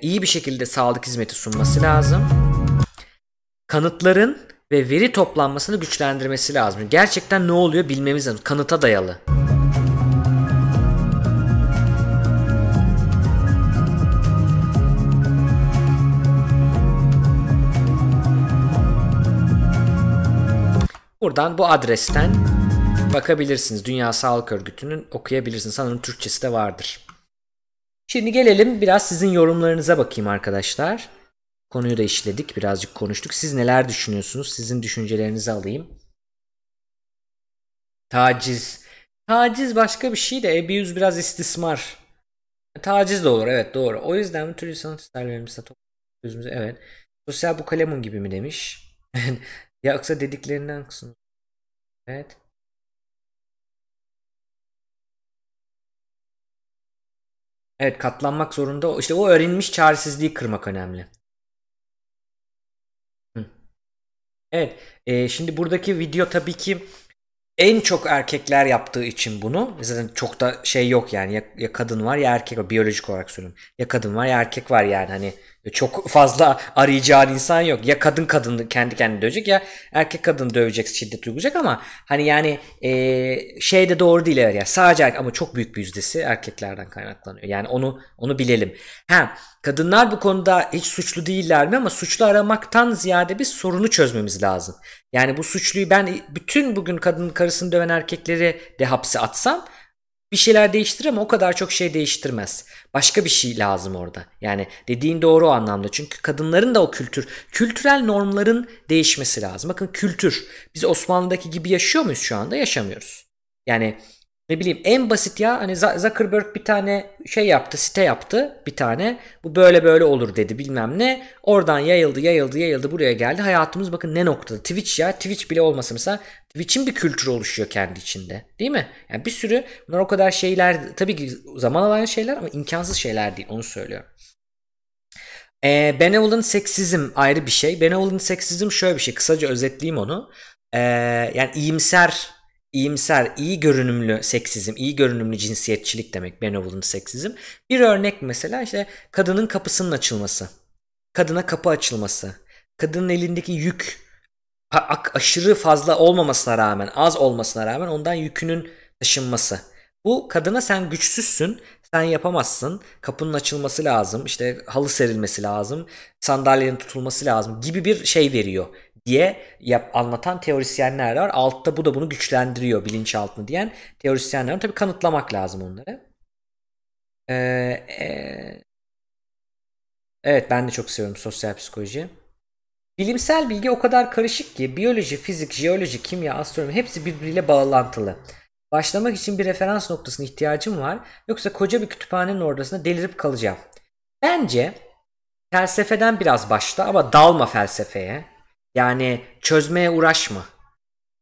İyi bir şekilde sağlık hizmeti sunması lazım. Kanıtların ve veri toplanmasını güçlendirmesi lazım. Gerçekten ne oluyor bilmemiz lazım. Kanıta dayalı. Buradan bu adresten bakabilirsiniz. Dünya Sağlık Örgütü'nün okuyabilirsiniz. Sanırım Türkçesi de vardır. Şimdi gelelim biraz sizin yorumlarınıza bakayım arkadaşlar. Konuyu da işledik, birazcık konuştuk. Siz neler düşünüyorsunuz? Sizin düşüncelerinizi alayım. Taciz. Taciz başka bir şey de abuse biraz istismar. Taciz de olur, evet doğru. O yüzden bu türlü sanat isterlerimiz toplumumuz, evet. Sosyal bu kalemun gibi mi demiş? Yoksa dediklerinden kısın. Evet. Evet, katlanmak zorunda. İşte o öğrenilmiş çaresizliği kırmak önemli. Evet. Şimdi buradaki video tabii ki en çok erkekler yaptığı için bunu. Zaten çok da şey yok yani. Ya kadın var ya erkek var. Biyolojik olarak söylüyorum. Ya kadın var ya erkek var yani. Hani çok fazla arayacağın insan yok. Ya kadın kendi kendini dövecek ya erkek kadını dövecek, şiddet uygulayacak ama hani yani şey de doğru değil evet. Yani sadece erkek, ama çok büyük bir yüzdesi erkeklerden kaynaklanıyor. Yani onu bilelim. Ha, kadınlar bu konuda hiç suçlu değiller mi? Ama suçlu aramaktan ziyade bir sorunu çözmemiz lazım. Yani bu suçluyu ben bütün bugün kadının karısını döven erkekleri de hapse atsam bir şeyler değiştirir ama o kadar çok şey değiştirmez. Başka bir şey lazım orada. Yani dediğin doğru o anlamda. Çünkü kadınların da o kültürel normların değişmesi lazım. Bakın kültür. Biz Osmanlı'daki gibi yaşıyor muyuz şu anda? Yaşamıyoruz. Yani ne bileyim en basit ya hani Zuckerberg bir tane şey yaptı, site yaptı bir tane. Bu böyle böyle olur dedi bilmem ne. Oradan yayıldı buraya geldi. Hayatımız bakın ne noktada. Twitch ya. Twitch bile olmasa mesela Twitch'in bir kültürü oluşuyor kendi içinde. Değil mi? Yani bir sürü bunlar o kadar şeyler tabii ki zaman alan şeyler ama imkansız şeyler değil. Onu söylüyorum. Benevol'un seksizm ayrı bir şey. Benevol'un seksizm şöyle bir şey. Kısaca özetleyeyim onu. Yani İyimser, iyi görünümlü seksizm, iyi görünümlü cinsiyetçilik demek Benevol'un seksizm. Bir örnek mesela işte kadının kapısının açılması, kadına kapı açılması, kadının elindeki yük aşırı fazla olmamasına rağmen, az olmasına rağmen ondan yükünün taşınması. Bu kadına sen güçsüzsün, sen yapamazsın, kapının açılması lazım, işte halı serilmesi lazım, sandalyenin tutulması lazım gibi bir şey veriyor diye anlatan teorisyenler var. Altta bu da bunu güçlendiriyor bilinçaltını diyen teorisyenler var. Tabii kanıtlamak lazım onları. Evet ben de çok seviyorum sosyal psikoloji. Bilimsel bilgi o kadar karışık ki biyoloji, fizik, jeoloji, kimya, astronomi hepsi birbiriyle bağlantılı. Başlamak için bir referans noktasına ihtiyacım var. Yoksa koca bir kütüphanenin ortasında delirip kalacağım. Bence Felsefeden biraz başla ama dalma felsefeye. Yani çözmeye uğraşma.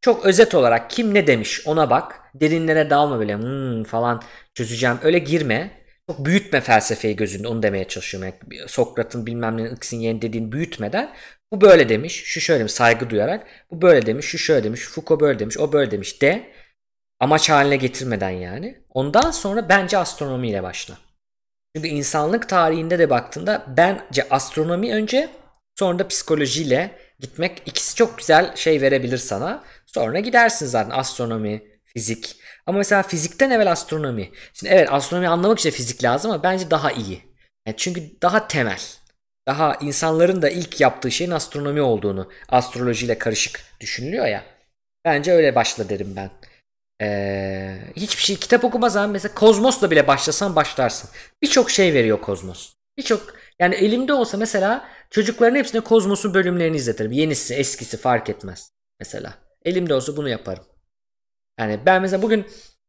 Çok özet olarak kim ne demiş ona bak. Derinlere dalma böyle falan çözeceğim. Öyle girme. Çok büyütme felsefeyi gözünde, onu demeye çalışıyorum. Yani Sokrat'ın bilmem ne ıksın yeni dediğin büyütmeden. Bu böyle demiş, şu şöyle demiş, saygı duyarak. Bu böyle demiş, şu şöyle demiş, Foucault böyle demiş, o böyle demiş de. Amaç haline getirmeden yani. Ondan sonra bence astronomiyle başla. Çünkü insanlık tarihinde de baktığında bence astronomi önce, sonra da psikolojiyle gitmek, ikisi çok güzel şey verebilir sana. Sonra gidersin zaten astronomi, fizik. Ama mesela fizikten evvel astronomi. Şimdi evet, astronomi anlamak için fizik lazım ama bence daha iyi. Yani çünkü daha temel. Daha insanların da ilk yaptığı şeyin astronomi olduğunu, astrolojiyle karışık düşünülüyor ya. Bence öyle başla derim ben. Hiçbir şey kitap okumazsan mesela Kozmos'la bile başlasan başlarsın. Birçok şey veriyor Kozmos. Birçok, yani elimde olsa mesela çocukların hepsine Kozmos'un bölümlerini izletirim. Yenisi, eskisi fark etmez mesela. Elimde olsa bunu yaparım. Yani ben mesela bugün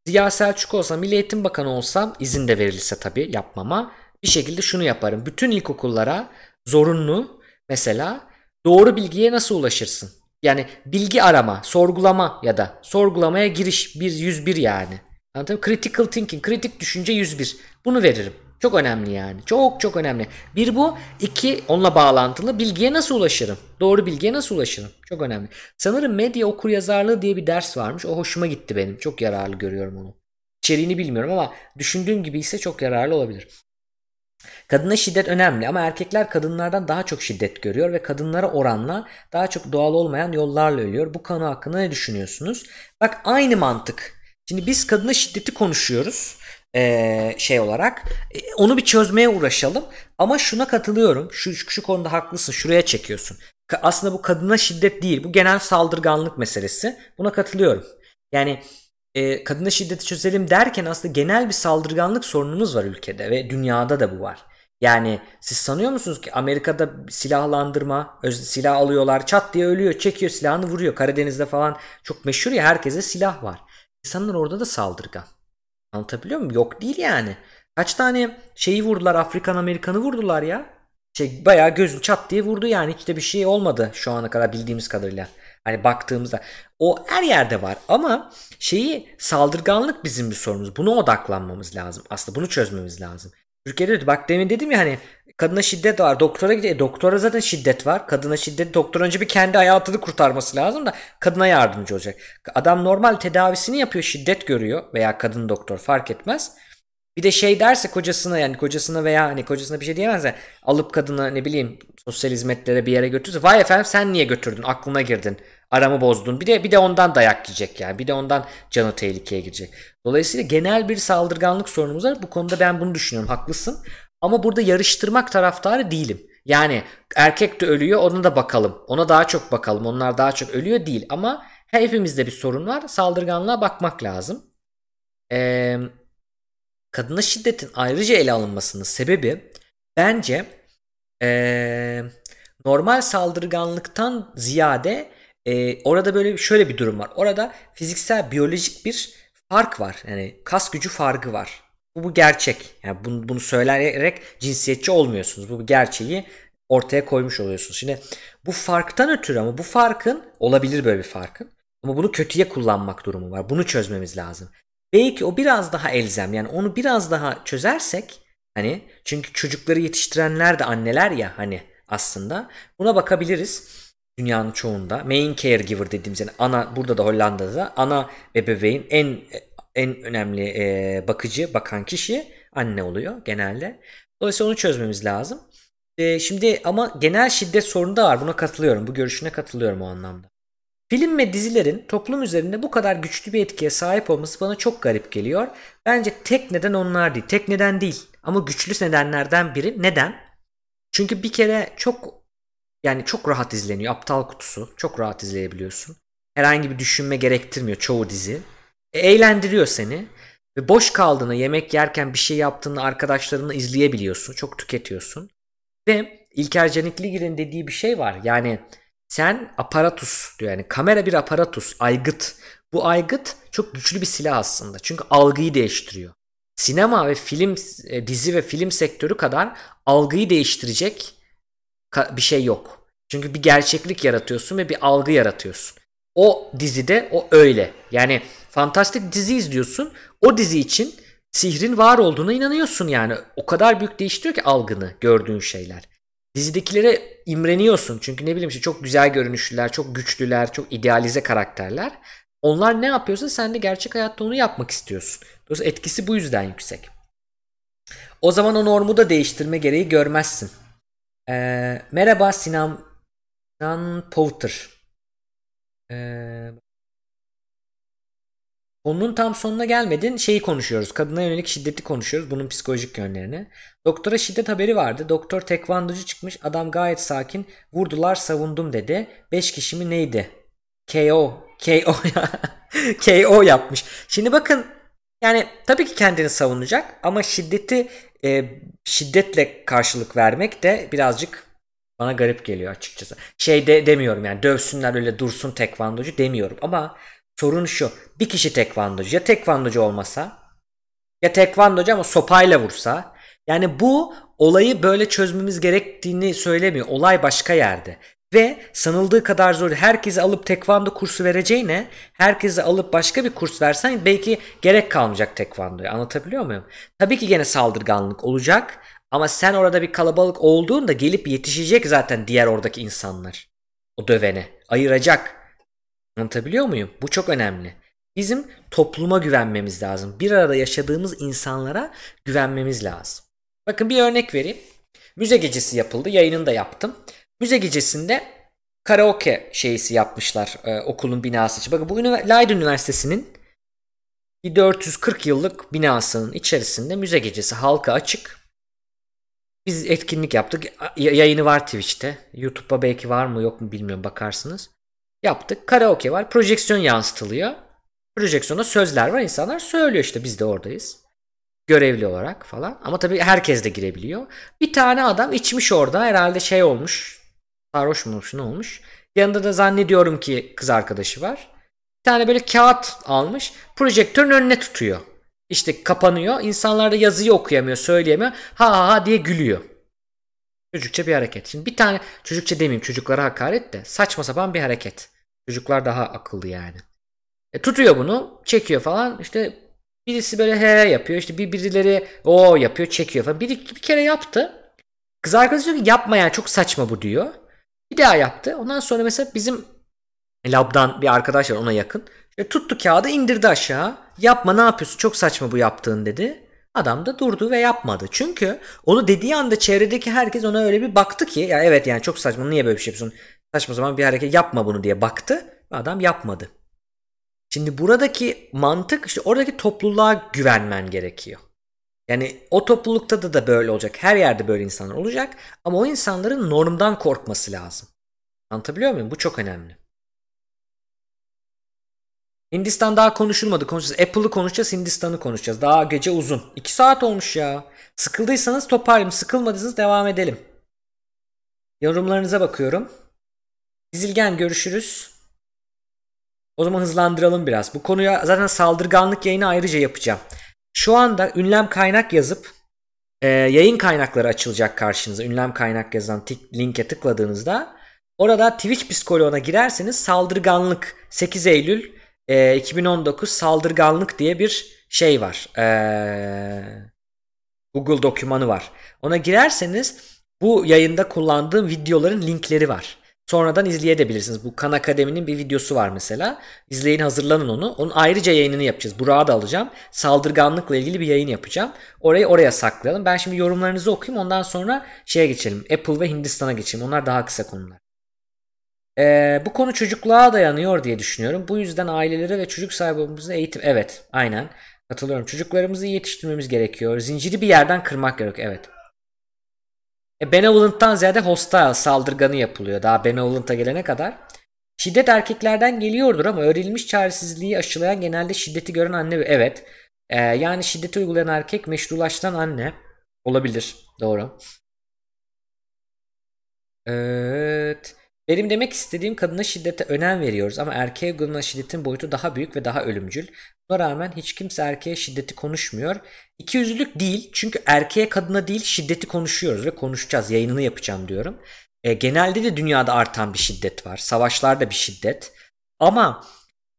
Ziya Selçuk olsam, Milli Eğitim Bakanı olsam, izin de verilirse tabii yapmama, bir şekilde şunu yaparım. Bütün ilkokullara zorunlu mesela doğru bilgiye nasıl ulaşırsın? Yani bilgi arama, sorgulama ya da sorgulamaya giriş 101 yani. Anladın mı? Critical thinking, kritik düşünce 101. Bunu veririm. Çok önemli yani. Çok çok önemli. Bir bu. İki, onunla bağlantılı bilgiye nasıl ulaşırım? Doğru bilgiye nasıl ulaşırım? Çok önemli. Sanırım medya okuryazarlığı diye bir ders varmış. O hoşuma gitti benim. Çok yararlı görüyorum onu. İçeriğini bilmiyorum ama düşündüğüm gibi ise çok yararlı olabilir. Kadına şiddet önemli ama erkekler kadınlardan daha çok şiddet görüyor ve kadınlara oranla daha çok doğal olmayan yollarla ölüyor. Bu konu hakkında ne düşünüyorsunuz? Bak, aynı mantık. Şimdi biz kadına şiddeti konuşuyoruz. Şey olarak onu bir çözmeye uğraşalım ama şuna katılıyorum, şu konuda haklısın, şuraya çekiyorsun. Aslında bu kadına şiddet değil, bu genel saldırganlık meselesi, buna katılıyorum. Yani kadına şiddeti çözelim derken aslında genel bir saldırganlık sorunumuz var ülkede ve dünyada da bu var. Yani siz sanıyor musunuz ki Amerika'da silahlandırma, silah alıyorlar, çat diye ölüyor, çekiyor silahını, vuruyor. Karadeniz'de falan çok meşhur ya, herkese silah var. İnsanlar orada da saldırgan. Anlatabiliyor muyum? Yok değil yani. Kaç tane şeyi vurdular, Afrikan Amerikan'ı vurdular ya. Şey, bayağı gözün çat diye vurdu yani. Hiç de bir şey olmadı şu ana kadar bildiğimiz kadarıyla. Hani baktığımızda. O her yerde var ama saldırganlık bizim bir sorunumuz. Buna odaklanmamız lazım. Aslında bunu çözmemiz lazım. Türkiye'de bak, demin dedim ya hani kadına şiddet var. Doktora gidiyor. Doktora zaten şiddet var. Kadına şiddet, doktor önce bir kendi hayatını kurtarması lazım da kadına yardımcı olacak. Adam normal tedavisini yapıyor, şiddet görüyor veya kadın doktor fark etmez. Bir de şey derse kocasına, yani kocasına veya hani kocasına bir şey diyemezse alıp kadına ne bileyim sosyal hizmetlere bir yere götürürse, vay efendim sen niye götürdün, aklına girdin, aramı bozdun, bir de ondan dayak yiyecek yani, bir de ondan canı tehlikeye girecek. Dolayısıyla genel bir saldırganlık sorunumuz var bu konuda, ben bunu düşünüyorum, haklısın ama burada yarıştırmak taraftarı değilim. Yani erkek de ölüyor, ona da bakalım, ona daha çok bakalım, onlar daha çok ölüyor değil ama hepimizde bir sorun var, saldırganlığa bakmak lazım. Kadına şiddetin ayrıca ele alınmasının sebebi bence normal saldırganlıktan ziyade orada böyle şöyle bir durum var. Orada fiziksel, biyolojik bir fark var. Yani kas gücü farkı var. Bu gerçek. Yani bunu söyleyerek cinsiyetçi olmuyorsunuz. Bu gerçeği ortaya koymuş oluyorsunuz. Şimdi bu farktan ötürü, ama bu farkın olabilir böyle bir farkın. Ama bunu kötüye kullanmak durumu var. Bunu çözmemiz lazım. Belki o biraz daha elzem, yani onu biraz daha çözersek hani, çünkü çocukları yetiştirenler de anneler ya hani, aslında buna bakabiliriz dünyanın çoğunda. Main caregiver dediğimiz, yani ana, burada da Hollanda'da da ana ve bebeğin en önemli bakan kişi anne oluyor genelde. Dolayısıyla onu çözmemiz lazım. Şimdi ama genel şiddet sorunu da var, buna katılıyorum, bu görüşüne katılıyorum o anlamda. Film ve dizilerin toplum üzerinde bu kadar güçlü bir etkiye sahip olması bana çok garip geliyor. Bence tek neden onlar değil. Tek neden değil. Ama güçlü nedenlerden biri. Neden? Çünkü bir kere çok rahat izleniyor. Aptal kutusu. Çok rahat izleyebiliyorsun. Herhangi bir düşünme gerektirmiyor çoğu dizi. Eğlendiriyor seni. Ve boş kaldığını, yemek yerken bir şey yaptığını, arkadaşlarını izleyebiliyorsun. Çok tüketiyorsun. Ve İlker Canikligil'in dediği bir şey var. Yani sen aparatus diyor, yani kamera bir aparatus, aygıt. Bu aygıt çok güçlü bir silah aslında. Çünkü algıyı değiştiriyor. Sinema ve film, dizi ve film sektörü kadar algıyı değiştirecek bir şey yok. Çünkü bir gerçeklik yaratıyorsun ve bir algı yaratıyorsun. O dizide o öyle. Yani fantastik dizi izliyorsun. O dizi için sihrin var olduğuna inanıyorsun yani. O kadar büyük değiştiriyor ki algını, gördüğün şeyler. Dizidekilere imreniyorsun. Çünkü ne bileyim işte çok güzel görünüşlüler, çok güçlüler, çok idealize karakterler. Onlar ne yapıyorsa sen de gerçek hayatta onu yapmak istiyorsun. Dolayısıyla etkisi bu yüzden yüksek. O zaman o normu da değiştirme gereği görmezsin. Merhaba Sinan Powter. Konunun tam sonuna gelmedin. Şeyi konuşuyoruz. Kadına yönelik şiddeti konuşuyoruz. Bunun psikolojik yönlerini. Doktora şiddet haberi vardı. Doktor tekvandocu çıkmış. Adam gayet sakin. Vurdular, savundum dedi. 5 kişi mi neydi? KO KO yapmış. Şimdi bakın, yani tabii ki kendini savunacak ama şiddeti şiddetle karşılık vermek de birazcık bana garip geliyor açıkçası. Şey de demiyorum yani, dövsünler öyle dursun tekvandocu demiyorum ama sorun şu: bir kişi tekvandocu, ya tekvandocu olmasa ya tekvandocu ama sopayla vursa, yani bu olayı böyle çözmemiz gerektiğini söylemiyor. Olay başka yerde. Ve sanıldığı kadar zor. Herkese alıp tekvando kursu vereceğine, herkese alıp başka bir kurs versen belki gerek kalmayacak tekvandoya. Anlatabiliyor muyum? Tabii ki gene saldırganlık olacak ama sen orada bir kalabalık olduğunda gelip yetişecek zaten diğer oradaki insanlar. O dövene ayıracak. Anlatabiliyor muyum? Bu çok önemli. Bizim topluma güvenmemiz lazım. Bir arada yaşadığımız insanlara güvenmemiz lazım. Bakın bir örnek vereyim. Müze gecesi yapıldı. Yayınını da yaptım. Müze gecesinde karaoke şeysi yapmışlar okulun binası için. Bakın bu Leiden Üniversitesi'nin 440 yıllık binasının içerisinde müze gecesi, halka açık. Biz etkinlik yaptık. Yayını var Twitch'te. YouTube'da belki var mı yok mu bilmiyorum, bakarsınız. Yaptık. Karaoke var. Projeksiyon yansıtılıyor. Projeksiyona sözler var. İnsanlar söylüyor işte, biz de oradayız. Görevli olarak falan. Ama tabii herkes de girebiliyor. Bir tane adam içmiş orada. Herhalde şey olmuş. Sarhoş mu olmuş, ne olmuş. Yanında da zannediyorum ki kız arkadaşı var. Bir tane böyle kağıt almış. Projektörün önüne tutuyor. İşte kapanıyor. İnsanlar da yazıyı okuyamıyor, söyleyemiyor. Ha ha ha diye gülüyor. Çocukça bir hareket. Şimdi bir tane, çocukça demeyeyim, çocuklara hakaret de, saçma sapan bir hareket. Çocuklar daha akıllı yani. Tutuyor bunu, çekiyor falan. İşte birisi böyle he yapıyor, işte birileri o yapıyor, çekiyor falan. Bir kere yaptı. Kız arkadaşı diyor ki yapma yani, çok saçma bu diyor. Bir daha yaptı. Ondan sonra mesela bizim labdan bir arkadaş var, ona yakın. İşte tuttu kağıdı, indirdi aşağı. Yapma, ne yapıyorsun, çok saçma bu yaptığın dedi. Adam da durdu ve yapmadı. Çünkü onu dediği anda çevredeki herkes ona öyle bir baktı ki ya evet yani çok saçma, niye böyle bir şey yapıyorsun? Saçma zaman bir hareket, yapma bunu diye baktı. Adam yapmadı. Şimdi buradaki mantık işte, oradaki topluluğa güvenmen gerekiyor. Yani o toplulukta da böyle olacak. Her yerde böyle insanlar olacak. Ama o insanların normdan korkması lazım. Anlatabiliyor muyum? Bu çok önemli. Hindistan daha konuşulmadı. Konuşacağız. Apple'ı konuşacağız, Hindistan'ı konuşacağız. Daha gece uzun. 2 saat olmuş ya. Sıkıldıysanız toparlayayım. Sıkılmadıysanız devam edelim. Yorumlarınıza bakıyorum. Gizilgen, görüşürüz. O zaman hızlandıralım biraz. Bu konuya zaten saldırganlık yayını ayrıca yapacağım. Şu anda ünlem kaynak yazıp yayın kaynakları açılacak karşınıza. Ünlem kaynak yazan linke tıkladığınızda orada Twitch psikoloğuna girerseniz saldırganlık 8 Eylül 2019 saldırganlık diye bir şey var. Google dokümanı var. Ona girerseniz bu yayında kullandığım videoların linkleri var. Sonradan izleyebilirsiniz. Bu Kan Akademi'nin bir videosu var mesela. İzleyin, hazırlanın onu. Onun ayrıca yayınını yapacağız. Burak'ı da alacağım. Saldırganlıkla ilgili bir yayın yapacağım. Orayı oraya saklayalım. Ben şimdi yorumlarınızı okuyayım. Ondan sonra şeye geçelim. Apple ve Hindistan'a geçelim. Onlar daha kısa konular. Bu konu çocukluğa dayanıyor diye düşünüyorum. Bu yüzden ailelere ve çocuk sahibimize eğitim. Evet, aynen. Katılıyorum. Çocuklarımızı iyi yetiştirmemiz gerekiyor. Zinciri bir yerden kırmak gerekiyor. Evet. Benevolent'tan ziyade hostile saldırganı yapılıyor daha Benevolent'a gelene kadar. Şiddet erkeklerden geliyordur ama öğrenilmiş çaresizliği aşılayan genelde şiddeti gören anne. Evet. Yani şiddeti uygulayan erkek meşrulaştıran anne olabilir. Doğru. Evet. Benim demek istediğim, kadına şiddete önem veriyoruz ama erkeğe uygulanan şiddetin boyutu daha büyük ve daha ölümcül. Buna rağmen hiç kimse erkeğe şiddeti konuşmuyor. İkiyüzlülük değil, çünkü erkeğe kadına değil şiddeti konuşuyoruz ve konuşacağız, yayınını yapacağım diyorum. Genelde de dünyada artan bir şiddet var. Savaşlarda bir şiddet. Ama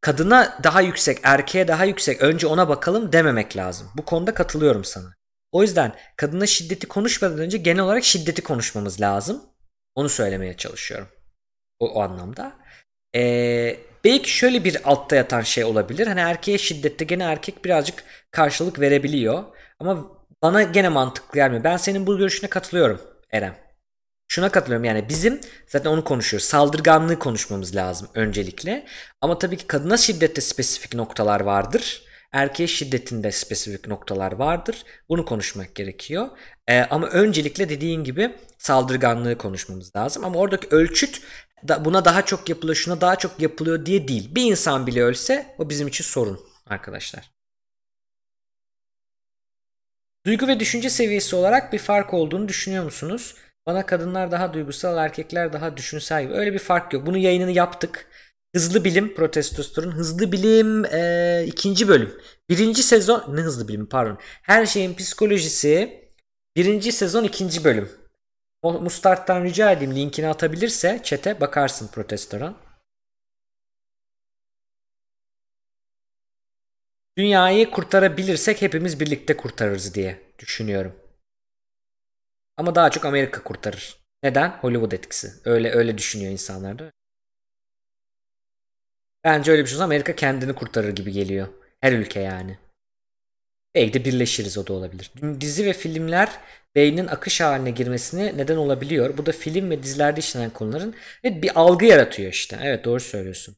kadına daha yüksek, erkeğe daha yüksek, önce ona bakalım dememek lazım. Bu konuda katılıyorum sana. O yüzden kadına şiddeti konuşmadan önce genel olarak şiddeti konuşmamız lazım. Onu söylemeye çalışıyorum. O anlamda. Belki şöyle bir altta yatan şey olabilir. Hani erkeğe şiddette gene erkek birazcık karşılık verebiliyor. Ama bana gene mantıklı gelmiyor. Ben senin bu görüşüne katılıyorum Eren. Şuna katılıyorum, yani bizim zaten onu konuşuyoruz. Saldırganlığı konuşmamız lazım öncelikle. Ama tabii ki kadına şiddette spesifik noktalar vardır. Erkeğe şiddetinde spesifik noktalar vardır. Bunu konuşmak gerekiyor. Ama öncelikle dediğin gibi saldırganlığı konuşmamız lazım. Ama oradaki ölçüt buna daha çok yapılıyor, şuna daha çok yapılıyor diye değil. Bir insan bile ölse o bizim için sorun arkadaşlar. Duygu ve düşünce seviyesi olarak bir fark olduğunu düşünüyor musunuz? Bana kadınlar daha duygusal, erkekler daha düşünsel gibi. Öyle bir fark yok. Bunun yayınını yaptık. Hızlı Bilim, Protestosteron. Hızlı Bilim 2. bölüm. 1. sezon, ne Hızlı Bilim pardon. Her Şeyin Psikolojisi 1. sezon 2. bölüm. Mustard'dan rica edeyim, linkini atabilirse chat'e bakarsın Protestosteron. Dünyayı kurtarabilirsek hepimiz birlikte kurtarırız diye düşünüyorum. Ama daha çok Amerika kurtarır. Neden? Hollywood etkisi. Öyle düşünüyor insanlar da. Bence öyle bir şey olsa Amerika kendini kurtarır gibi geliyor. Her ülke yani. Belki de birleşiriz, o da olabilir. Dizi ve filmler beynin akış haline girmesine neden olabiliyor. Bu da film ve dizilerde işlenen konuların bir algı yaratıyor işte. Evet, doğru söylüyorsun.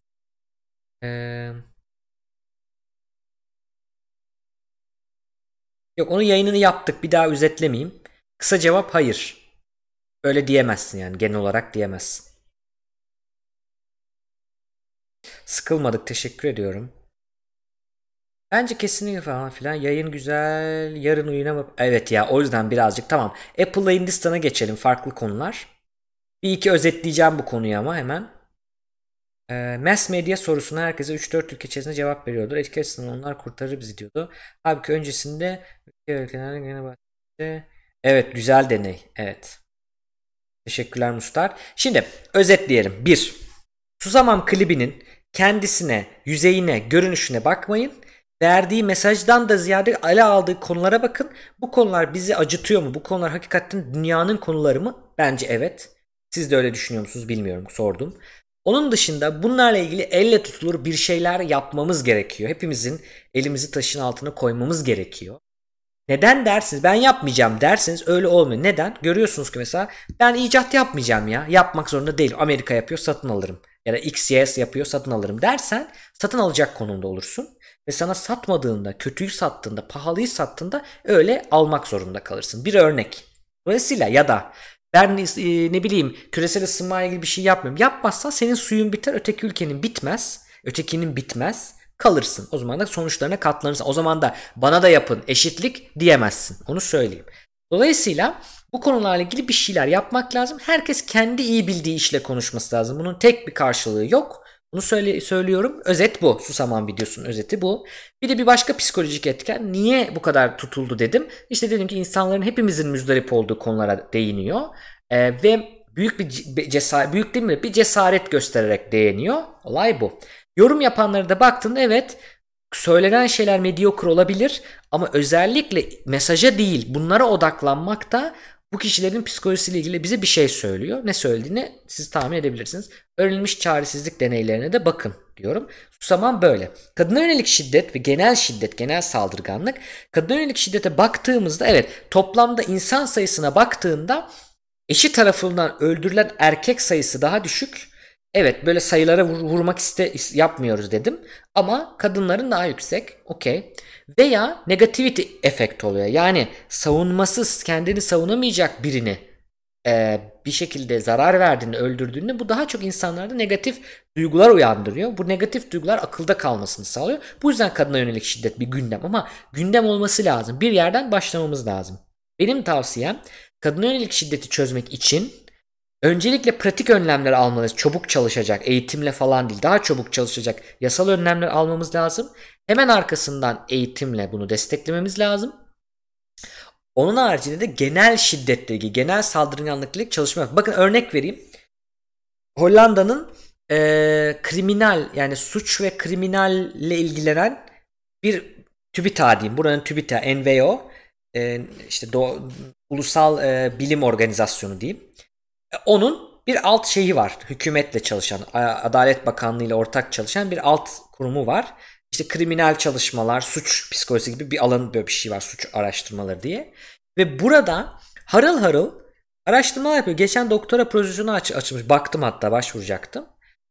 Yok, onun yayınını yaptık. Bir daha özetlemeyeyim. Kısa cevap hayır. Öyle diyemezsin yani, genel olarak diyemezsin. Sıkılmadık, teşekkür ediyorum. Bence kesinlikle falan filan yayın güzel, yarın uyuyamam. Evet ya, o yüzden birazcık tamam. Apple'la Hindistan'a geçelim, farklı konular. Bir iki özetleyeceğim bu konuyu ama hemen. Mass medya sorusuna herkese 3-4 ülke içerisinde cevap veriyordu. Etki açısından onlar kurtarır bizi diyordu. Halbuki öncesinde ülkelerin gene bahçede. Evet, güzel deney. Evet. Teşekkürler Mustar. Şimdi özetleyelim. 1. Susamam klibinin kendisine, yüzeyine, görünüşüne bakmayın. Verdiği mesajdan da ziyade ele aldığı konulara bakın. Bu konular bizi acıtıyor mu? Bu konular hakikaten dünyanın konuları mı? Bence evet. Siz de öyle düşünüyor musunuz bilmiyorum. Sordum. Onun dışında bunlarla ilgili elle tutulur bir şeyler yapmamız gerekiyor. Hepimizin elimizi taşın altına koymamız gerekiyor. Neden dersiniz? Ben yapmayacağım derseniz öyle olmuyor. Neden? Görüyorsunuz ki mesela ben icat yapmayacağım ya. Yapmak zorunda değilim. Amerika yapıyor, satın alırım. Ya da XYS yapıyor, satın alırım dersen satın alacak konumda olursun. Ve sana satmadığında, kötüyü sattığında, pahalıyı sattığında öyle almak zorunda kalırsın. Bir örnek. Dolayısıyla ya da ben ne bileyim küresel ısınmaya ilgili bir şey yapmıyorum. Yapmazsan senin suyun biter, öteki ülkenin bitmez. Ötekinin bitmez. Kalırsın. O zaman da sonuçlarına katlanırsın. O zaman da bana da yapın eşitlik diyemezsin. Onu söyleyeyim. Dolayısıyla bu konularla ilgili bir şeyler yapmak lazım. Herkes kendi iyi bildiği işle konuşması lazım. Bunun tek bir karşılığı yok. Bunu söylüyorum. Özet bu. Susamam videosunun özeti bu. Bir de bir başka psikolojik etken. Niye bu kadar tutuldu dedim. İşte dedim ki insanların hepimizin müzdarip olduğu konulara değiniyor. Ve büyük bir cesaret, büyük değil mi? Bir cesaret göstererek değiniyor. Olay bu. Yorum yapanlara da baktığında evet, söylenen şeyler mediocre olabilir ama özellikle mesaja değil bunlara odaklanmak da bu kişilerin psikolojisiyle ilgili bize bir şey söylüyor. Ne söylediğini siz tahmin edebilirsiniz. Öğrenilmiş çaresizlik deneylerine de bakın diyorum. Susamam böyle. Kadına yönelik şiddet ve genel şiddet, genel saldırganlık. Kadına yönelik şiddete baktığımızda evet, toplamda insan sayısına baktığında eşi tarafından öldürülen erkek sayısı daha düşük. Evet, böyle sayılara vurmak yapmıyoruz dedim. Ama kadınların daha yüksek. Okey. Veya negativity efekt oluyor. Yani savunmasız, kendini savunamayacak birini bir şekilde zarar verdiğini, öldürdüğünü, bu daha çok insanlarda negatif duygular uyandırıyor. Bu negatif duygular akılda kalmasını sağlıyor. Bu yüzden kadına yönelik şiddet bir gündem. Ama gündem olması lazım. Bir yerden başlamamız lazım. Benim tavsiyem kadına yönelik şiddeti çözmek için öncelikle pratik önlemler almanız, çabuk çalışacak, eğitimle falan değil, daha çabuk çalışacak yasal önlemler almamız lazım. Hemen arkasından eğitimle bunu desteklememiz lazım. Onun haricinde de genel şiddetle ilgili, genel saldırganlıkla ilgili çalışma yok. Bakın örnek vereyim. Hollanda'nın kriminal, yani suç ve kriminalle ilgilenen bir TÜBİTA diyeyim. Buranın TÜBİTA, NVO, işte Ulusal Bilim Organizasyonu diyeyim. Onun bir alt şeyi var. Hükümetle çalışan, Adalet Bakanlığı ile ortak çalışan bir alt kurumu var. İşte kriminal çalışmalar, suç psikolojisi gibi bir alanı, böyle bir şey var, suç araştırmaları diye. Ve burada harıl harıl araştırmalar yapıyor. Geçen doktora projeksiyonu açılmış. Baktım, hatta başvuracaktım.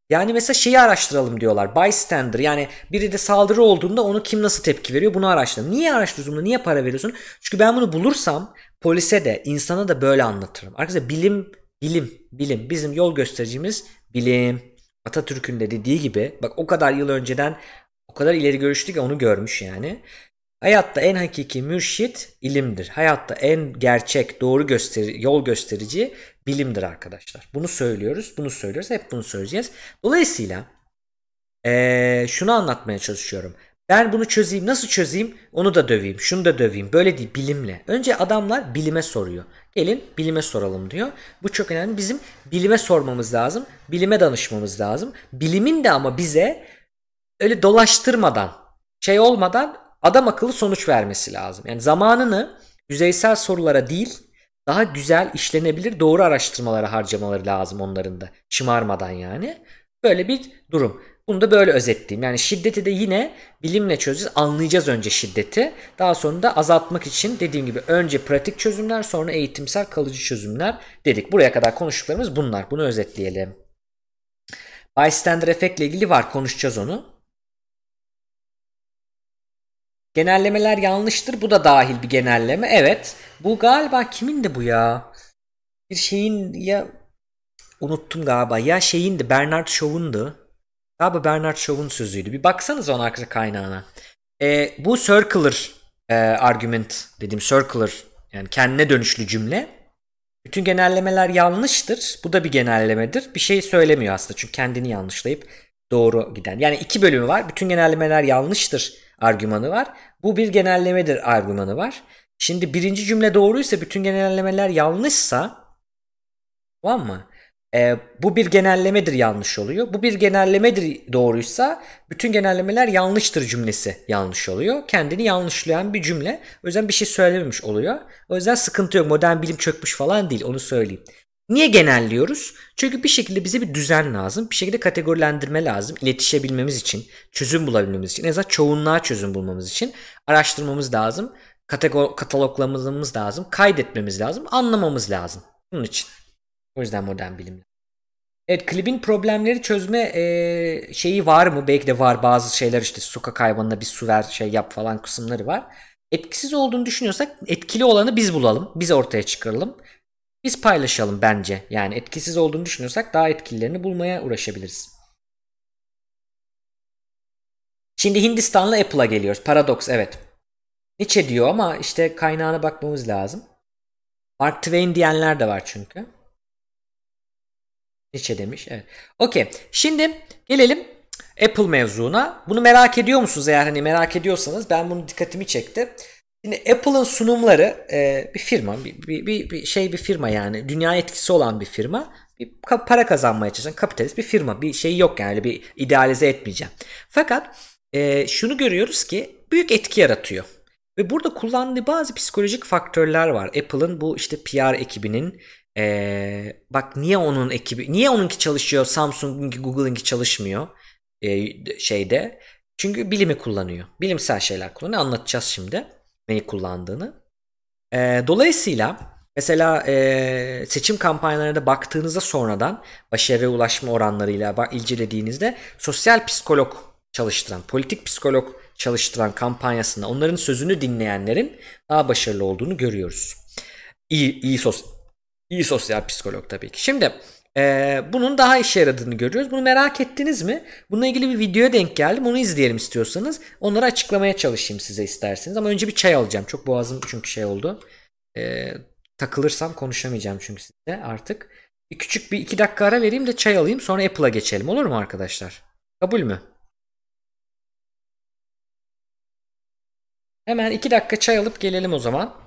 Yani mesela şeyi araştıralım diyorlar. Bystander, yani biri de saldırı olduğunda onu kim nasıl tepki veriyor, bunu araştıralım. Niye araştırıyorsun bunu? Niye para veriyorsun? Çünkü ben bunu bulursam polise de insana da böyle anlatırım. Arkadaşlar bilim. Bizim yol göstericimiz bilim. Atatürk'ün de dediği gibi, bak o kadar yıl önceden o kadar ileri görüştü ki onu görmüş yani. Hayatta en hakiki mürşit ilimdir. Hayatta en gerçek, doğru yol gösterici bilimdir arkadaşlar. Bunu söylüyoruz, bunu söylüyoruz, hep bunu söyleyeceğiz. Dolayısıyla şunu anlatmaya çalışıyorum. Ben bunu çözeyim, nasıl çözeyim? Onu da döveyim, şunu da döveyim. Böyle değil, bilimle. Önce adamlar bilime soruyor. Gelin bilime soralım diyor. Bu çok önemli. Bizim bilime sormamız lazım. Bilime danışmamız lazım. Bilimin de ama bize öyle dolaştırmadan, şey olmadan adam akıllı sonuç vermesi lazım. Yani zamanını yüzeysel sorulara değil, daha güzel, işlenebilir, doğru araştırmalara harcamaları lazım onların da. Şımarmadan yani. Böyle bir durum. Bunu da böyle özetleyeyim. Yani şiddeti de yine bilimle çözeceğiz. Anlayacağız önce şiddeti. Daha sonra da azaltmak için dediğim gibi önce pratik çözümler, sonra eğitimsel kalıcı çözümler dedik. Buraya kadar konuştuklarımız bunlar. Bunu özetleyelim. Bystander efektle ilgili var. Konuşacağız onu. Genellemeler yanlıştır. Bu da dahil bir genelleme. Evet. Bu galiba kimin de bu ya? Bir şeyin ya, unuttum galiba. Ya şeyin de, Bernard Shaw'undu. Galiba Bernard Shaw'un sözüydü. Bir baksanız ona, arka kaynağına. Bu circular argument dediğim, circular yani kendine dönüşlü cümle. Bütün genellemeler yanlıştır. Bu da bir genellemedir. Bir şey söylemiyor aslında. Çünkü kendini yanlışlayıp doğru giden. Yani iki bölümü var. Bütün genellemeler yanlıştır argümanı var. Bu bir genellemedir argümanı var. Şimdi birinci cümle doğruysa, bütün genellemeler yanlışsa, tamam mı? Bu bir genellemedir yanlış oluyor. Bu bir genellemedir doğruysa, bütün genellemeler yanlıştır cümlesi yanlış oluyor. Kendini yanlışlayan bir cümle. O yüzden bir şey söylememiş oluyor. O yüzden sıkıntı yok. Modern bilim çökmüş falan değil. Onu söyleyeyim. Niye genelliyoruz? Çünkü bir şekilde bize bir düzen lazım. Bir şekilde kategorilendirme lazım. İletişebilmemiz için, çözüm bulabilmemiz için, en azından çoğunluğa çözüm bulmamız için araştırmamız lazım. Kataloglamamız lazım. Kaydetmemiz lazım. Anlamamız lazım. Bunun için. O yüzden modern bilimler. Evet, klibin problemleri çözme şeyi var mı? Belki de var. Bazı şeyler işte sokak hayvanına bir su ver, şey yap falan kısımları var. Etkisiz olduğunu düşünüyorsak etkili olanı biz bulalım. Biz ortaya çıkaralım. Biz paylaşalım bence. Yani etkisiz olduğunu düşünüyorsak daha etkililerini bulmaya uğraşabiliriz. Şimdi Hindistan'la Apple'a geliyoruz. Paradoks, evet. Nietzsche diyor ama işte kaynağına bakmamız lazım. Mark Twain diyenler de var çünkü. Nietzsche demiş, evet. Okey. Şimdi gelelim Apple mevzuna. Bunu merak ediyor musunuz? Eğer hani merak ediyorsanız, ben bunu, dikkatimi çekti. Şimdi Apple'ın sunumları bir firma, bir firma yani dünya etkisi olan bir firma, bir para kazanmaya çalışan kapitalist bir firma, bir şey yok yani, bir idealize etmeyeceğim. Fakat şunu görüyoruz ki büyük etki yaratıyor ve burada kullandığı bazı psikolojik faktörler var. Apple'ın bu işte PR ekibinin bak niye onun ekibi, niye onunki çalışıyor, Samsung'unki, Google'ınki çalışmıyor şeyde, çünkü bilimi kullanıyor, bilimsel şeyler kullanıyor, anlatacağız şimdi neyi kullandığını. Dolayısıyla mesela seçim kampanyalarına baktığınızda, sonradan başarıya ulaşma oranlarıyla ilgilediğinizde sosyal psikolog çalıştıran, politik psikolog çalıştıran kampanyasında onların sözünü dinleyenlerin daha başarılı olduğunu görüyoruz. İyi sosyal psikolog tabii ki. Şimdi bunun daha işe yaradığını görüyoruz. Bunu merak ettiniz mi? Bununla ilgili bir videoya denk geldim. Onu izleyelim istiyorsanız. Onları açıklamaya çalışayım size isterseniz. Ama önce bir çay alacağım. Çok boğazım çünkü şey oldu. Takılırsam konuşamayacağım çünkü size artık. Küçük bir 2 dakika ara vereyim de çay alayım. Sonra Apple'a geçelim. Olur mu arkadaşlar? Kabul mü? Hemen 2 dakika çay alıp gelelim o zaman.